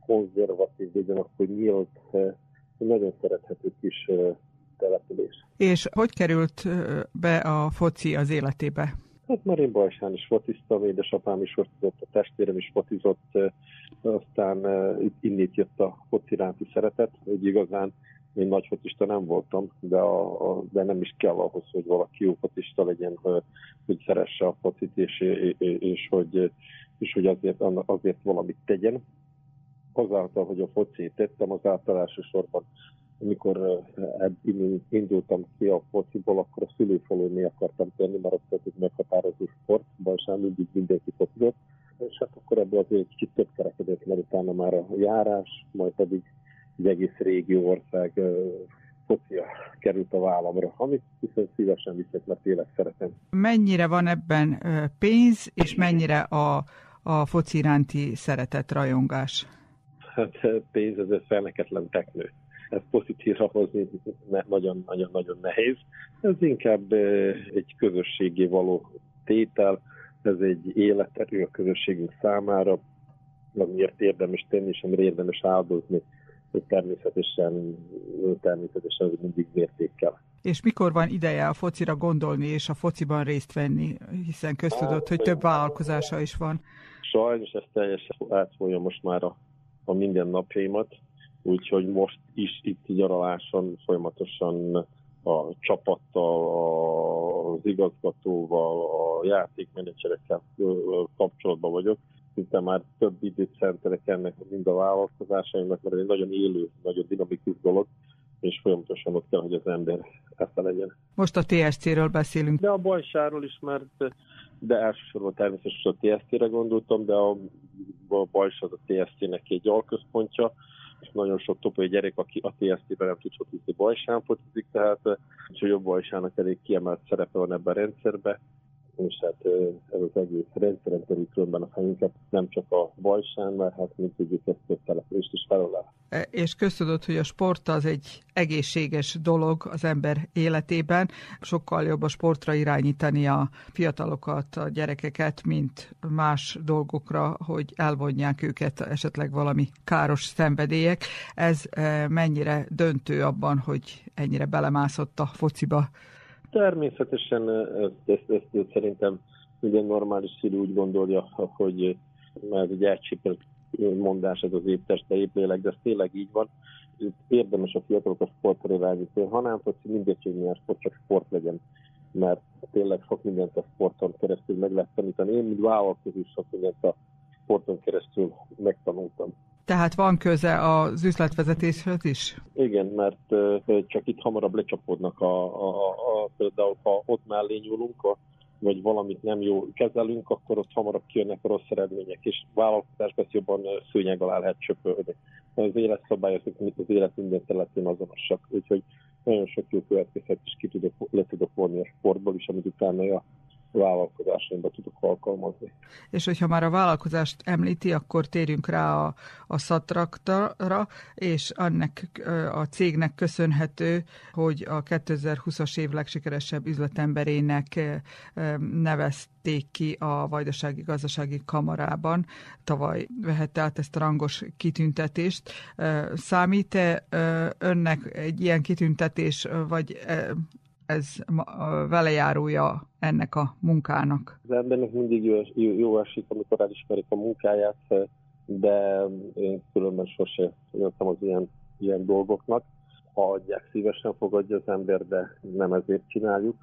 konzervatív, ugyanakkor nyílt, nagyon szerethető kis település. És hogy került be a foci az életébe? Hát már én Bajsán is fociztam, édesapám is focizott, a testvérem is focizott, aztán innét jött a foci iránti szeretet, hogy igazán én nagy focista nem voltam, de, a, a, de nem is kell ahhoz, hogy valaki jó focista legyen, hogy szeresse a focit, és, és, és, hogy, és hogy azért, azért valamit tegyen. Azáltal, hogy a focit tettem, azáltal elsősorban amikor ebből indultam ki a fociból, akkor a szülőfalóné akartam tenni, mert ott volt egy meghatározó sport, Bajsán mindig mindenki focizott, és hát akkor ebből azért kicsit több kerekedett, mert utána már a járás, majd pedig egy egész régi ország focia került a vállamra, amit viszont szívesen viszek, mert tényleg szeretem. Mennyire van ebben pénz, és mennyire a, a foci iránti szeretet, rajongás? Hát pénz, ez egy felneketlen teknő. Ezt pozitívra hozni nagyon-nagyon-nagyon nehéz. Ez inkább egy közösségé való tétel, ez egy életerő a közösségünk számára, amiért érdemes tenni, és amire érdemes áldozni, hogy természetesen, természetesen mindig mértékkel. És mikor van ideje a focira gondolni, és a fociban részt venni, hiszen köztudott, hogy több vállalkozása is van? Sajnos ez teljesen átfolja most már a, a mindennapjaimat, úgyhogy most is itt gyaraláson folyamatosan a csapattal, az igazgatóval, a játékmenedzserekkel kapcsolatban vagyok. Szinte már több időt szentelek ennek mind a vállalkozásaimnak, mert egy nagyon élő, nagyon dinamikus dolog, és folyamatosan ott kell, hogy az ember esze legyen. Most a té es cé-ről beszélünk. De a Bajsáról is, mert de elsősorban természetesen a té es cé-re gondoltam, de a, a Bajsa az a té es cé-nek egy alközpontja, és nagyon sok topolyai gyerek, aki a té es cé-ben nem tud focizni, Bajsán focizik, tehát úgyhogy a Bajsának elég kiemelt szerepe van ebben a rendszerben, és hát ez az egész rendszeren terül különben a helyünket, nem csak a Bajsán, mert hát mint tudjuk, ezt több települést is felolál. És köszönöd, hogy a sport az egy egészséges dolog az ember életében. Sokkal jobb a sportra irányítani a fiatalokat, a gyerekeket, mint más dolgokra, hogy elvonják őket esetleg valami káros szenvedélyek. Ez mennyire döntő abban, hogy ennyire belemászott a fociba? Természetesen ezt, ezt, ezt szerintem minden normális szülő úgy gondolja, hogy mert egy elcsépelt mondás ez az épp teste, épp lélek, de ez tényleg így van. Érdemes a fiatalok a sportra irányítani, hanem hogy mindegy, hogy milyen sport, csak sport legyen, mert tényleg sok mindent a sporton keresztül meg lehet tanítani. Én, mint vállalkozó, sok mindent a sporton keresztül megtanultam. Tehát van köze az üzletvezetéshez is? Igen, mert csak itt hamarabb lecsapódnak a, a, a, például, ha ott mellé nyúlunk, vagy valamit nem jól kezelünk, akkor ott hamarabb kijönnek a rossz eredmények, és vállalkozásban jobban szőnyeg alá lehet csöpölni. Az életszabályozók, mint az élet minden területén azonosak, úgyhogy nagyon sok jó következőt is ki tudok, le tudok vonni a sportból is, amit utána a vállalkozásaimba tudok alkalmazni. És hogyha már a vállalkozást említi, akkor térjünk rá a, a Szatraktára, és annak a cégnek köszönhető, hogy a kétezer-húszas év legsikeresebb üzletemberének nevezték ki a Vajdasági Gazdasági Kamarában. Tavaly vehette át ezt a rangos kitüntetést. Számít-e önnek egy ilyen kitüntetés, vagy ez velejárója ennek a munkának? Az embernek mindig jó, jó, jó esik, amikor elismerik a munkáját, de én különben sose jöttem az ilyen, ilyen dolgoknak. Ha adják, szívesen fogadja az ember, de nem ezért csináljuk.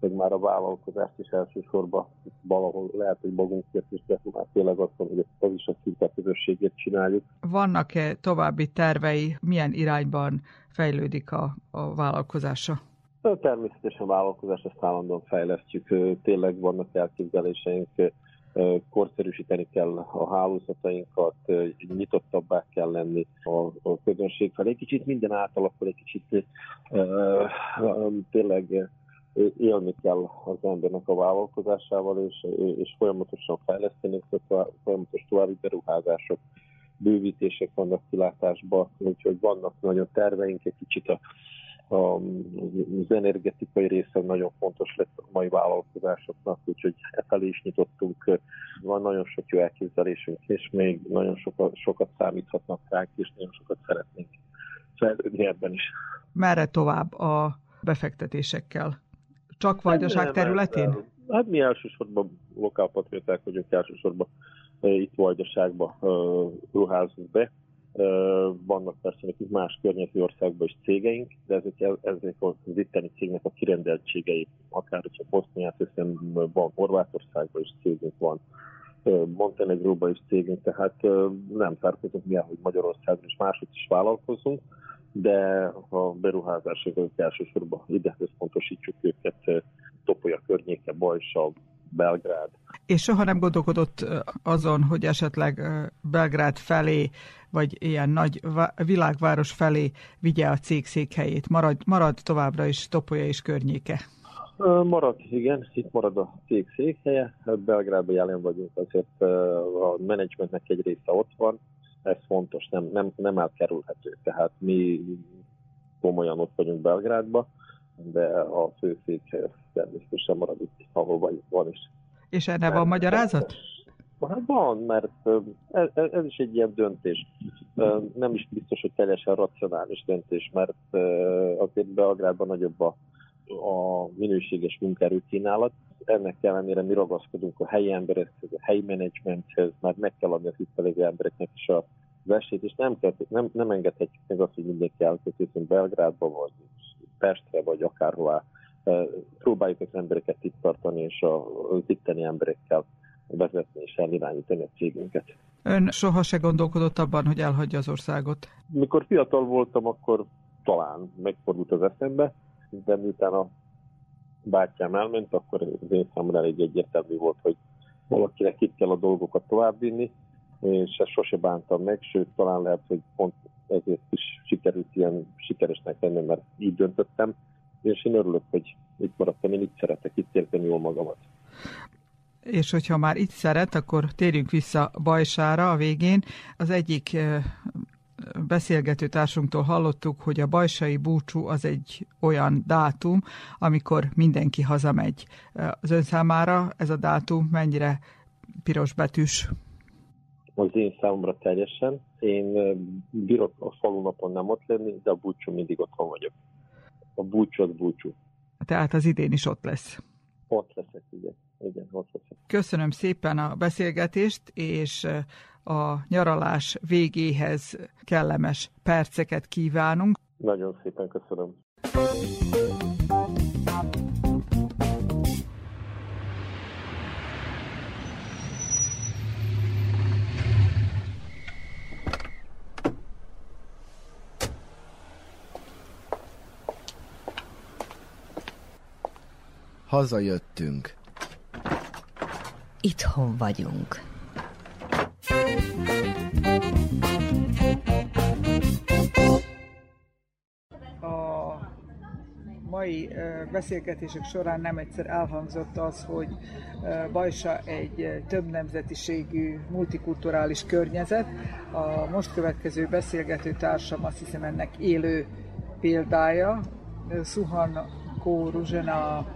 Meg már a vállalkozást is elsősorban valahol lehet, hogy magunkért is, de már tényleg azt mondom, hogy az is a szinte közösségét csináljuk. Vannak-e további tervei, milyen irányban fejlődik a, a vállalkozása? Természetesen a vállalkozást ezt állandóan fejlesztjük. Tényleg vannak elképzeléseink, korszerűsíteni kell a hálózatainkat, nyitottabbá kell lenni a, a közönség felé. Egy kicsit minden átalakul, egy kicsit tényleg élni kell az embernek a vállalkozásával, és, és folyamatosan fejleszteni, folyamatos további beruházások, bővítések vannak kilátásban, úgyhogy vannak nagyon terveink, egy kicsit a az energetikai része nagyon fontos lett a mai vállalkozásoknak, úgyhogy efelé is nyitottunk. Van nagyon sok jó elképzelésünk, és még nagyon sokat, sokat számíthatnak ránk, és nagyon sokat szeretnénk fejlődni ebben is. Merre tovább a befektetésekkel? Csak Vajdaság területén? Nem, hát mi elsősorban lokálpatrióták vagyunk, elsősorban itt Vajdaságban ruházunk be. Vannak persze nekik más környező országban is cégeink, de ezek, ezek az itteni cégnek a kirendeltségei, akár csak Boszniát, hiszen van Horvátországban is cégünk, van Montenegróban is cégünk, tehát nem tartozunk milyen, hogy Magyarországon és máshogy is vállalkozunk, de a beruházásokat elsősorban ide összpontosítjuk őket, Topolya környéke, Bajsa, Belgrád. És soha nem gondolkodott azon, hogy esetleg Belgrád felé, vagy ilyen nagy világváros felé vigye a cég székhelyét? Marad, marad továbbra is Topolya és környéke? Marad, igen. Itt marad a cég székhelye. Belgrádban jelen vagyunk, azért a menedzsmentnek egy része ott van. Ez fontos, nem, nem, nem elkerülhető. Tehát mi komolyan ott vagyunk Belgrádban, de a főszékhely természetesen marad itt, ahol van is. És erre van magyarázat? Hát van, mert ez, ez is egy ilyen döntés. Nem is biztos, hogy teljesen racionális döntés, mert azért Belgrádban nagyobb a a minőséges munkaerőkínálat. Ennek ellenére mi ragaszkodunk a helyi emberekhez, a helyi menedzsmenthez, már meg kell adni a tisztelegő embereknek is a versét, és nem, kell, nem, nem engedhetjük meg azt, hogy mindenki elkötőzünk Belgrádba, vagy Pestre, vagy akárhová. Próbáljuk az embereket itt tartani, és az itteni emberekkel vezetni és elirányítani a cégünket. Ön soha se gondolkodott abban, hogy elhagyja az országot? Mikor fiatal voltam, akkor talán megfordult az eszembe, de miután a bátyám elment, akkor az én számomra elég egyértelmű volt, hogy valakinek itt kell a dolgokat továbbvinni, és ezt sose bántam meg, sőt, talán lehet, hogy pont ezért is sikerült ilyen sikeresnek lenni, mert így döntöttem, és én örülök, hogy itt maradtam, én itt szeretek, itt érzem jól magamat. És hogyha már itt szeret, akkor térjünk vissza Bajsára a végén. Az egyik beszélgető társunktól hallottuk, hogy a bajsai búcsú az egy olyan dátum, amikor mindenki hazamegy. Az ön számára ez a dátum mennyire pirosbetűs? Az én számomra teljesen. Én bírok a falunapon nem ott lenni, de a búcsú mindig otthon vagyok. A búcsú az búcsú. Tehát az idén is ott lesz. Ott leszek, igen. Igen, ott leszek. Köszönöm szépen a beszélgetést, és a nyaralás végéhez kellemes perceket kívánunk. Nagyon szépen köszönöm. Hazajöttünk. Itthon vagyunk. A mai beszélgetések során nem egyszer elhangzott az, hogy Bajsa egy több nemzetiségű, multikulturális környezet. A most következő beszélgető társam azt hiszem ennek élő példája, Suhan Kó Ruzsana.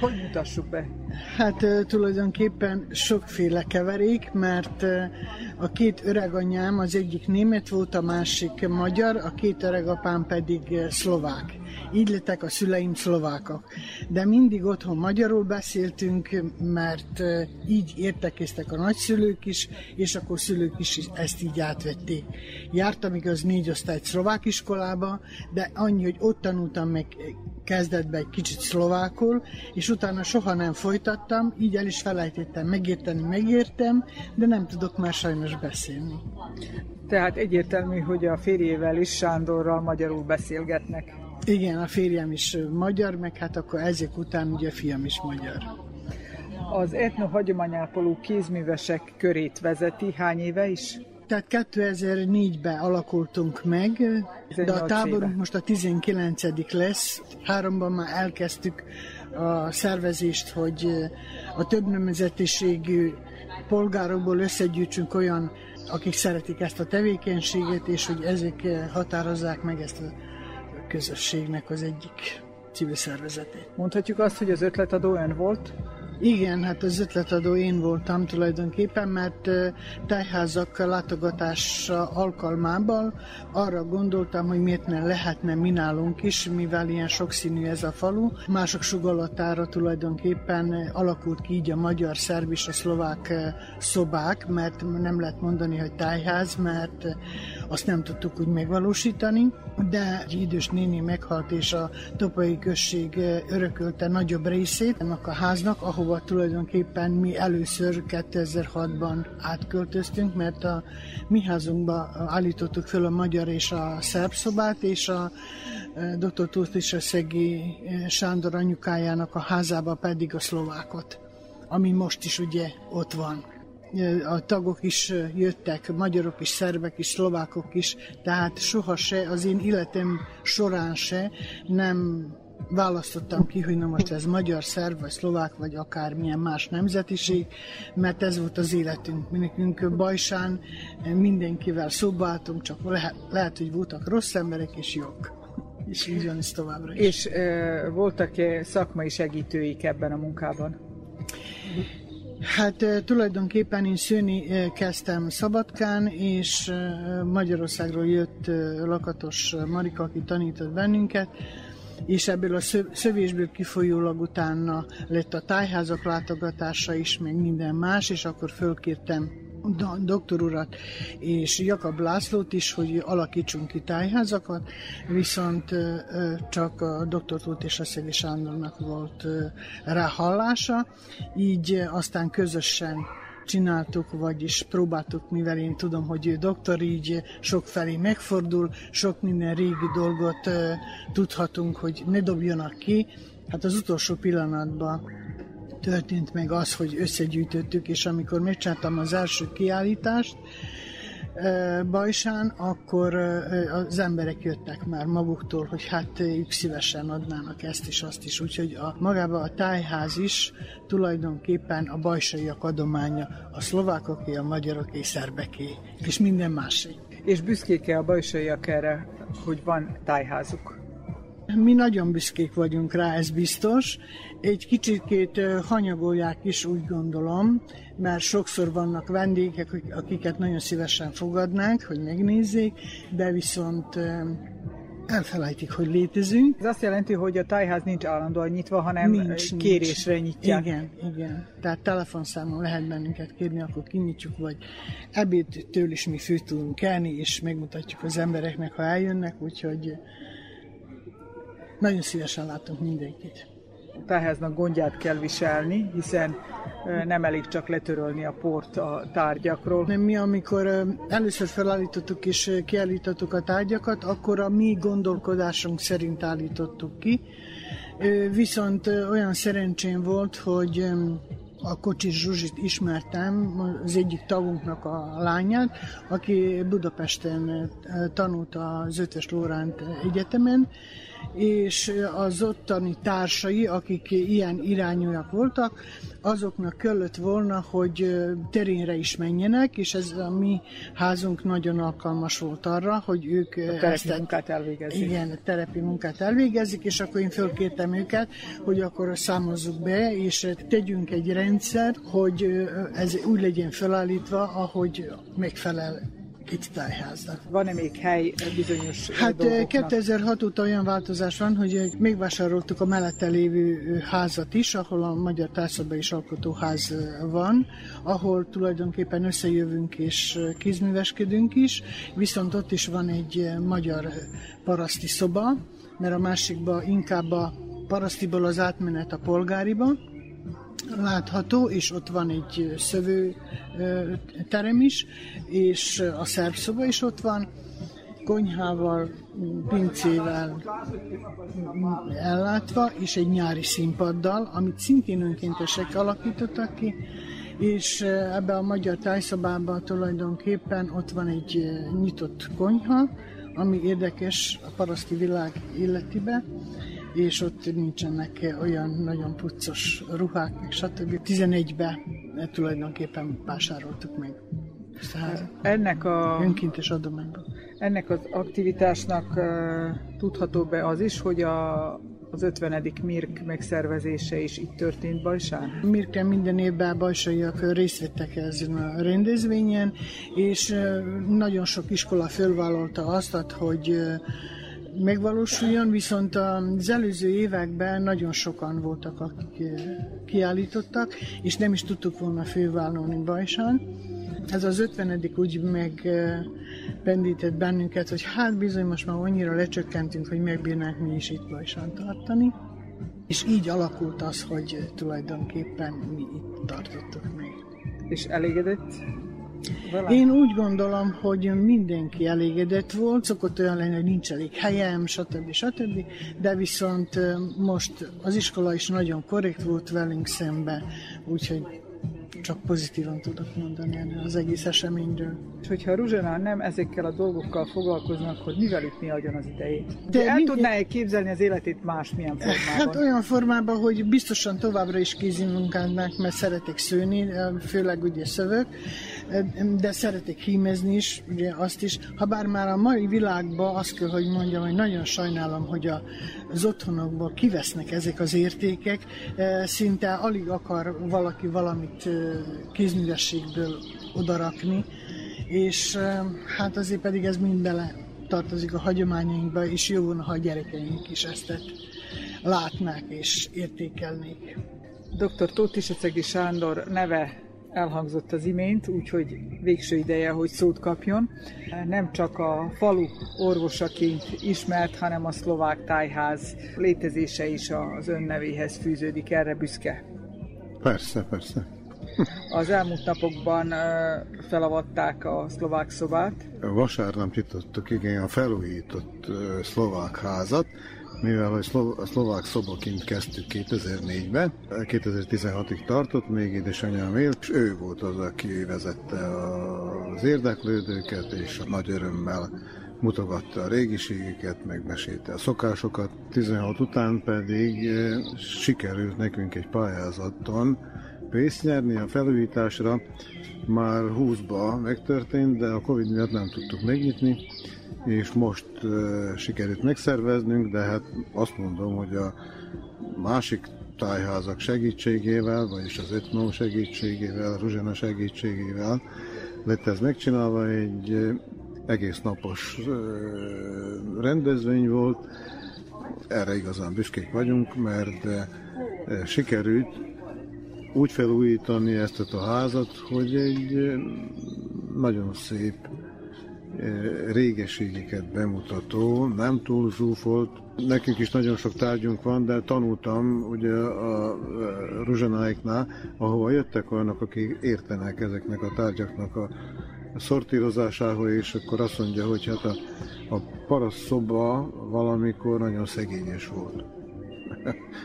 Hogy mutassuk be? Hát tulajdonképpen sokféle keverék, mert a két öreganyám, az egyik német volt, a másik magyar, a két öregapám pedig szlovák. Így lettek a szüleim szlovákok. De mindig otthon magyarul beszéltünk, mert így értekeztek a nagyszülők is, és akkor szülők is ezt így átvették. Jártam igaz négy osztályt szlovák iskolába, de annyi, hogy ott tanultam meg kezdetben egy kicsit szlovákul, és utána soha nem folytattam, így el is felejtettem megérteni, megértem, de nem tudok már sajnos beszélni. Tehát egyértelmű, hogy a férjével is, Sándorral magyarul beszélgetnek. Igen, a férjem is magyar, meg hát akkor ezek után ugye a fiam is magyar. Az etnohagyományápoló kézművesek körét vezeti, hány éve is? Tehát kétezer-négyben alakultunk meg, de a táborunk most a tizenkilencedik lesz. Háromban már elkezdtük a szervezést, hogy a több nemzetiségű polgárokból összegyűjtsünk olyan, akik szeretik ezt a tevékenységet, és hogy ezek határozzák meg ezt a közösségnek az egyik civil szervezetét. Mondhatjuk azt, hogy az ötletadó ön volt? Igen, hát az ötletadó én voltam tulajdonképpen, mert tájházak látogatása alkalmával arra gondoltam, hogy miért ne lehetne mi nálunk is, mivel ilyen sokszínű ez a falu. Mások sugallatára tulajdonképpen alakult ki így a magyar, szerb és a szlovák szobák, mert nem lehet mondani, hogy tájház, mert azt nem tudtuk úgy megvalósítani, de egy idős néni meghalt, és a topolyai község örökölte nagyobb részét ennek a háznak, ahol hova tulajdonképpen mi először kétezer-hatban átköltöztünk, mert a mi házunkba állítottuk föl a magyar és a szerb szobát, és a doktor Túl Triszegi Sándor anyukájának a házába pedig a szlovákot, ami most is ugye ott van. A tagok is jöttek, magyarok is, szerbek is, szlovákok is, tehát soha se, az én életem során se nem választottam ki, hogy na most ez magyar, szerb, vagy szlovák, vagy akármilyen más nemzetiség, mert ez volt az életünk. Mi nekünk Bajsán mindenkivel szóba álltunk, csak lehet, lehet, hogy voltak rossz emberek és jók. És így van ez továbbra is. És e, voltak-e szakmai segítőik ebben a munkában? Hát tulajdonképpen én szőni kezdtem Szabadkán, és Magyarországról jött Lakatos Marika, aki tanított bennünket, és ebből a szövésből kifolyólag utána lett a tájházak látogatása is, meg minden más, és akkor fölkértem a doktor urat és Jakab Lászlót is, hogy alakítsunk ki tájházakat, viszont csak a doktor Túl Triszegi Sándornak volt ráhallása, így aztán közösen csináltuk, vagyis próbáltuk, mivel én tudom, hogy ő doktor, így sok felé megfordul, sok minden régi dolgot uh, tudhatunk, hogy ne dobjanak ki. Hát az utolsó pillanatban történt meg az, hogy összegyűjtöttük, és amikor megcsináltam az első kiállítást uh, Bajsán, akkor uh, az emberek jöttek már maguktól, hogy hát ők szívesen adnának ezt is, azt is. Úgyhogy a, magában a tájház is tulajdonképpen a bajsaiak adománya, a szlovákoké, a magyaroké, szerbeké, és minden másik. És büszkék a bajsaiak erre, hogy van tájházuk? Mi nagyon büszkék vagyunk rá, ez biztos. Egy kicsikét hanyagolják is, úgy gondolom, mert sokszor vannak vendégek, akiket nagyon szívesen fogadnánk, hogy megnézzék, de viszont elfelejtik, hogy létezünk. Ez azt jelenti, hogy a tájház nincs állandóan nyitva, hanem nincs, kérésre nincs. Nyitják. Igen, igen. Tehát telefonszámon lehet bennünket kérni, akkor kinyitjuk, vagy ebédtől is mi fő tudunk kelni, és megmutatjuk az embereknek, ha eljönnek, úgyhogy nagyon szívesen látunk mindenkit. A tájháznak gondját kell viselni, hiszen nem elég csak letörölni a port a tárgyakról. Mi, amikor először felállítottuk és kiállítottuk a tárgyakat, akkor a mi gondolkodásunk szerint állítottuk ki. Viszont olyan szerencsém volt, hogy a Kocsis Zsuzsit ismertem, az egyik tagunknak a lányát, aki Budapesten tanult az Eötvös Loránd Egyetemen, és az ottani társai, akik ilyen irányúak voltak, azoknak kellett volna, hogy terénre is menjenek, és ez a mi házunk nagyon alkalmas volt arra, hogy ők a terepi ezt, munkát elvégezik. Igen, a terepi munkát elvégezik, és akkor én fölkértem őket, hogy akkor számozzuk be, és tegyünk egy rendszert, hogy ez úgy legyen felállítva, ahogy megfelel itt tájháznak. Van-e még hely bizonyos hát dolgoknak? kétezer-hat óta olyan változás van, hogy megvásároltuk a mellette lévő házat is, ahol a Magyar Tájszabály és Alkotóház van, ahol tulajdonképpen összejövünk és kézműveskedünk is, viszont ott is van egy magyar paraszti szoba, mert a másikba inkább a parasztiból az átmenet a polgáriba látható, és ott van egy szövőterem is, és a szerb szoba is ott van, konyhával, pincével ellátva, és egy nyári színpaddal, amit szintén önkéntesek alakítottak ki, és ebbe a magyar tájszobában tulajdonképpen ott van egy nyitott konyha, ami érdekes a paraszti világ életébe, és ott nincsenek olyan nagyon puccos ruhák, stb. tizenegyben tulajdonképpen vásároltuk meg. Szóval ennek a önkéntes adományban. Ennek az aktivitásnak uh, tudható be az is, hogy a, az ötvenedik Mirk megszervezése is itt történt Bajsán? Mirken minden évben bajsaiak részt vettek ezen a rendezvényen, és uh, nagyon sok iskola fölvállalta azt, hogy uh, megvalósuljon, viszont az előző években nagyon sokan voltak, akik kiállítottak, és nem is tudtuk volna fővállalni Bajsán. Ez az ötvenedik úgy megbendített bennünket, hogy hát bizony most már annyira lecsökkentünk, hogy megbírnánk mi is itt Bajsán tartani. És így alakult az, hogy tulajdonképpen mi itt tartottuk meg. És elégedett? Valami. Én úgy gondolom, hogy mindenki elégedett volt, szokott olyan lenni, hogy nincs elég helyem, stb. stb. De viszont most az iskola is nagyon korrekt volt velünk szemben, úgyhogy csak pozitívan tudok mondani az egész eseményről. És hogyha Ruzsana nem ezekkel a dolgokkal foglalkoznak, hogy mivel itt mi adjon az idejét? De, De el tudná-e képzelni az életét másmilyen formában? Hát olyan formában, hogy biztosan továbbra is kézimunkának, mert szeretek szőni, főleg ugye szövök, de szeretek hímezni is, ugye azt is. Habár már a mai világban azt kell, hogy mondjam, hogy nagyon sajnálom, hogy az otthonokból kivesznek ezek az értékek, szinte alig akar valaki valamit kézművességből odarakni, és hát azért pedig ez mind bele tartozik a hagyományainkba, és jó volna, ha a gyerekeink is ezt látnák és értékelnék. doktor Tóth-Tiszacsegi Sándor neve elhangzott az imént, úgyhogy végső ideje, hogy szót kapjon. Nem csak a falu orvosaként ismert, hanem a szlovák tájház létezése is az ön nevéhez fűződik, erre büszke. Persze, persze. Az elmúlt napokban felavatták a szlovák szobát. Vasárnap nyitottuk, igen, a felújított szlovák házat, mivel a szlovák szobaként kezdtük kétezer-négyben, kétezer-tizenhatig tartott, még édesanyám élt, és ő volt az, aki vezette az érdeklődőket, és nagy örömmel mutogatta a régiségeket, megmesélte a szokásokat. tizenhat után pedig sikerült nekünk egy pályázaton pénzt nyerni a felújításra. Már húszban megtörtént, de a Covid miatt nem tudtuk megnyitni, és most uh, sikerült megszerveznünk, de hát azt mondom, hogy a másik tájházak segítségével, vagyis az etnó segítségével, a Ruzsana segítségével lett ez megcsinálva, egy uh, egész napos uh, rendezvény volt. Erre igazán büszkék vagyunk, mert uh, uh, sikerült úgy felújítani ezt a házat, hogy egy uh, nagyon szép régeségeket bemutató, nem túl zsúfolt. Nekünk is nagyon sok tárgyunk van, de tanultam ugye a Ruzsanáiknál, ahova jöttek olyanok, akik értenek ezeknek a tárgyaknak a szortírozásához, és akkor azt mondja, hogy hát a, a paraszt szoba valamikor nagyon szegényes volt.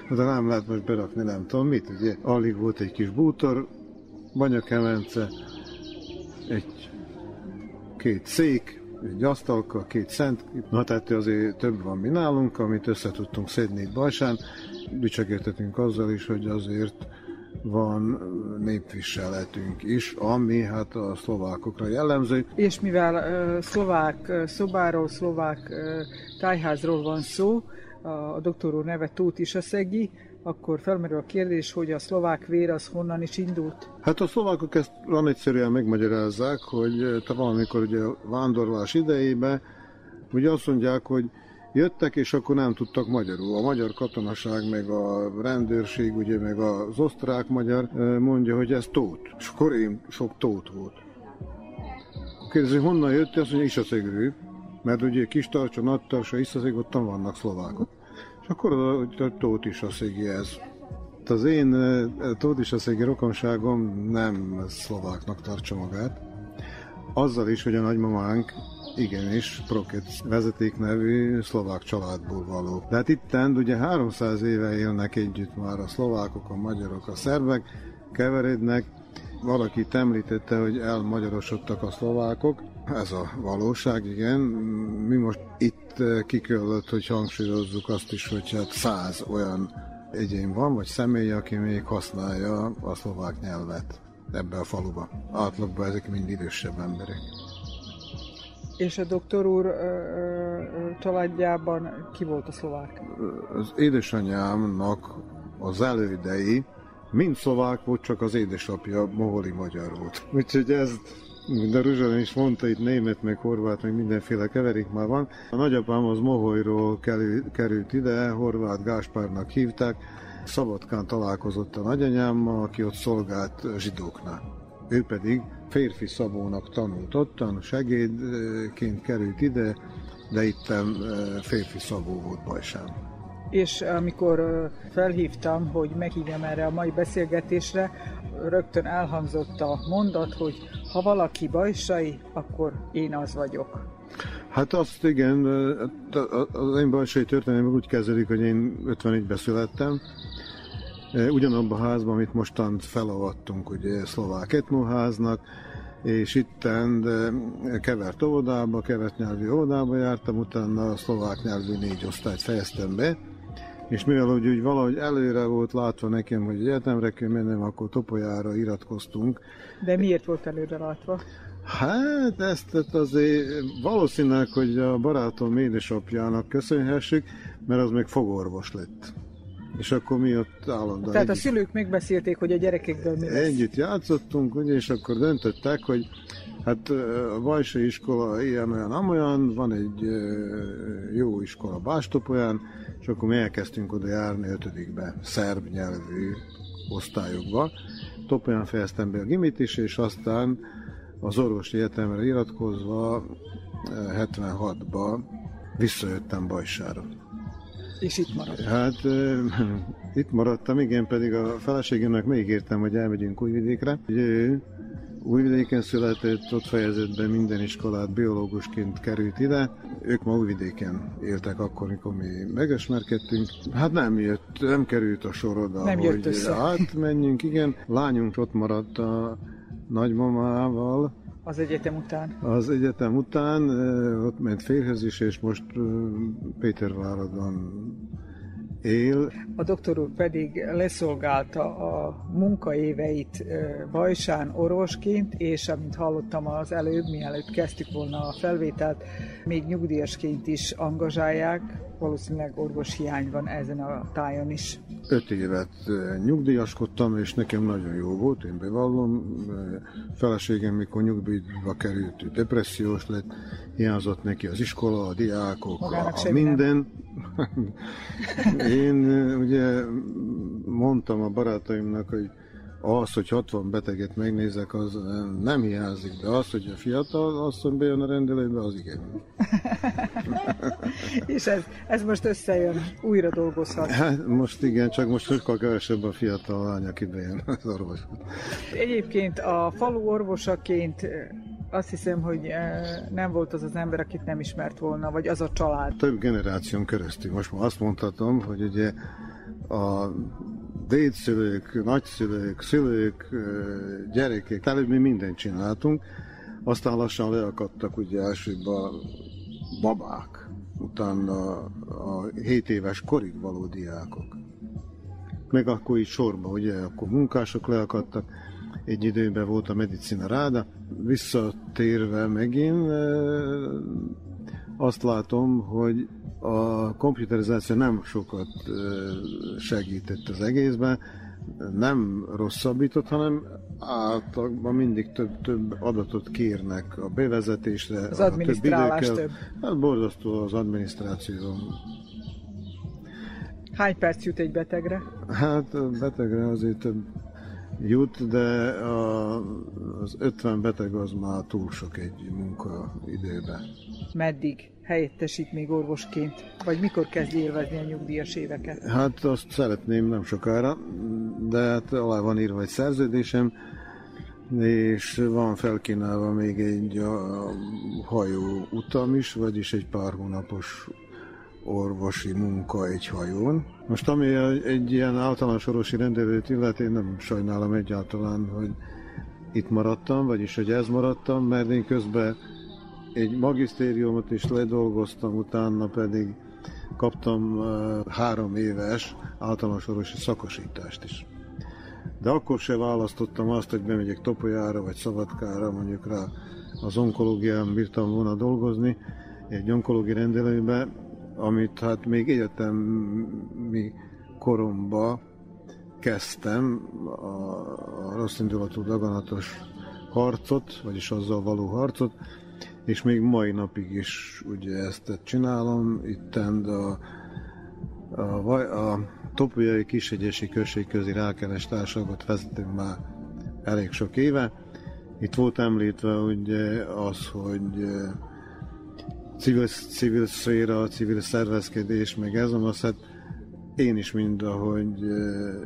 De nem lehet most berakni, nem tudom mit, ugye. Alig volt egy kis bútor, banyakemence, egy két szék, egy asztalka, két szent, na tehát azért több van, mi nálunk, amit össze tudtunk szedni itt Bajsán. Bücsögértetünk azzal is, hogy azért van népviseletünk is, ami hát a szlovákokra jellemző. És mivel uh, szlovák uh, szobáról, szlovák uh, tájházról van szó, a doktor úr neve Tóth-Tiszacsegi, akkor felmerül a kérdés, hogy a szlovák vér az honnan is indult? Hát a szlovákok ezt van egyszerűen megmagyarázzák, hogy valamikor ugye a vándorlás idejében ugye azt mondják, hogy jöttek, és akkor nem tudtak magyarul. A magyar katonaság, meg a rendőrség, ugye meg az osztrák-magyar mondja, hogy ez tót. És akkor én sok tót volt. Kérdezi, honnan jött, azt mondja, Iszacsegről, mert ugye Kistarcsa, Nagytarcsa, Iszacseg, ottan vannak szlovákok. És akkor a Tóth-Tiszacsegi ez. Az én Tóth-Tiszacsegi rokonságom nem szlováknak tartsa magát. Azzal is, hogy a nagymamánk igenis Prokec vezeték nevű szlovák családból való. De hát itten ugye háromszáz éve élnek együtt már a szlovákok, a magyarok, a szerbek, keverednek. Valaki említette, hogy elmagyarosodtak a szlovákok. Ez a valóság, igen. Mi most itt kikölött, hogy hangsúlyozzuk azt is, hogy hát száz olyan egyén van, vagy személy, aki még használja a szlovák nyelvet ebbe a faluba. Átlagban ezek mind idősebb emberek. És a doktor úr ö, ö, családjában ki volt a szlovák? Az édesanyámnak az elődei mind szlovák volt, csak az édesapja moholi magyar volt. Úgyhogy ez... De Ruzsana is mondta, itt német, meg horvát, meg mindenféle keverék már van. A nagyapám az Moholyról került ide, Horváth Gáspárnak hívták. Szabadkán találkozott a nagyanyámmal, aki ott szolgált zsidóknál. Ő pedig férfi szabónak tanult ottan, segédként került ide, de itt férfi szabó volt Bajsán. És amikor felhívtam, hogy meghívjam erre a mai beszélgetésre, rögtön elhangzott a mondat, hogy ha valaki bajsai, akkor én az vagyok. Hát azt igen, az én bajsai történetem úgy kezdődik, hogy én ötvenegyben születtem. Ugyanabban a házban, amit mostant felavattunk, ugye szlovák etnóháznak, és itten kevert óvodába, kevert nyelvű óvodába jártam, utána a szlovák nyelvű négy osztályt fejeztem be. És mivel úgy, úgy valahogy előre volt látva nekem, hogy egyetemre kell mennem, akkor Topolyára iratkoztunk. De miért volt előre látva? Hát ezt azért valószínűleg, hogy a barátom édesapjának köszönhessük, mert az még fogorvos lett. És akkor mi ott állandóan... Tehát együtt... a szülők megbeszélték, hogy a gyerekekkel mi lesz. Együtt játszottunk, ugye, és akkor döntöttek, hogy hát a Bajsai iskola ilyen-olyan-amolyan, van egy jó iskola Bástopolyán, és akkor mi elkezdtünk oda járni ötödikbe, szerb nyelvű osztályokba. Topolyán fejeztem be a gimit is, és aztán az orvosi egyetemre iratkozva hetvenhatba visszajöttem Bajsára. És itt maradtam. Hát e, itt maradtam, igen, pedig a feleségemnek megígértem, hogy elmegyünk Újvidékre. Ő Újvidéken született, ott fejezett be minden iskolát, biológusként került ide. Ők ma Újvidéken éltek akkor, mikor mi megesmerkedtünk. Hát nem jött, nem került a sor oda, nem jött hogy átmenjünk, igen. Lányunk ott maradt a nagymamával. Az egyetem után? Az egyetem után, ott ment férjhez is, és most Péterváradon él. A doktor úr pedig leszolgálta a munkaéveit Bajsán orvosként, és amint hallottam az előbb, mielőtt kezdtük volna a felvételt, még nyugdíjasként is angazsálják, valószínűleg orvos hiány van ezen a tájon is. Öt évet nyugdíjaskodtam, és nekem nagyon jó volt, én bevallom. Feleségem, mikor nyugdíjba került, depressziós lett, hiányzott neki az iskola, a diákok, a, a minden. Én ugye mondtam a barátaimnak, hogy az, hogy hatvan beteget megnézek, az nem hiányzik, de az, hogy a fiatal asszony bejön a rendelőbe, az igen. És ez, ez most összejön, újra dolgozhat. Hát most igen, csak most sokkal kevesebb a fiatal lány, aki bejön az orvos. Egyébként a falu orvosaként azt hiszem, hogy nem volt az az ember, akit nem ismert volna, vagy az a család. Több generáción keresztül. Most már azt mondhatom, hogy ugye a dédszülők, nagyszülők, szülők, gyerekek, tehát mi mindent csináltunk. Aztán lassan leakadtak ugye elsőbb a babák, utána a hét éves korig való diákok. Meg akkor így sorba, ugye, akkor munkások leakadtak, egy időben volt a medicina ráda. Visszatérve megint azt látom, hogy a komputerizáció nem sokat segített az egészben, nem rosszabbított, hanem általában mindig több-több adatot kérnek a bevezetésre. Az a adminisztrálás több, több. Hát borzasztó az adminisztráció. Hány perc jut egy betegre? Hát a betegre azért több jut, de a, az ötven beteg az már túl sok egy munkaidőben. Meddig helyettesít még orvosként? Vagy mikor kezdi élvezni a nyugdíjas éveket? Hát azt szeretném nem sokára, de hát alá van írva egy szerződésem, és van felkínálva még egy a, a hajó utam is, vagyis egy pár hónapos orvosi munka egy hajón. Most ami egy ilyen általános orvosi rendelőt illeti, én nem sajnálom egyáltalán, hogy itt maradtam, vagyis hogy ez maradtam, mert én közben egy magisztériumot is ledolgoztam, utána pedig kaptam uh, három éves általános orvosi szakosítást is. De akkor se választottam azt, hogy bemegyek Topolyára vagy Szabadkára, mondjuk rá az onkológián bírtam volna dolgozni, egy onkológiai rendelőbe, amit hát még egyetemi koromba kezdtem, a, a rosszindulatú daganatos harcot, vagyis azzal való harcot, és még mai napig is ugye ezt csinálom. Itten a, a, a Topolyai Kisegyesi Községközi Rákeres Társadalmat vezetünk már elég sok éve. Itt volt említve ugye az, hogy civil, civil szféra, civil szervezkedés, meg ez a hát én is mind, ahogy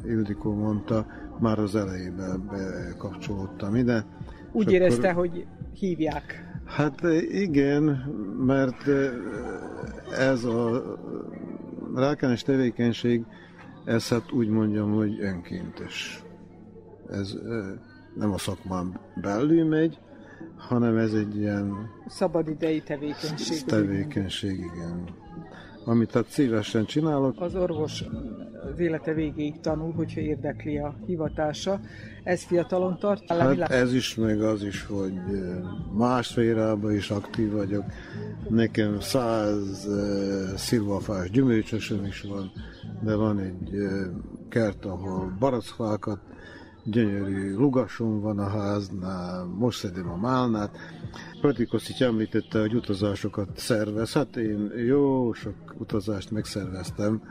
Ildikó mondta, már az elejében bekapcsolódtam ide. Úgy érezte, akkor... hogy hívják. Hát igen, mert ez a rákányos tevékenység, ez hát úgy mondjam, hogy önkéntes. Ez nem a szakmán belül megy, hanem ez egy ilyen... szabadidei tevékenység. Tevékenység, igen. Amit hát szívesen csinálok. Az orvos az élete végéig tanul, hogyha érdekli a hivatása. Ez fiatalon tart? Hát ez is, meg az is, hogy más szférában is aktív vagyok. Nekem száz szilvafás gyümölcsösöm is van, de van egy kert, ahol barackfákat, gyönyörű lugason van a háznál, most szedem a málnát. Pretikoszics említette, hogy utazásokat szervezhet. Én jó sok utazást megszerveztem.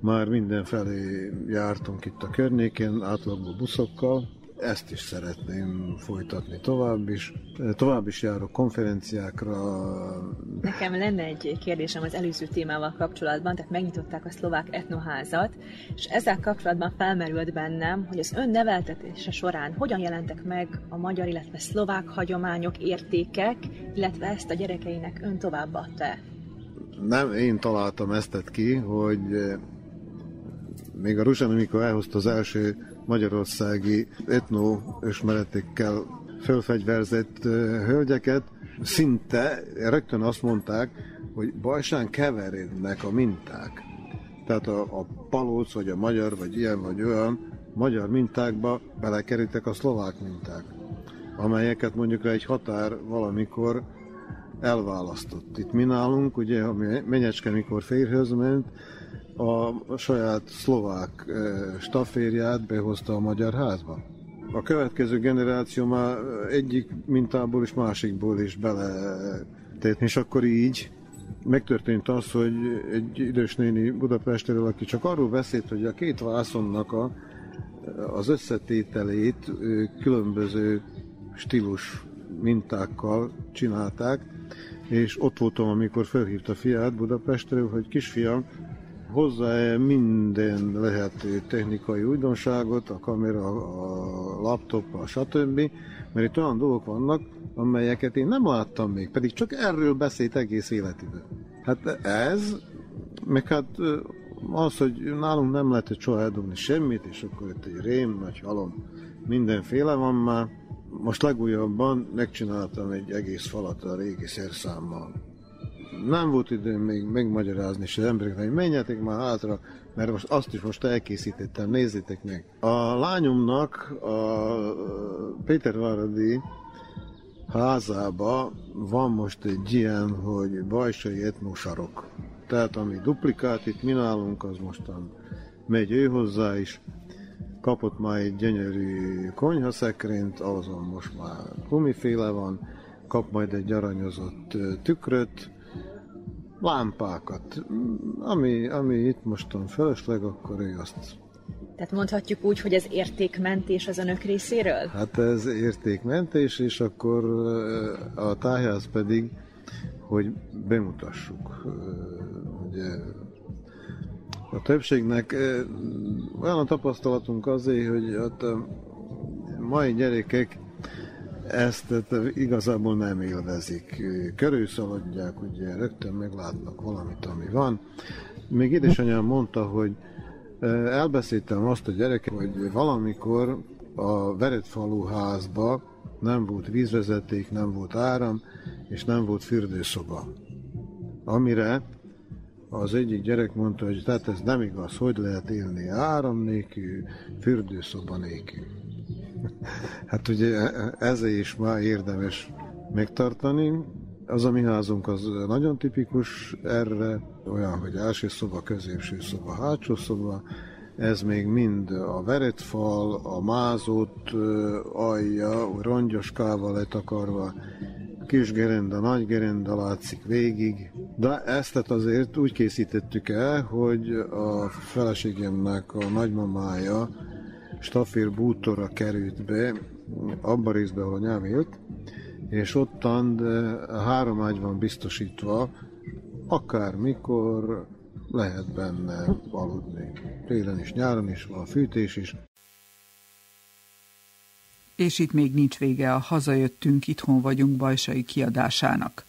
Már mindenfelé jártunk itt a környéken, átlagban buszokkal. Ezt is szeretném folytatni tovább is. Tovább is járok konferenciákra. Nekem lenne egy kérdésem az előző témával kapcsolatban, tehát megnyitották a szlovák etnoházat, és ezzel kapcsolatban felmerült bennem, hogy az ön neveltetése során hogyan jelentek meg a magyar, illetve szlovák hagyományok, értékek, illetve ezt a gyerekeinek ön továbbadta-e? Nem, én találtam ezt ki, hogy még a Ruzsana, amikor elhozta az első magyarországi etnóösmeretekkel fölfegyverzett hölgyeket, szinte rögtön azt mondták, hogy Bajsán keverednek a minták. Tehát a, a palóc, vagy a magyar, vagy ilyen, vagy olyan magyar mintákba belekerítek a szlovák minták, amelyeket mondjuk egy határ valamikor elválasztott. Itt mi nálunk, ugye, a menyecske mikor férjhez ment, a saját szlovák staférját behozta a magyar házba. A következő generáció már egyik mintából és másikból is beletett. És akkor így megtörtént az, hogy egy idős néni Budapestről, aki csak arról beszélt, hogy a két vászonnak a, az összetételét különböző stílus mintákkal csinálták, és ott voltam, amikor felhívta a fiát Budapestről, hogy kisfiam, hozzá minden lehető technikai újdonságot, a kamera, a laptop, a stb. Mert itt olyan dolgok vannak, amelyeket én nem láttam még, pedig csak erről beszélt egész életében. Hát ez, meg hát az, hogy nálunk nem lehetett soha eldobni semmit, és akkor itt egy rém, nagy halom, mindenféle van már. Most legújabban megcsináltam egy egész falat a régi szerszámmal. Nem volt időm még megmagyarázni se embereknek, hogy menjetek már hátra, mert most azt is most elkészítettem, nézzétek meg. A lányomnak a Péterváradi házába van most egy ilyen, hogy bajsai etnosarok. Tehát ami duplikát itt mi nálunk, az mostan megy ő hozzá is. Kapott már egy gyönyörű konyhaszekrényt, azon most már gumiféle van, kap majd egy aranyozott tükröt, lámpákat, ami, ami itt mostan felesleg, akkor ő azt... Tehát mondhatjuk úgy, hogy ez értékmentés az önök részéről? Hát ez értékmentés, és akkor a tájház pedig, hogy bemutassuk, ugye... A többségnek olyan a tapasztalatunk azért, hogy ott a mai gyerekek ezt igazából nem élvezik. Körülszaladják, ugye rögtön meglátnak valamit, ami van. Még édesanyám mondta, hogy elbeszéltem azt a gyereket, hogy valamikor a Veredfalu házba nem volt vízvezeték, nem volt áram, és nem volt fürdőszoba. Amire az egyik gyerek mondta, hogy tehát ez nem igaz, hogy lehet élni áram nélkül, fürdőszoba nélkül. Hát ugye ezért is már érdemes megtartani. Az a mi házunk az nagyon tipikus erre, olyan, hogy első szoba, középső szoba, hátsó szoba. Ez még mind a veretfal, a mázott alja, rongyoskával letakarva, kis gerenda, nagy gerenda látszik végig. De ezt azért úgy készítettük el, hogy a feleségemnek a nagymamája stafér bútorra került be, abban részben, ahol anyám élt, és ottan három ágy van biztosítva, akármikor lehet benne aludni. Télen is, nyáron is, van fűtés is. És itt még nincs vége a Hazajöttünk, itthon vagyunk Bajsai kiadásának.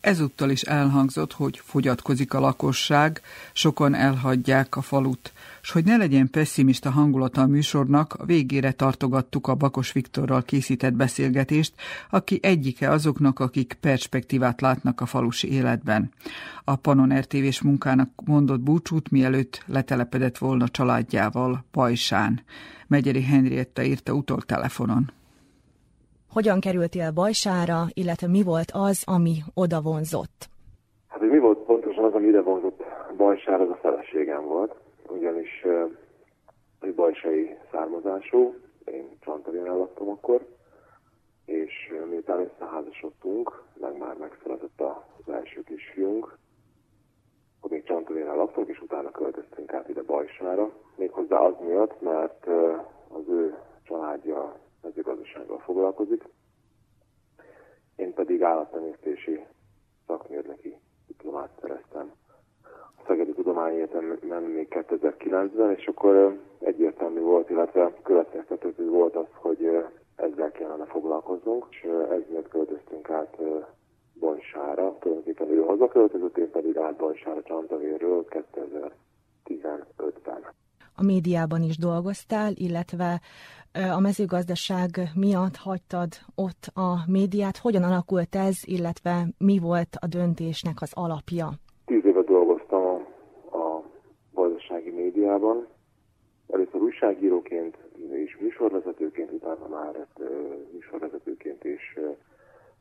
Ezúttal is elhangzott, hogy fogyatkozik a lakosság, sokan elhagyják a falut, s hogy ne legyen pesszimista hangulata a műsornak, a végére tartogattuk a Bakos Viktorral készített beszélgetést, aki egyike azoknak, akik perspektívát látnak a falusi életben. A Pannon er té vés munkának mondott búcsút, mielőtt letelepedett volna családjával Bajsán. Megyeri Henrietta írta utoltelefonon. Hogyan kerültél Bajsára, illetve mi volt az, ami oda vonzott? Hát, hogy mi volt pontosan az, ami ide vonzott Bajsára, az a feleségem volt. ugyanis uh, bajsai származású, én Csantavéren laktam akkor, és uh, miután összeházasodtunk, meg már megszületett az első kisfiunk, hogy még Csantavéren laktunk, és utána költöztünk át ide Bajsára, méghozzá az miatt, mert uh, az ő családja mezőgazdasággal foglalkozik, én pedig állattenyésztési szakmérnöki diplomát szereztem a Szegedi Tudományi Egyetemen még kétezer-kilencben, és akkor egyértelmű volt, illetve következtető volt az, hogy ezzel kellene foglalkoznunk, és ez miatt költöztünk át Bajsára, tulajdonképpen ő hazaköltözött, én pedig át Bajsára Csantavérről kétezer-tizenötben. A médiában is dolgoztál, illetve a mezőgazdaság miatt hagytad ott a médiát. Hogyan alakult ez, illetve mi volt a döntésnek az alapja? Tíz éve dolgoztam a, a gazdasági médiában. Először újságíróként és műsorvezetőként, utána már műsorvezetőként és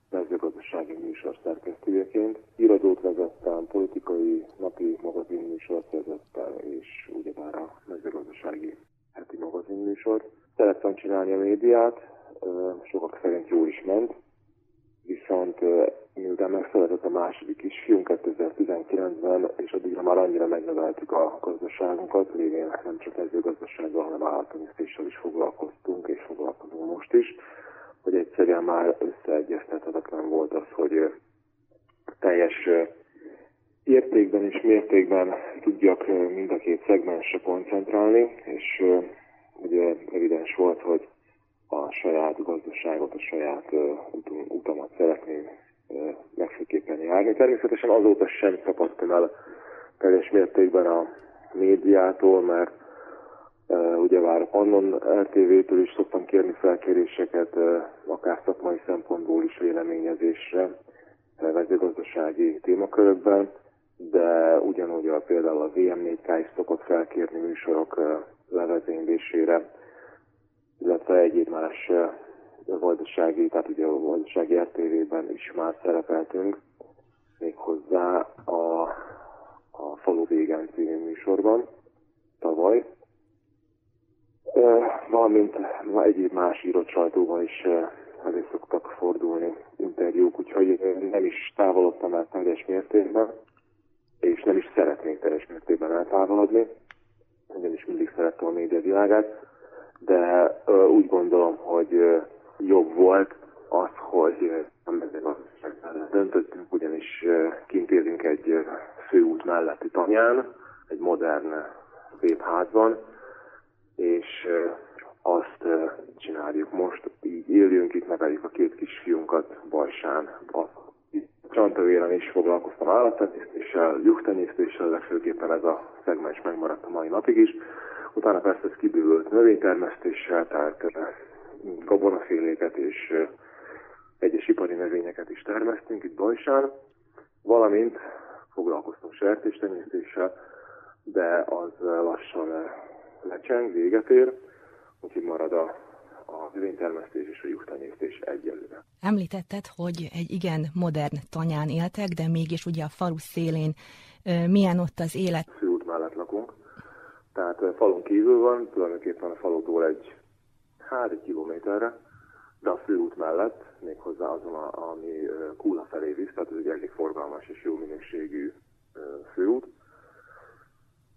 mezőgazdasági műsorszerkesztőjeként. Híradót vezettem, politikai napi magazinműsort vezettem, és ugyebár a mezőgazdasági heti magazinműsort. Szerettem csinálni a médiát, sokak szerint jó is ment, viszont miután megszületett a második kisfiunk kétezer-tizenkilencben, és addigra már annyira megnöveltük a gazdaságunkat, végén nem csak mezőgazdasággal, hanem állattenyésztéssel is foglalkoztunk, és foglalkozunk most is, hogy egyszerűen már összeegyeztethetetlen volt az, hogy teljes értékben és mértékben tudjak mind a két szegmensre koncentrálni, és ugye evidens volt, hogy a saját gazdaságot, a saját utamat szeretném megfőképpen járni. Természetesen azóta sem szakadtam el teljes mértékben a médiától, mert ugyebár onnan er té vé-től is szoktam kérni felkéréseket, akár szakmai szempontból is véleményezésre, mezőgazdasági témakörökben, de ugyanúgy a, például az é em négy ká is szokott felkérni műsorok levezénylésére, illetve egyéb más vajdasági, tehát ugye a vajdasági er té vében is már szerepeltünk, méghozzá a, a Falu Végen című műsorban tavaly, valamint egyéb más írott sajtóban is elő szoktak fordulni interjúk, úgyhogy nem is távolodtam el teljes mértékben, és nem is szeretnék teljes mértékben eltávolodni, ugyanis mindig szerettem a média világát, de úgy gondolom, hogy jobb volt az, hogy a mezőgazdaságban döntöttünk, ugyanis kint élünk egy főút melletti tanyán, egy modern szép házban, és azt csináljuk most, így éljünk, itt neveljük a két kisfiunkat Bajsán. Csantavéren is foglalkoztam állattenyésztéssel, juhtenyésztéssel, legfőképpen ez a szegmens megmaradt a mai napig is. Utána persze ez kibővült növénytermesztéssel, tehát gabonaféléket és egyes ipari növényeket is termesztünk itt Bajsán, valamint foglalkoztam sertéstenyésztéssel, de az lassan lecseng, véget ér, úgyhogy marad a, a növénytermesztés és a juhtenyésztés egyelőre. Említetted, hogy egy igen modern tanyán éltek, de mégis ugye a falu szélén milyen ott az élet? A főút mellett lakunk, tehát falon kívül van, tulajdonképpen a falutól egy, hát egy kilométerre, de a főút mellett, méghozzá azon, a, ami Kúla felé visz, tehát ez egy elég forgalmas és jó minőségű főút.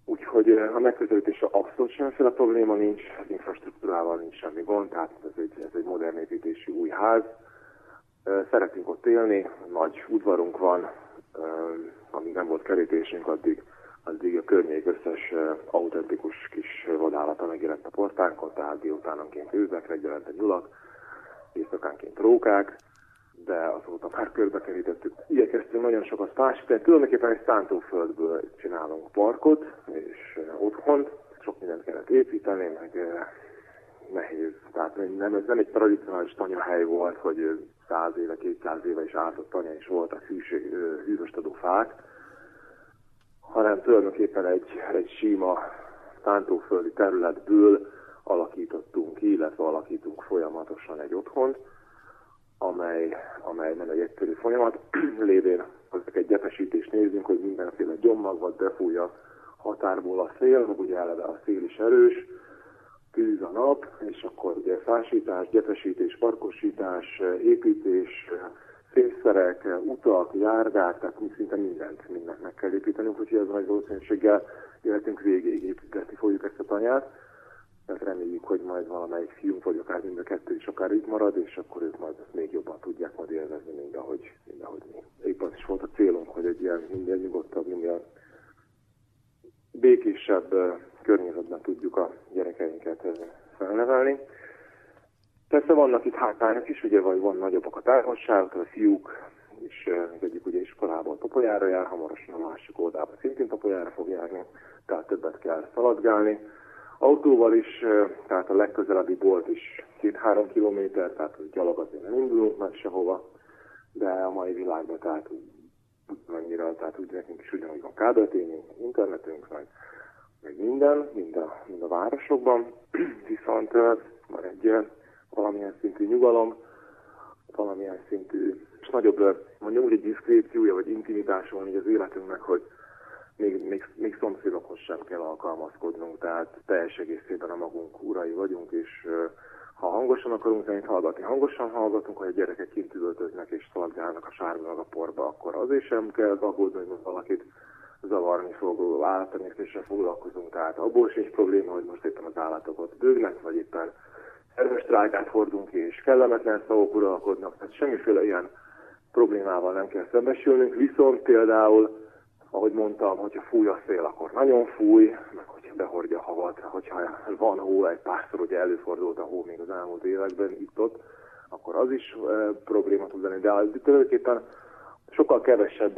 Úgyhogy a megközelítése abszolút semmiféle probléma nincs, az infrastruktúrával nincs semmi gond, tehát ez egy, ez egy modern építésű új ház. Szeretünk ott élni, nagy udvarunk van, amíg nem volt kerítésünk, addig, addig a környék összes autentikus kis vadállata megjelent a portánkon, tehát délutánonként őzek, reggelente nyulak, éjszakánként rókák, de azóta már körbekerítettük. Igyekeztünk nagyon sokat fásítani. Tulajdonképpen egy szántóföldből csinálunk parkot és otthont. Sok mindent kellett építeni, meg nehéz. Tehát nem, ez nem egy tradicionális tanyahely volt, hogy száz éve, kétszáz éve is ártott tanya, és voltak hűség, hűvöstadó fák, hanem tulajdonképpen egy, egy sima szántóföldi területből alakítottunk ki, illetve alakítunk folyamatosan egy otthont, amely, amely nem egy egyszerű folyamat. Lévén ezek egy gyepesítést nézzünk, hogy mindenféle gyommagvat befújja, határból a szél, meg ugye eleve a szél is erős, tűz a nap, és akkor ugye fásítás, gyepesítés, parkosítás, építés, szénszerek, utak, járgák, tehát szinte mindent, mindent meg kell építenünk, úgyhogy ez nagy valószínűséggel életünk végéig építgetni fogjuk ezt a tanyát, mert reméljük, hogy majd valamelyik fiunk, vagy akár mind a kettő is akár itt marad, és akkor ők majd ezt még jobban tudják majd élvezni, mint ahogy, mint ahogy mi. Épp az is volt a célunk, hogy egy ilyen minden nyugodtabb, minden békésebb környezetben tudjuk a gyerekeinket felnevelni. Persze vannak itt hátrányok is, ugye, vagy van nagyobbak a távolságok, a fiúk, és az egyik ugye iskolából Topolyára jár, hamarosan a másik oldába szintén Topolyára fog járni, tehát többet kell szaladgálni. Autóval is, tehát a legközelebbi bolt is két-három kilométer, tehát gyalog azért nem indulunk meg sehova, de a mai világban tehát annyira, tehát úgy nekünk is ugyanúgy van kábeltényünk, internetünk, meg, meg minden, mind a, mind a városokban, viszont van egy valamilyen szintű nyugalom, valamilyen szintű, és nagyobb, mondjuk úgy, egy diszkréciója, vagy intimitása van így az életünknek, hogy még, még, még szomszédokhoz sem kell alkalmazkodnunk, tehát teljes egészében a magunk urai vagyunk, és ha hangosan akarunk zenét hallgatni, hangosan hallgatunk, hogy a gyerekek kint üvöltöznek és szaladgálnak a sárga a porba, akkor azért sem kell aggódni, hogy valakit zavarni fog, állattenyésztéssel foglalkozunk, tehát abból sincs probléma, hogy most éppen az állatokat dögnek, vagy éppen erős trágát hordunk ki, és kellemetlen szavok uralkodnak, tehát semmiféle ilyen problémával nem kell szembesülnünk, viszont például, ahogy mondtam, hogyha fúj a szél, akkor nagyon fúj, meg hogyha behordja a havat, hogyha van hó, egy párszor ugye előfordult a hó még az elmúlt években itt-ott, akkor az is e, probléma tud lenni, de tulajdonképpen sokkal kevesebb,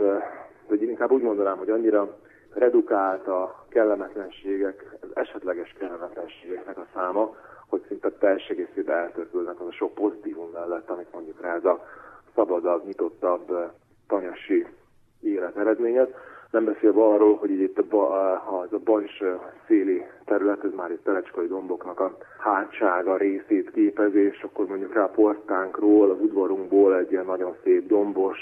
vagy én inkább úgy mondanám, hogy annyira redukált a kellemetlenségek, az esetleges kellemetlenségeknek a száma, hogy szinte teljes egészében eltörpülnek az a sok pozitívum mellett, amit mondjuk rá ez a szabadabb, nyitottabb, tanyasi élet eredményez. Nem beszélve arról, hogy így itt a, a, a Bajs széli terület, ez már itt Telecskai domboknak a hátsága részét képezés, akkor mondjuk rá a portánkról, az udvarunkból egy ilyen nagyon szép dombos,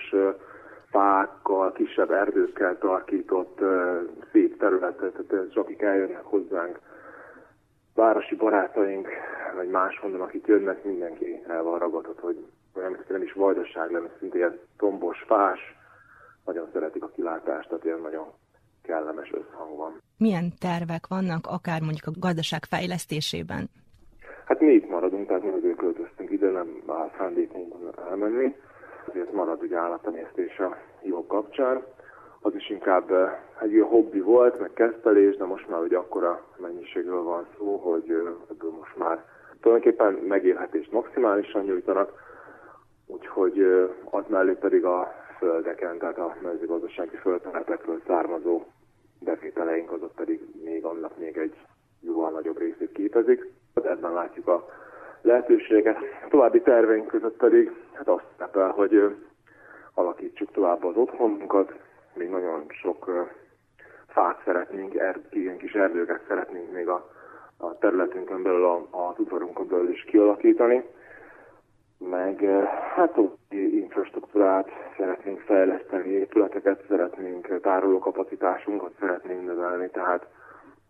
fákkal, kisebb erdőkkel tarkított szép területet, tehát ez, akik eljönnek hozzánk, városi barátaink, vagy máshonnan, akik jönnek, mindenki el van ragadott, hogy nem, nem is vajdaság lenne, szinte ilyen dombos, fás, nagyon szeretik a kilátást, tehát ilyen nagyon kellemes összhang van. Milyen tervek vannak, akár mondjuk a gazdaság fejlesztésében? Hát mi itt maradunk, tehát mi azért költöztünk ide, nem áll szándékunkban elmenni. Azért marad ugye állattenyésztés a jó kapcsán. Az is inkább egy hobbi volt, meg kezdtelés, de most már ugye akkora mennyiségről van szó, hogy ebből most már tulajdonképpen megélhetést maximálisan nyújtanak, úgyhogy az mellé pedig a földeken, tehát a mezőgazdasági földterületekről származó bevételeink, azok pedig még annak még egy jóval nagyobb részét képezik. Ebben látjuk a lehetőséget. A további terveink között pedig hát azt szerepel, hogy alakítsuk tovább az otthonunkat, még nagyon sok fát szeretnénk, er, ilyen kis erdőket szeretnénk még a, a területünkön belül, a, a udvarunkon belül is kialakítani, meg hát infrastruktúrát szeretnénk fejleszteni, épületeket szeretnénk, tárolókapacitásunkat szeretnénk növelni, tehát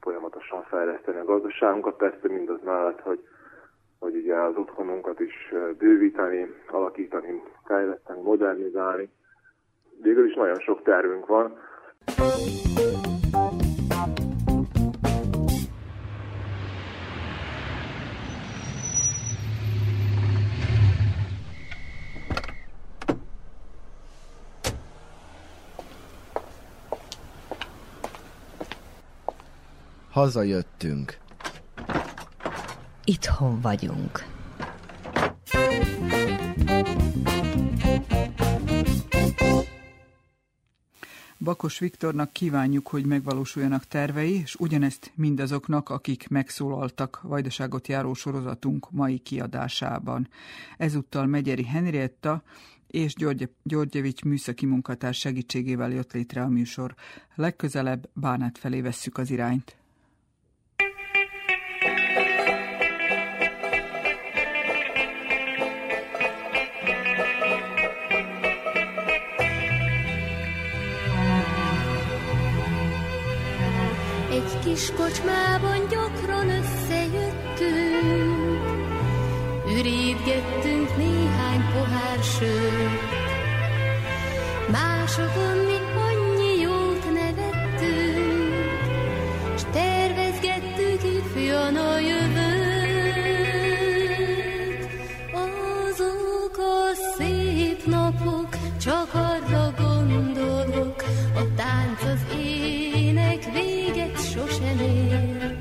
folyamatosan fejleszteni a gazdaságunkat, persze mindaz mellett, hogy, hogy ugye az otthonunkat is bővíteni, alakítani, fejleszteni, modernizálni. Végül is nagyon sok tervünk van. Hazajöttünk. Itthon vagyunk. Bakos Viktornak kívánjuk, hogy megvalósuljanak tervei, és ugyanezt mindazoknak, akik megszólaltak Vajdaságot járó sorozatunk mai kiadásában. Ezúttal Megyeri Henrietta és György- Györgyevics műszaki munkatárs segítségével jött létre a műsor. Legközelebb Bánát felé vesszük az irányt. Egy kis kocsmában gyakran összejöttünk, ürítgettünk néhány pohár sört. Másokon mi annyi jót nevettünk, s tervezgettük ifjan a jövőt. Azok a szép napok, csak arra gondolok, a tánc az ének véget sosem ér.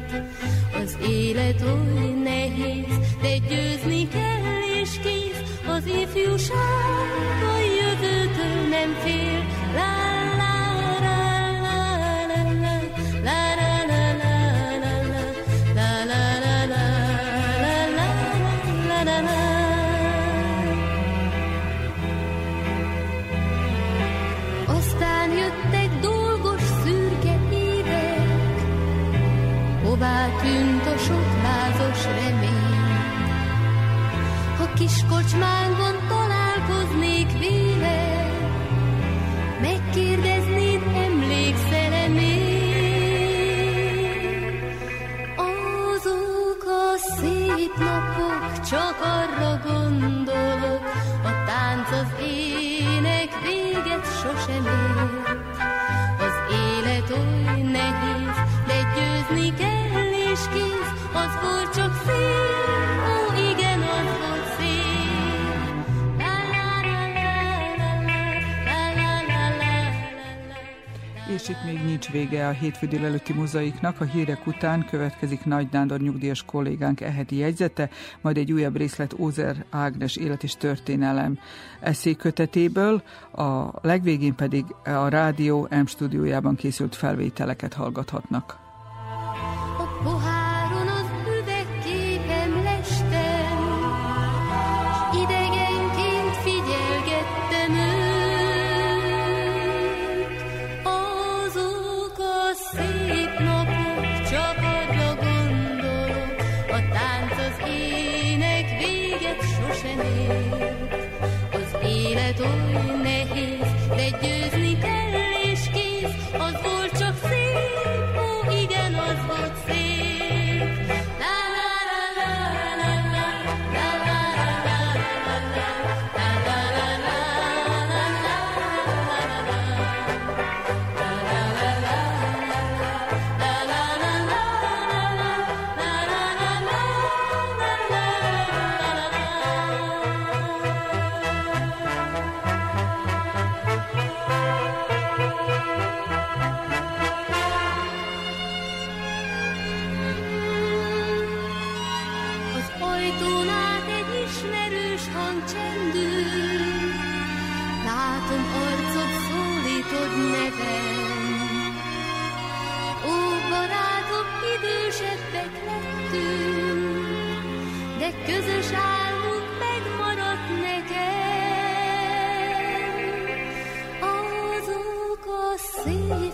Az élet oly nehéz, de győzni kell és kész, az ifjúság a jövőtől nem fél. Lá, lá, lá, lá, lá, lá, lá, lá, lá, lá, lá, lá, lá, lá, lá, lá. Aztán jöttek dolgos szürke évek, hová tűnt a sok lázas remény. A kis kocsmánkban találkoznék véled, megkérdeznéd, emlékszel-e még? Azok a szép napok, csak arra gondolok, a tánc az ének véget sosem ér. Az élet oly nehéz, de győzni kell és kész, az volt csak szép, ó igen, az volt. És itt még nincs vége a hétfő délelőtti mozaiknak. A hírek után következik Nagy Nándor nyugdíjas kollégánk eheti jegyzete, majd egy újabb részlet Ózer Ágnes élet és történelem eszékötetéből, a legvégén pedig a Rádió M stúdiójában készült felvételeket hallgathatnak. A poháron az üvegképem lestem, idegenként figyelgettem őt. Az élet oly nehéz, de győzni kell és kész, az volt csak szép, ó igen, az volt szép. Lá, lá, lá, lá, lá, lá, lá, lá, lá, lá, lá, lá, lá, de közös álmunk megmaradt nekem. Azok a szép